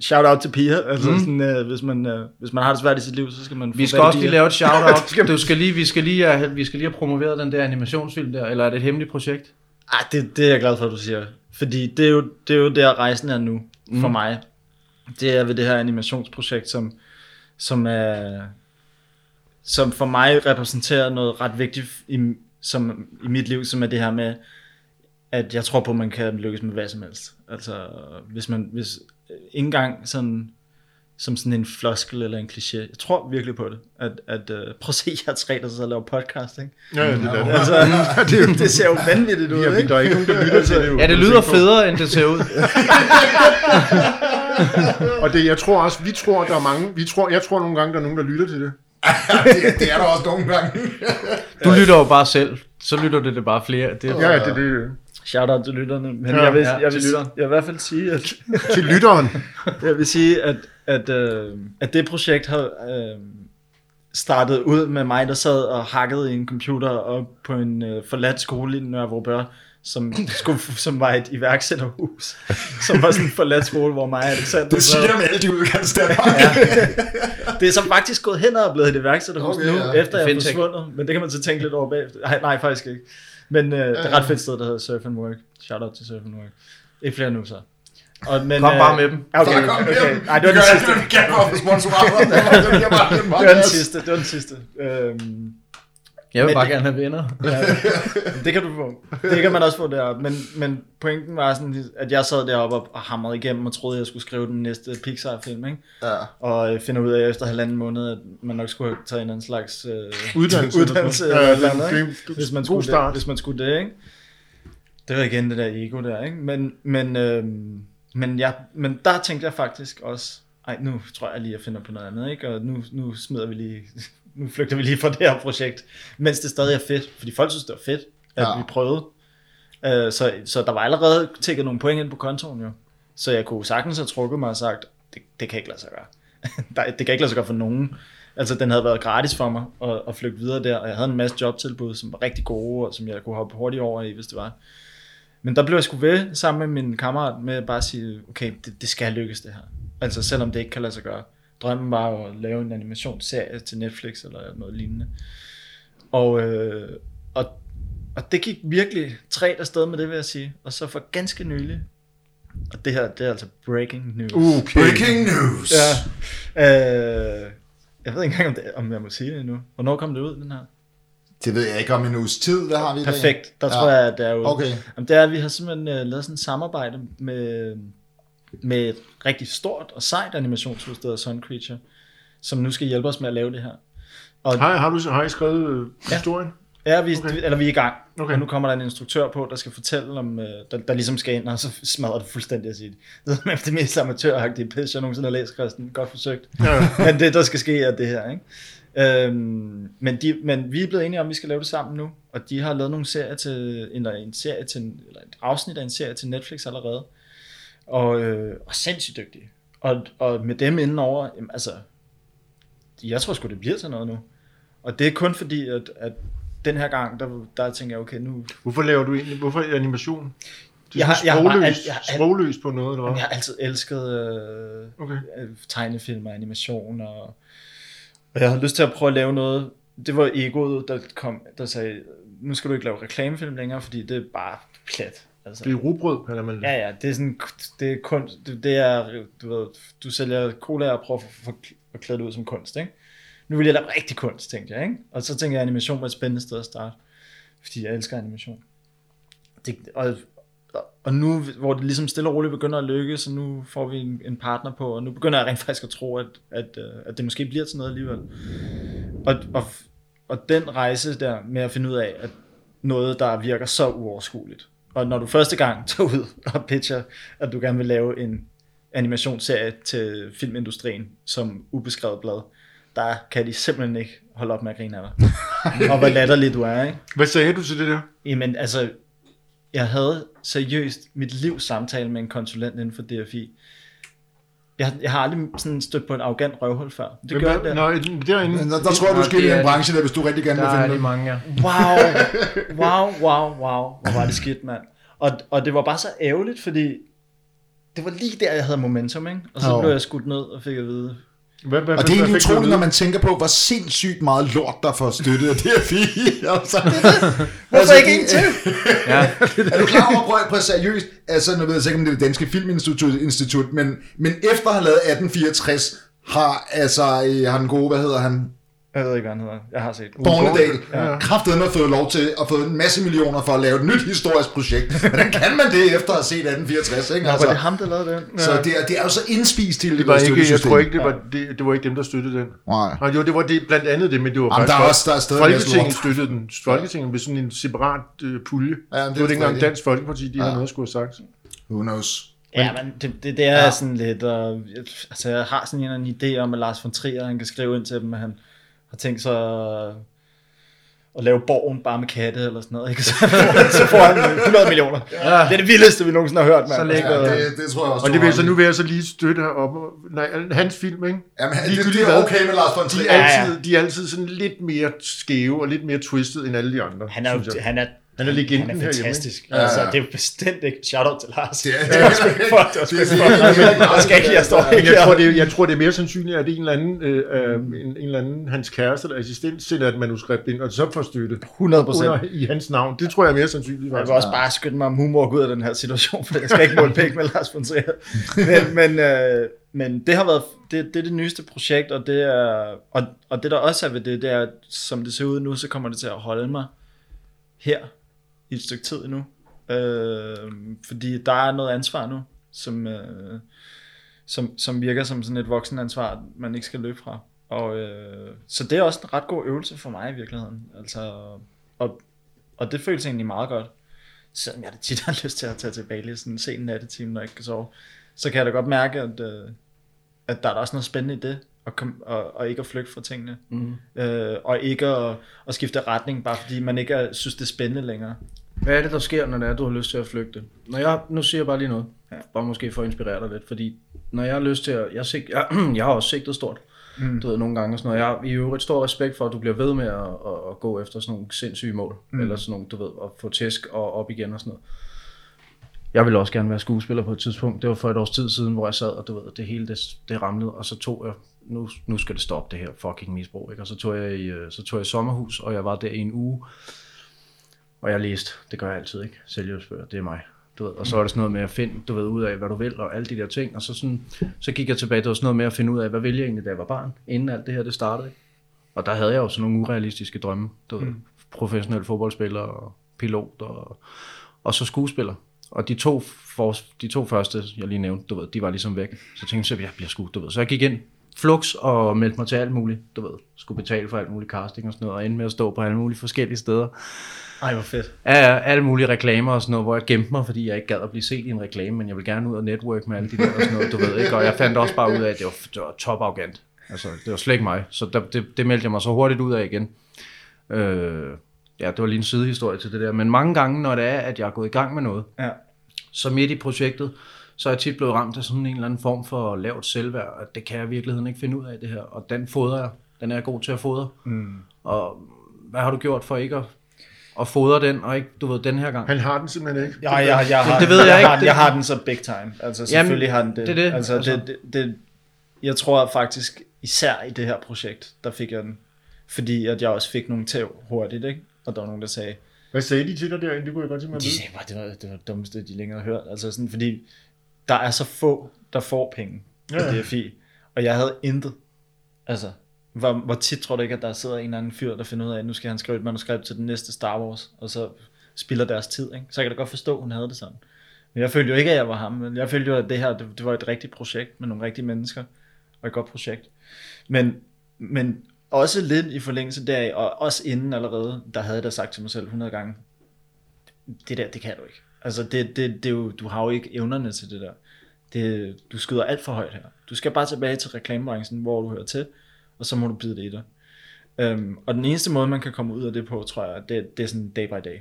Shout out til Pia. Altså mm. sådan, øh, hvis, man, øh, hvis man har det svært i sit liv, så skal man... Vi skal også lige lave et shout out. Du skal lige, vi, skal lige have, vi skal lige have promoveret den der animationsfilm der, eller er det et hemmeligt projekt? Ej, det, det er jeg glad for, at du siger. Fordi det er jo, det er jo der, rejsen er nu mm. for mig. Det er ved det her animationsprojekt, som, som er... som for mig repræsenterer noget ret vigtigt i, som, i mit liv, som er det her med, at jeg tror på, at man kan lykkes med hvad som helst. Altså, hvis man, hvis ikke engang sådan, som sådan en floskel eller en kliché, jeg tror virkelig på det, at, at uh, prøv at se, jeg har tre, der så laver podcast, ikke? Ja, ja, det er det. Altså, det, det ser jo vanvittigt ud, ikke? Der er ikke nogen, der lytter til det. Ja, det lyder federe, end det ser ud. Og det, jeg tror også, vi tror, der er mange, vi tror, jeg tror nogle gange, der er nogen, der lytter til det. det, det er der også nogle gange. Du lytter jo bare selv. Så lytter det, det bare flere det, ja, det, det. Shout out til lytterne. Men ja, jeg, vil, ja, jeg, vil, jeg vil i hvert fald sige at, til lytteren. Jeg vil sige at, at, øh, at det projekt har, øh, startede ud med mig, der sad og hakkede i en computer op på en øh, forladt skole i Nørre Vorupør, som, skulle, som var et iværksætterhus, som var sådan en forladt skole, hvor mig og Alexander... Du siger med alle de udkants der. Ja. Det er så faktisk gået hen og blevet et iværksætterhus okay, nu, ja. Efter jeg er forsvundet, men det kan man så tænke lidt over bagefter. Ej, nej, faktisk ikke. Men øh, ja, ja. Det er et ret fedt sted, der hedder Surf and Work. Shout out til Surf and Work. Ikke flere nu så. Og, men, kom bare med dem. Okay, okay. okay. okay. Ej, det var den sidste. Det var den sidste. Det var den sidste. Øhm, jeg vil bare det, gerne have venner. Ja, det kan du få. Det kan man også få deroppe. Men, men pointen var sådan, at jeg sad deroppe og hamrede igennem og troede, at jeg skulle skrive den næste Pixar-film. Ikke? Ja. Og finder ud af efter halvanden måned, at man nok skulle have taget en eller anden slags øh, uddannelse. uddannelse ja, eller eller andet, hvis, man skulle det, hvis man skulle det. Ikke? Det var igen det der ego der. Ikke? Men... men øhm, Men, jeg, men der tænkte jeg faktisk også, ej, nu tror jeg lige, jeg finder på noget andet, ikke? Og nu, nu smider vi lige, nu flygter vi lige fra det her projekt, mens det stadig er fedt, fordi folk synes, det var fedt, at ja. vi prøvede. Øh, så, så der var allerede tækket nogle point ind på kontoen jo, så jeg kunne sagtens have trukket mig og sagt, det, det kan ikke lade sig gøre. Det kan ikke lade sig gøre for nogen. Altså, den havde været gratis for mig at, at flygte videre der, og jeg havde en masse jobtilbud, som var rigtig gode, og som jeg kunne hoppe hurtigt over i, hvis det var. Men der blev jeg sgu ved sammen med min kammerat med bare at sige, okay, det, det skal lykkes det her. Altså selvom det ikke kan lade sig gøre. Drømmen var at lave en animationsserie til Netflix eller noget lignende. Og, øh, og, og det gik virkelig træt afsted med det, vil jeg sige. Og så for ganske nylig, og det her, det er altså breaking news. Uh, breaking news! Ja, øh, jeg ved ikke engang, om, det, om jeg må sige det endnu. Hvornår kom det ud, den her? Det ved jeg ikke om en uges tid, hvad har vi i dag? Perfekt, der ja. tror jeg, at det er jo... Okay. Jamen, det er, at vi har simpelthen uh, lavet sådan et samarbejde med, med et rigtig stort og sejt animationshus, der hedder Sun Creature, som nu skal hjælpe os med at lave det her. Og hej, har, du, har I skrevet øh, ja. historien? Ja, vi, okay. eller vi er i gang. Okay. Og nu kommer der en instruktør på, der skal fortælle om... Øh, der, der ligesom skal ind, og så smadrer det fuldstændig at sige det. Det er det mest amatøragtige pisse, jeg nogensinde har læst, Christian. Godt forsøgt. Ja. Men det, der skal ske, er det her, ikke? Øhm, men, de, men vi er blevet enige om, at vi skal lave det sammen nu, og de har lavet nogle serier til, eller en serie til, eller et afsnit af en serie til Netflix allerede, og, øh, og sindssygt dygtige. Og, og med dem indenover, jamen, altså, jeg tror sgu, det bliver til noget nu. Og det er kun fordi, at, at den her gang, der, der tænker jeg, okay, nu... Hvorfor laver du egentlig, hvorfor animation? Det er sådan sprogløs på noget, eller hvad? Jeg har altid elsket øh, okay. tegnefilm og animation og... Og jeg havde lyst til at prøve at lave noget. Det var egoet, der kom, der sagde, nu skal du ikke lave reklamefilm længere, fordi det er bare plat. Altså, det er rugbrød, kalder man det. Ja, ja, det er sådan, det er kunst, det, det er, du ved, du sælger cola og prøver at klæde det ud som kunst, ikke? Nu vil jeg lave rigtig kunst, tænkte jeg, ikke? Og så tænkte jeg, at animation var et spændende sted at starte, fordi jeg elsker animation. Det, og, og nu, hvor det ligesom stille og roligt begynder at lykkes, så nu får vi en partner på, og nu begynder jeg rent faktisk at tro, at, at, at det måske bliver til noget alligevel. Og, og, og den rejse der med at finde ud af, at noget, der virker så uoverskueligt. Og når du første gang tager ud og pitcher, at du gerne vil lave en animationsserie til filmindustrien som ubeskrevet blad, der kan de simpelthen ikke holde op med at grine af dig. Og hvor latterlig du er, ikke? Hvad sagde du til det der? Jamen altså... Jeg havde seriøst mit livs samtale med en konsulent inden for D F I. Jeg, jeg har aldrig sådan stødt på en arrogant røvhul før. Det men, gør det. Nøj, derinde. Men, der, der tror jeg, du skal i en branche, der hvis du rigtig gerne vil finde noget. Mange, ja. Wow, wow, wow, wow. Hvor var det skidt, mand. Og, og det var bare så ærgerligt, fordi det var lige der, jeg havde momentum, ikke? Og så oh. blev jeg skudt ned og fik at vide... Hvad, hvad, og det er helt utroligt, når man tænker på, hvor sindssygt meget lort, der får støttet af D F I. Altså, hvorfor altså, ikke en til? Ja. Er du klar over, prøv at prøve seriøst, altså nu ved jeg ikke, om det er det Danske Filminstitut, men, men efter at have lavet atten fireogtres, har altså, har den gode, hvad hedder han? Jeg ved ikke, hvad han hedder. Jeg har set. Bornedal. Ja. Kraftedeme har fået lov til at få en masse millioner for at lave et nyt historisk projekt. Hvordan kan man det efter at have set atten fireogtres? Ikke? Altså, ja, var det ham, der lavede den? Ja. Så det er, det er jo så indspist til det, det var ikke, jeg tror ikke, det var, det, det var ikke dem, der støttede den. Nej. Nej, jo, det var det, blandt andet det, men det var faktisk... Jamen, der er også, der er stadig Folketinget støttede den. Folketinget blev sådan en separat øh, pulje. Ja, det, det var det ikke engang Dansk Folkeparti, de ja. havde noget skulle have sagt. Who knows? Men, ja, men det, det, det er ja. sådan lidt... Øh, altså, jeg har sådan en eller anden idé om, at Lars von Trier, han kan skrive ind til dem, at han... har tænkt sig og lave borgen bare med katte eller sådan noget, ikke? Så, så får han hundrede millioner. Ja. Det er det vildeste, vi nogensinde har hørt, mand. Så ja, det, det tror jeg også. Og det vil så nu være så lige støtte op. Nej, hans film, ikke? Jamen, det, det, det er okay med Lars von Trier. De er altid, ja, ja. de er altid sådan lidt mere skæve og lidt mere twisted end alle de andre. Han er jo, han er Han er legenden herhjemme. Han er fantastisk. Ja, ja. Altså, det er jo bestemt ikke shout-out til Lars. Det er ikke. Jeg tror, det er mere sandsynligt, at en eller anden, øh, mm. en, en eller anden hans kæreste eller assistent sender et manuskript ind, og så får støtte hundrede procent i hans navn. Det tror jeg er mere sandsynligt. Jeg vil også bare skynde mig mumork ud af den her situation, for jeg skal ikke måle pæk med Lars von Trier. Men, men, øh, men det har været det, det er det nyeste projekt, og det, er, og, og det der også er ved det, det er, som det ser ud nu, så kommer det til at holde mig her i et stykke tid endnu, øh, fordi der er noget ansvar nu, som, øh, som, som virker som sådan et voksenansvar, man ikke skal løbe fra. Og, øh, så det er også en ret god øvelse for mig i virkeligheden, altså, og, og det føles egentlig meget godt, selvom jeg da tit har lyst til at tage til Bali sådan en sen nattetime, når jeg ikke kan sove, så kan jeg da godt mærke, at, øh, at der er også noget spændende i det. Og, kom, og, og ikke at flygte fra tingene, mm. øh, og ikke at, at skifte retning, bare fordi man ikke er, synes, det er spændende længere. Hvad er det, der sker, når det er, du har lyst til at flygte? Når jeg, nu siger jeg bare lige noget, ja. bare måske for at inspirere dig lidt, fordi når jeg har lyst til at, jeg, sig, jeg, jeg har også sigtet stort, mm. du ved, nogle gange, sådan, og jeg har i øvrigt stor respekt for, at du bliver ved med at, at, at gå efter sådan nogle sindssyge mål, mm. eller sådan nogle, du ved, at få tæsk og op igen og sådan noget. Jeg ville også gerne være skuespiller på et tidspunkt. Det var for et års tid siden, hvor jeg sad, og du ved, det hele det, det ramlede, og så tog jeg, nu, nu skal det stoppe det her fucking misbrug, ikke? Og så tog jeg i, så tog jeg i sommerhus, og jeg var der i en uge, og jeg læste, det gør jeg altid, ikke? Selvhjælpsbøger, det er mig, du ved, og så var det sådan noget med at finde, du ved, ud af, hvad du vil, og alle de der ting, og så, sådan, så gik jeg tilbage, det var sådan noget med at finde ud af, hvad ville jeg egentlig, da jeg var barn, inden alt det her, det startede, ikke? Og der havde jeg jo sådan nogle urealistiske drømme, du ved, mm. professionelle fodboldspillere, og pilot, og, og så skuespiller. Og de to, for, de to første, jeg lige nævnte, du ved, de var ligesom væk. Så tænkte jeg, at jeg bliver skudt, du ved. Så jeg gik ind, flux, og meldte mig til alt muligt, du ved. Skulle betale for alt muligt casting og sådan noget, og endte med at stå på alle mulige forskellige steder. Ej, hvor fedt. Ja, alle mulige reklamer og sådan noget, hvor jeg gemte mig, fordi jeg ikke gad at blive set i en reklame, men jeg ville gerne ud og network med alle de der og sådan noget, du ved, ikke? Og jeg fandt også bare ud af, at det var, det var top-arrogant. Altså, det var slet ikke mig. Så der, det, det meldte jeg mig så hurtigt ud af igen. Øh... Ja, det var lige en sidehistorie til det der, men mange gange, når det er, at jeg er gået i gang med noget, ja. så midt i projektet, så er jeg tit blevet ramt af sådan en eller anden form for lavt selvværd, og det kan jeg i virkeligheden ikke finde ud af det her, og den fodrer jeg, den er jeg god til at fodre, mm. og hvad har du gjort for ikke at, at fodre den, og ikke, du ved, den her gang? Han har den simpelthen ikke. Ja, ja, jeg har, det ved jeg, jeg ikke. Har, jeg har den så big time, altså selvfølgelig Jamen, har den det. Det, det. Altså, altså. Det, det, det. Jeg tror faktisk, især i det her projekt, der fik jeg den, fordi at jeg også fik nogle tæv hurtigt, ikke? Og der var nogen, der sagde... Hvad sagde de til dig derinde? Det kunne jeg godt tænke mig at vide. De sagde bare, det var det var dummeste, de længere har hørt. Altså sådan, fordi der er så få, der får penge på ja, ja. D F I. Og jeg havde intet. Altså, hvor, hvor tit tror du ikke, at der sidder en eller anden fyr, der finder ud af, at nu skal han skrive et manuskript til den næste Star Wars, og så spilder deres tid, ikke? Så jeg kan da godt forstå, at hun havde det sådan. Men jeg følte jo ikke, at jeg var ham. Men jeg følte jo, at det her det, det var et rigtigt projekt med nogle rigtige mennesker. Og et godt projekt. Men... men også lidt i forlængelse deraf, og også inden allerede, der havde jeg da sagt til mig selv hundrede gange, det der, det kan du ikke. Altså, det, det, det er jo, du har jo ikke evnerne til det der. Det, du skyder alt for højt her. Du skal bare tilbage til reklamebranchen, hvor du hører til, og så må du bide det i dig. Øhm, og den eneste måde, man kan komme ud af det på, tror jeg, det, det er sådan day by day.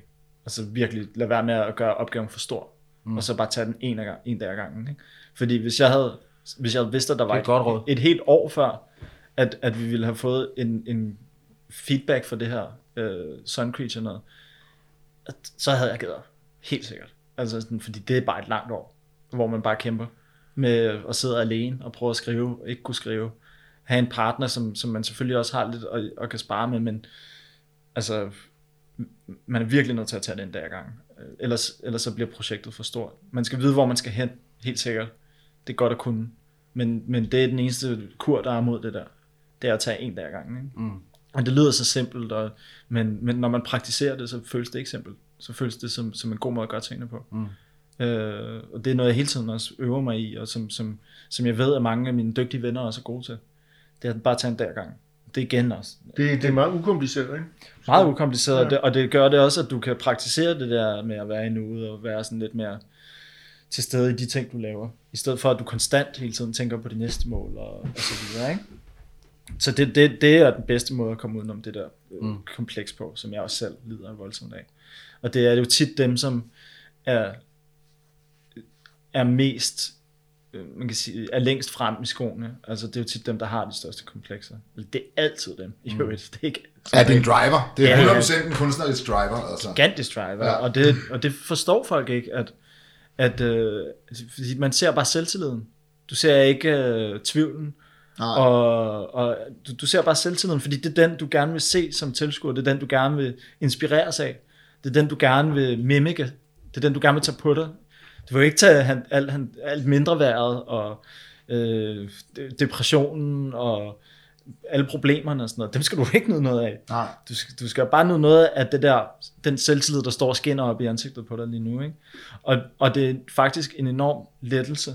Altså virkelig, lad være med at gøre opgaven for stor, mm. og så bare tage den en, gang, en dag ad gangen. Ikke? Fordi hvis jeg havde, hvis jeg havde vidst, at der var et, godt råd. et helt år før, At, at vi ville have fået en, en feedback for det her øh, Sun Creature noget, at, så havde jeg givet op. Helt sikkert. Altså sådan, fordi det er bare et langt år, hvor man bare kæmper med at sidde alene og prøve at skrive, ikke kunne skrive. Have en partner, som, som man selvfølgelig også har lidt og, og kan spare med, men altså, man er virkelig nødt til at tage det en dag ad gangen. Ellers, ellers så bliver projektet for stort. Man skal vide, hvor man skal hen, helt sikkert. Det er godt at kunne. Men, men det er den eneste kur, der er mod det der. Det er at tage en dag ad gangen. Ikke? Mm. Og det lyder så simpelt, og, men, men når man praktiserer det, så føles det ikke simpelt. Så føles det som, som en god måde at gøre tingene på. Mm. Øh, og det er noget, jeg hele tiden også øver mig i, og som, som, som jeg ved, at mange af mine dygtige venner også er gode til. Det er at bare tage en dag ad gangen. Det er igen også. Det, det, det er meget ukompliceret, ikke? Meget ukompliceret, ja. Og det gør det også, at du kan praktisere det der med at være i nuet, og være sådan lidt mere til stede i de ting, du laver. I stedet for, at du konstant hele tiden tænker på det næste mål, og, og så videre, ikke? Så det, det, det er den bedste måde at komme udenom det der mm. kompleks på, som jeg også selv lider voldsomt af. Og det er jo tit dem, som er, er mest, man kan sige, er længst frem i skoene. Altså det er jo tit dem, der har de største komplekser. Det er altid dem. Mm. Jo, det er ikke altid. Ja, det er en driver. Det er ja, hundrede procent en kunstnerisk driver. Altså. Gigantisk driver. Ja. Og, det, og det forstår folk ikke, at, at øh, man ser bare selvtilliden. Du ser ikke øh, tvivlen. Og, og du, du ser bare selvtilliden, fordi det er den, du gerne vil se som tilskuer. Det er den, du gerne vil inspireres af. Det er den, du gerne vil mimike. Det er den, du gerne vil tage på dig. Du vil ikke tage han, al, han, alt mindreværet og øh, depressionen og alle problemerne og sådan noget. Dem skal du ikke nyde noget af. Nej. Du, du skal bare nyde noget af det der, den selvtillid, der står og skinner op i ansigtet på dig lige nu. Ikke? Og, og det er faktisk en enorm lettelse,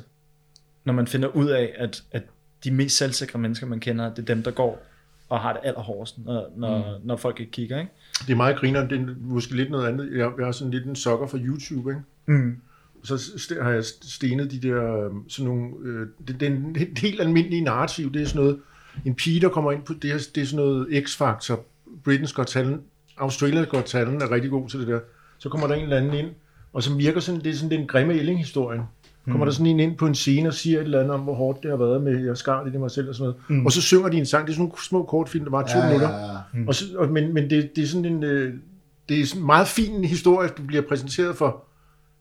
når man finder ud af, at, at de mest selvsikre mennesker, man kender, det er dem, der går og har det allerhårdest, når, når, mm. når folk ikke kigger, ikke? Det er meget griner, det er måske lidt noget andet. Jeg, jeg har sådan lidt en sokker fra YouTube, ikke? Mm. Så st- har jeg stenet de der, sådan nogle, øh, det, det er en helt almindelig narrativ, det er sådan noget, en pige, der kommer ind på det her, det er sådan noget X-Factor, Britain's Got Talent, Australia's Got Talent er rigtig god til det der. Så kommer der en eller anden ind, og så virker sådan, det er sådan den grimme ælling-historien. Kommer der sådan en ind på en scene og siger et eller andet om, hvor hårdt det har været med, jeg skar det i mig selv og sådan noget. Mm. Og så synger de en sang. Det er sådan nogle små kortfilm, der var to ja, minutter. Ja, ja. Mm. Og så, og, men men det, det er sådan en det er sådan en meget fin historie, du bliver præsenteret for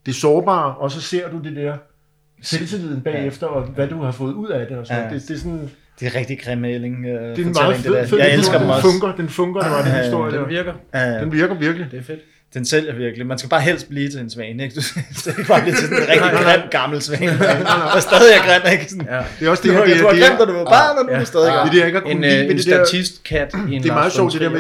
det sårbare, og så ser du det der selvtilliden bagefter, og hvad du har fået ud af det. Og sådan. Ja, ja. Det, det er sådan... Det er rigtig grim ælling. Øh, det er en meget fed, det fed jeg elsker den også. Funker, den funker, der var den historie. Den virker. Ja. Den virker virkelig. Det er fedt. Den sælger virkelig. Man skal bare helst blive til en svane, ikke? Du skal bare blive til sådan en rigtig grim, gammel svane. Og stadig er grim, ikke? Sådan, ja. Det er også det, du, det, du har det, glemt, da du var barn, og nu er du stadig grim. Ja. En, en, en statistkat. Det, det, det er meget sjovt, det der med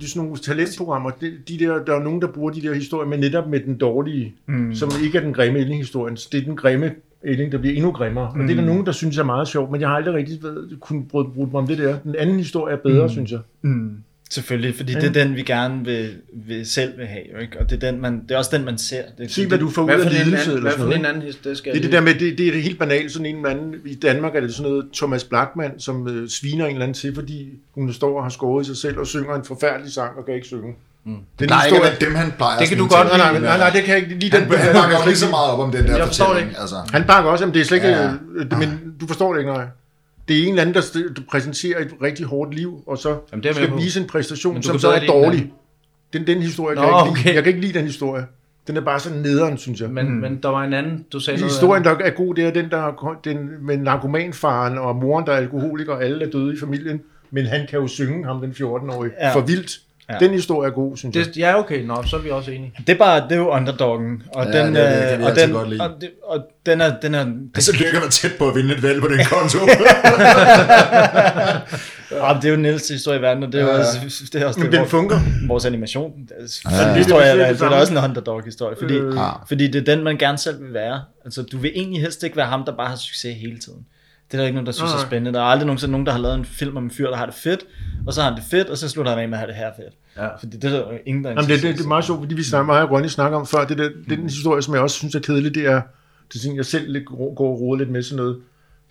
det sådan nogle talentprogrammer. De, de der, der er nogen, der bruger de der historier, men netop med den dårlige, mm. som ikke er den grimme ælling-historien. Det er den grimme ælling, der bliver endnu grimmere. Mm. Og det er der nogen, der synes er meget sjovt, men jeg har aldrig rigtig kunnet bruge mig om det der. Den anden historie er bedre, mm. synes jeg. Mm. Selvfølgelig, fordi ja. Det er den, vi gerne vil, vil selv vil have, ikke? Og det er, den, man, det er også den, man ser. Det, sig, det, hvad du får ud af lidelse eller sådan noget. En anden, det, skal det er det der med, det, det er helt banalt, sådan en eller anden, i Danmark er det sådan noget Thomas Blachman, som øh, sviner en eller anden til, fordi hun står og har skåret i sig selv og synger en forfærdelig sang og kan ikke synge. Mm. Det er ikke at dem han plejer. Det kan du godt. Nej, nej, nej, nej, det kan jeg ikke. Lige han, den han bakker ikke så meget op om den der jeg fortælling. Det. Altså. Han bakker også, men det er slet ikke, ja. øh, men du forstår det ikke, nej. Det er en eller anden, der præsenterer et rigtig hårdt liv, og så jamen, skal vise en præstation, som så er dårlig. Den, den historie, jeg kan jeg ikke lide. Jeg kan ikke lide den historie. Den er bare sådan nederen, synes jeg. Men, mm. men der var en anden, du sagde noget. Historien, der er god, det er den, der den, med narkomanfaren og moren, der er alkoholiker, og alle er døde i familien, men han kan jo synge ham, den fjorten-årige, ja. For vildt. Ja. Den historie er god, synes det, jeg. Ja, okay, nå, så er vi også enige. Det er bare, det er jo underdoggen, og ja, den, ja, det, det og, den og, det, og den er, den er. Den... Så lykker man tæt på at vinde et valg på den konto. Ja, det er jo Niels' historie i verden, og det er ja, ja. Også det er også det, den vores, funker. Vores animation. Altså, ja, ja. Historie er, det er også en underdog-historie, fordi, øh. fordi det er den, man gerne selv vil være. Altså, du vil egentlig helst ikke være ham, der bare har succes hele tiden. Det er der ikke nogen, der synes okay. er spændende. Der er aldrig nogensinde nogen, der har lavet en film om en fyr, der har det fedt, og så har han det fedt, og så slutter han af med at have det her fedt. Ja. Fordi det er der ingen, der er. Jamen, det, det, det er meget sjovt, fordi vi snakker meget, og Ronny snakker om før, det der, mm. den historie, som jeg også synes er kedelig, det er, det er jeg selv går og roder lidt med sådan noget.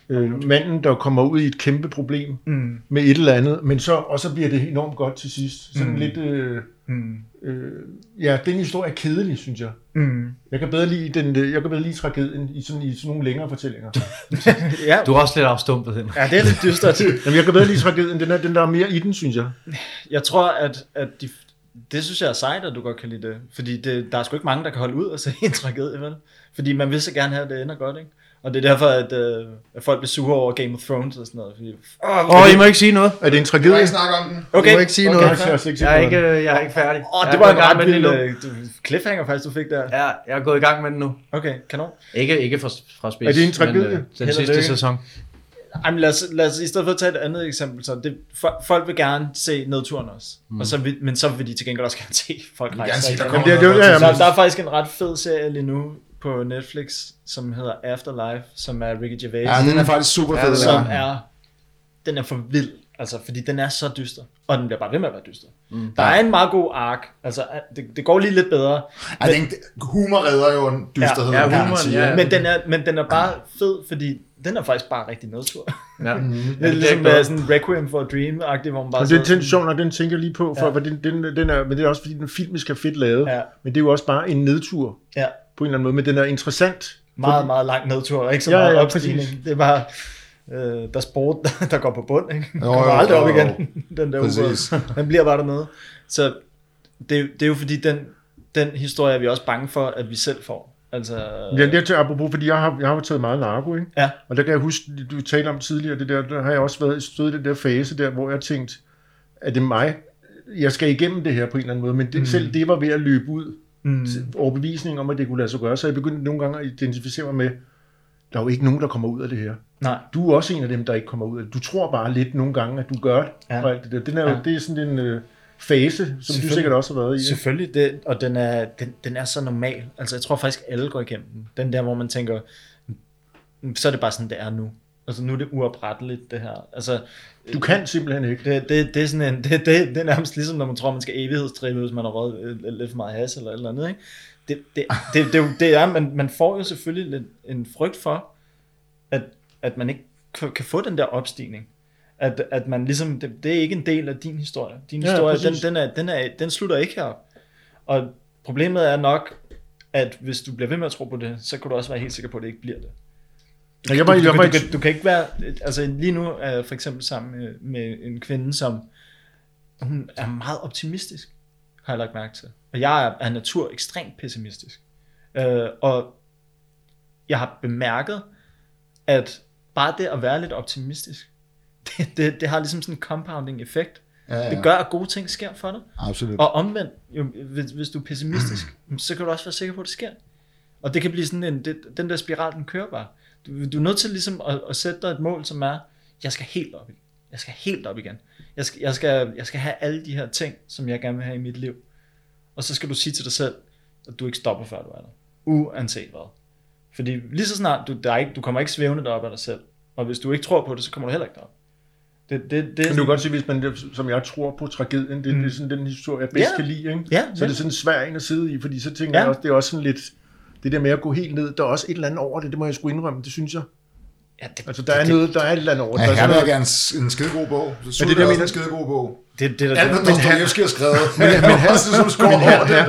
Øh, manden, der kommer ud i et kæmpe problem mm. med et eller andet, men så, og så bliver det enormt godt til sidst. Sådan mm. lidt... Øh, Mm. Øh, ja, den historie er kedelig, synes jeg. Mm. Jeg kan bedre lide den, jeg kan bedre lide tragedien i sådan i sådan nogle længere fortællinger. Ja. Du er også lidt afstumpet den. Ja, det er lidt dystert. Jamen, jeg kan bedre lide tragedien, den der, den der er mere i den, synes jeg. Jeg tror at at de, det synes jeg er sejt, at du godt kan lide det, fordi det, der er sgu ikke mange, der kan holde ud og se en tragedie, vel? Fordi man vil så gerne have, at det ender godt, ikke? Og det er derfor, at, øh, at folk bliver sure over Game of Thrones og sådan noget. Fordi, åh, oh, I må ikke sige noget. Er det en tragedie? Jeg må ikke snakke om den. Okay. I må ikke sige okay, noget. Okay. Jeg, er ikke, jeg, er ikke, jeg er ikke færdig. Åh, oh, det var en ret lille cliffhanger, faktisk, du fik der. Ja, jeg er gået i gang med den nu. Okay, kanon. Ikke, ikke fra, fra spids. Er det en tragedie? Men, øh, den sidste sæson. Jamen, lad os, lad os i stedet for at tage et andet eksempel. Så det, folk vil gerne se nedturen også, mm. og så vil, men så vil de til gengæld også gerne se folk rejse. Der, der, der, der, der er faktisk en ret fed serie lige nu på Netflix, som hedder Afterlife, som er Ricky Gervais. Ja, den er faktisk super fed. Ja, som er, den er for vild, altså, fordi den er så dyster, og den bliver bare ved med at være dyster. Mm, der ja. Er en meget god ark, altså det, det går lige lidt bedre. Men, ja, den, humor redder jo en dysterhed, ja, ja, humor, ja. Men, den er, men den er bare fed, fordi den er faktisk bare rigtig nedtur. Ja. Mm-hmm. Det er ligesom det er sådan en Requiem for a Dream-agtig, hvor man bare... Men det er sådan, sjovt, når den tænker lige på, for, ja. for den, den, den er, men det er også fordi, den filmisk er fedt lavet, ja. men det er jo også bare en nedtur, ja. på en eller anden måde, men den er interessant. Meget, fordi... meget lang nedtur, ikke så ja, meget ja, opstigning. Præcis. Det er bare... Øh, der sport, der går på bund, ikke? Kommer aldrig op igen, den der uge. Den bliver bare dernede. Så det, det er jo fordi, den, den historie er vi også bange for, at vi selv får. Altså, ja, det er til apropos, fordi jeg har, jeg har taget meget narko, ikke? Ja. Og der kan jeg huske, du talte om tidligere, det der, der har jeg også været stået i den der fase der, hvor jeg tænkte, at det er mig, jeg skal igennem det her på en eller anden måde, men det, mm. selv det var ved at løbe ud, mm. overbevisning om, at det kunne lade sig gøre, så jeg begyndte nogle gange at identificere mig med, der er jo ikke nogen, der kommer ud af det her. Nej. Du er også en af dem, der ikke kommer ud af det. Du tror bare lidt nogle gange, at du gør det. Ja. Og alt det der. Den er jo, ja. det er sådan en øh, fase, som du sikkert også har været i. Ikke? Selvfølgelig, det, og den er, den, den er så normal. Altså, jeg tror faktisk, alle går igennem den. Den der, hvor man tænker, så er det bare sådan, det er nu. Altså, nu er det uopretteligt, det her. Altså, du kan simpelthen ikke. Det, det, det er sådan en, det, det, det er nærmest ligesom, når man tror, man skal evighedstrive, hvis man har røget lidt for meget has eller et eller andet, ikke? Det, det, det, det, det er, man, man får jo selvfølgelig en, en frygt for, at, at man ikke kan få den der opstigning. At, at man ligesom, det, det er ikke en del af din historie. Din ja, historie, den, den, er, den, er, den slutter ikke herop. Og problemet er nok, at hvis du bliver ved med at tro på det, så kan du også være helt sikker på, at det ikke bliver det. Du, jeg var, jeg var, du, du, du, kan, du kan ikke være, altså lige nu er jeg for eksempel sammen med, med en kvinde, som hun er meget optimistisk, har jeg lagt mærke til. Og jeg er af natur ekstremt pessimistisk. Øh, og jeg har bemærket, at bare det at være lidt optimistisk, det, det, det har ligesom sådan en compounding effekt. Ja, ja. Det gør, at gode ting sker for dig. Absolut. Og omvendt, jo, hvis, hvis du er pessimistisk, så kan du også være sikker på, at det sker. Og det kan blive sådan en, det, den der spiral, den kører bare. Du, du er nødt til ligesom at, at sætte dig et mål, som er, jeg skal helt op igen. Jeg skal helt op igen. Jeg skal, jeg skal, jeg skal have alle de her ting, som jeg gerne vil have i mit liv. Og så skal du sige til dig selv, at du ikke stopper, før du er der. Uanset hvad. Fordi lige så snart, du, der er ikke, du kommer ikke svævende derop af dig selv. Og hvis du ikke tror på det, så kommer du heller ikke derop. Det, det, det, men du kan godt sige, hvis man, som jeg tror på tragedien, det, mm. det er sådan den historie, jeg bedst ja. kan lide. Ikke? Ja, så ja. det er sådan svært en at sidde i, fordi så tænker ja. jeg også, det er også sådan lidt, det der med at gå helt ned, der er også et eller andet over det, det må jeg sgu indrømme, det synes jeg. Ja, det, altså der det, er noget, der er et eller andet over. Ja, jeg vil gerne en skidegod bog. Det er det, jeg mener, en skidegod bog. Det, det, der, alt, der Dostojevskij har skrevet. Men han som skår over det.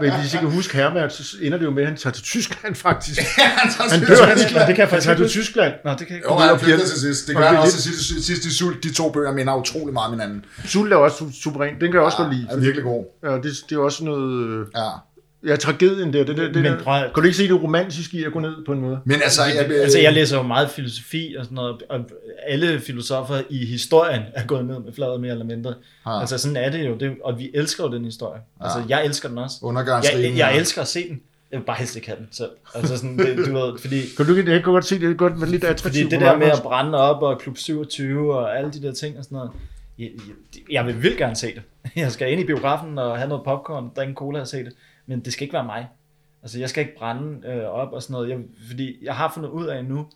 Men hvis I kan huske Hermert, så ender det jo med, at han tager til Tyskland, faktisk. Ja, han tager til Tyskland. Det kan faktisk ikke. Han tager til Tyskland. Nå, det kan ikke. Jo, han flytter til sidst. Det gør han også til sidst i Sult. De to bøger minder utrolig meget om hinanden. Sult er også suveræn. Den kan jeg også godt lide. Ja, det er virkelig god. Ja, det er også noget... Ja, tragedien der, det, det, det, men, prøv, kan du ikke se det romantiske i at gå ned på en måde? Men altså, jeg, jeg, altså, jeg læser jo meget filosofi og sådan noget, og alle filosofer i historien er gået ned med flaget mere eller mindre. Ja. Altså sådan er det jo, det, og vi elsker jo den historie. Ja. Altså jeg elsker den også. Jeg, jeg elsker at se den. Jeg vil bare helst ikke have den selv. Altså sådan, det, du ved, fordi... Kan du ikke godt se det? Det er godt lidt attraktivt. Fordi det der med at brænde op og klub syvogtyve og alle de der ting og sådan noget. Jeg, jeg, jeg vil vildt gerne se det. Jeg skal ind i biografen og have noget popcorn, drikke en cola og se det. Men det skal ikke være mig. Altså, jeg skal ikke brænde øh, op og sådan noget. Jeg, fordi jeg har fundet ud af nu,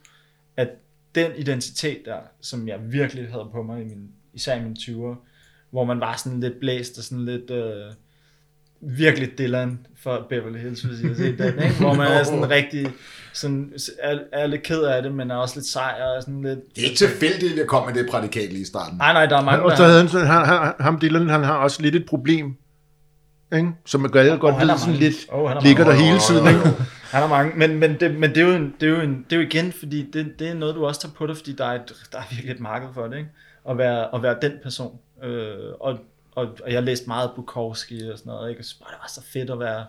at den identitet der, som jeg virkelig havde på mig, i min, især i mine tyverne, hvor man var sådan lidt blæst og sådan lidt... Øh, virkelig Dylan for Beverly Hills, hvis jeg har set den, ikke? Hvor man er sådan rigtig... Sådan, er, er lidt ked af det, men er også lidt sej og sådan lidt... Det er ikke tilfældigt, at jeg kom med det prædikat lige i starten. Nej, nej, der er mange... Og så havde han, han, ham Dylan, han har også lidt et problem... Ikke? Som gør jeg godt ved sådan lidt oh, ligger der hele tiden. Ikke? Han er mange, men, men, det, men det, er jo en, det, er jo en, det er jo igen, fordi det, det er noget, du også tager på dig, fordi der er, et, der er virkelig et marked for det, ikke? At, være, at være den person. Øh, og, og, og jeg læste meget Bukowski og sådan noget, ikke? Og så bare, det var så fedt at være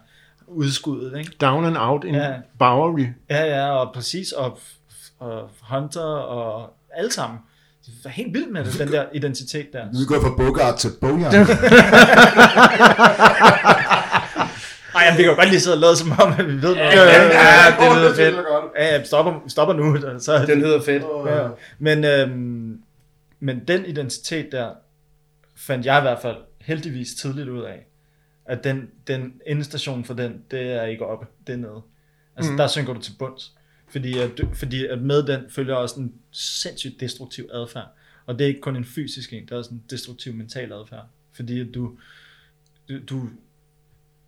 udskuddet. Ikke? Down and out in ja. Bowery. Ja, ja, og præcis, og, og Hunter og alle sammen. Det er helt vildt med det, den der identitet der. Nu går jeg fra Bogart til Bogart. Ej, jamen, vi kan jo godt lige sidde og lade som om, at vi ved noget. Ja, ja, ja, ja, det lyder oh, fedt. Ja, stopper, stopper nu. Så det lyder fedt. Oh, ja. Ja. Men, øhm, men den identitet der, fandt jeg i hvert fald heldigvis tidligt ud af, at den, den endestation for den, det er ikke oppe, det er nede. Altså, mm. der synker du til bunds. Fordi at, fordi at med den følger også en sindssygt destruktiv adfærd. Og det er ikke kun en fysisk en, der er også en destruktiv mental adfærd. Fordi at du, du, du,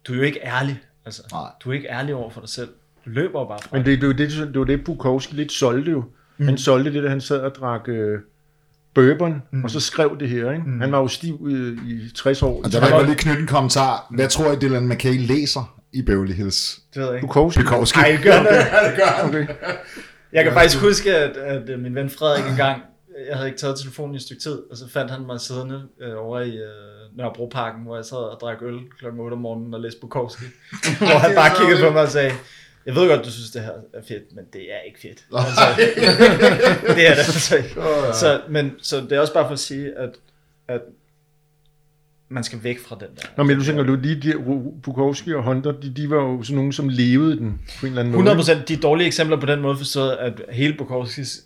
du er jo ikke ærlig. Altså, du er ikke ærlig over for dig selv. Du løber bare fra. Men det er jo det, det, det, det Bukowski lidt solgte jo. Mm. Han solgte det, da han sad og drak øh, bourbon, mm. og så skrev det her. Ikke? Mm. Han var jo stiv øh, i tres år. Og der var jeg godt lige knytte en kommentar. Hvad tror I, Dylan McKay læser i Beverly Hills? Det ved jeg ikke. Bukowski. Bukowski. Nej, det gør han. Okay. Okay. Jeg kan ja, faktisk det. huske, at, at min ven Frederik engang, jeg havde ikke taget telefonen i et stykke tid, og så fandt han mig siddende øh, over i øh, Nørrebroparken, hvor jeg sad og drak øl klokken otte om morgenen og læste Bukowski. Hvor han bare kiggede på mig og sagde, jeg ved godt, du synes, det her er fedt, men det er ikke fedt. Altså, det er det altså ikke. Så, men, så det er også bare for at sige, at, at man skal væk fra den der. Nå, men du tænker, at lige de Bukowski og Hunter, de, de var jo sådan nogen, som levede den på en eller anden måde. hundrede procent de dårlige eksempler på den måde forstået, at hele Bukowskis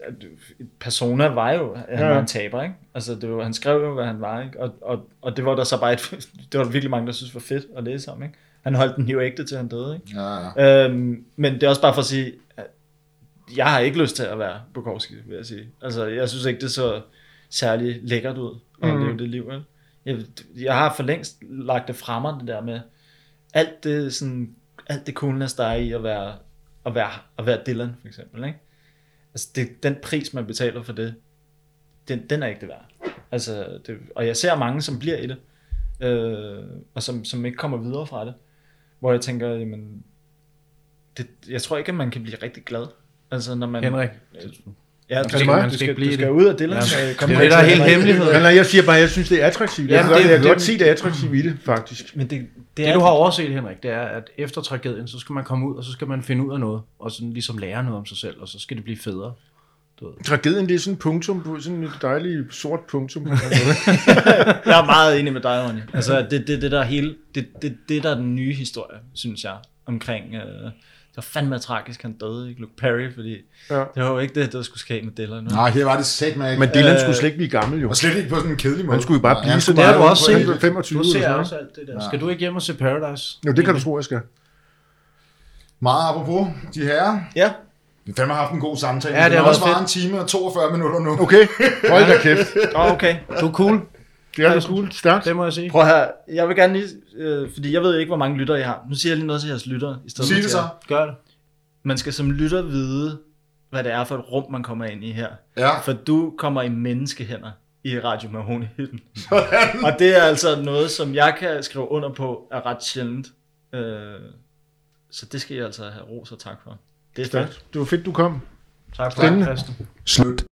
persona var jo, at han ja. var en taber, ikke? Altså, det var, han skrev jo, hvad han var, ikke? Og, og, og det var der så bare et, det var der virkelig mange, der synes var fedt at læse om, ikke? Han holdt den jo ægte til, han døde, ikke? Ja, ja. Øhm, men det er også bare for at sige, at jeg har ikke lyst til at være Bukowski, vil jeg sige. Altså, jeg synes ikke, det så særlig lækkert ud at mm. leve det liv, ikke? Jeg, jeg har for længst lagt det fra mig, det der med alt det sådan, alt det coolness, der er i at være, at være, at være Dylan, for eksempel, ikke? Altså, det, den pris, man betaler for det, den, den er ikke det værd. Altså, det, og jeg ser mange, som bliver i det, øh, og som, som ikke kommer videre fra det, hvor jeg tænker, jamen, det, jeg tror ikke, at man kan blive rigtig glad. Altså, når man... Henrik. Øh, Ja, det er du, skal, du skal ud af Dylan. Ja, kom det er der er helt hemmelighed. Nej, jeg siger bare, jeg synes, det er attraktivt. Ja, jeg kan det, godt, godt se, det er attraktivt i det, faktisk. Men det, det, det du har overset, Henrik, det er, at efter tragedien, så skal man komme ud, og så skal man finde ud af noget, og sådan ligesom lære noget om sig selv, og så skal det blive federe. Tragedien, det er sådan et punktum på, sådan et dejligt sort punktum. Jeg er meget enig med dig, Ronny. Altså, det, det, det, der hele, det, det, det der er den nye historie, synes jeg, omkring... Øh, det var fandme tragisk, han døde, ikke? Luke Perry, fordi ja. det var jo ikke det, der skulle ske med Dylan. Nej, her var det sæt med. Men Dylan øh, skulle slet ikke blive gammel, jo. Og slet ikke på sådan en kedelig måde. Han skulle jo bare blive ja, sådan. Det har du også set. femogtyve Du ser også alt det der. Ja. Skal du ikke hjem og se Paradise? Jo, det kan du tro, jeg skal. Meget apropos de herrer. Ja. Vi fandme har haft en god samtale. Ja, det har også været en time og toogfyrre minutter nu. Okay, hold da kæft. Oh, okay, du er cool. Det er cool, stærkt. Det må jeg sige. Prøv her, jeg vil gerne lige, øh, fordi jeg ved ikke, hvor mange lyttere I har. Nu siger jeg lige noget til jeres lyttere. I stedet sig det så. Jer. Gør det. Man skal som lytter vide, hvad det er for et rum, man kommer ind i her. Ja. For du kommer i menneskehænder i Radio Mahoney-hytten. Og det er altså noget, som jeg kan skrive under på, er ret sjældent. Øh, så det skal I altså have ros og tak for. Det er stærkt. Det var fedt, du kom. Tak for det. Slut.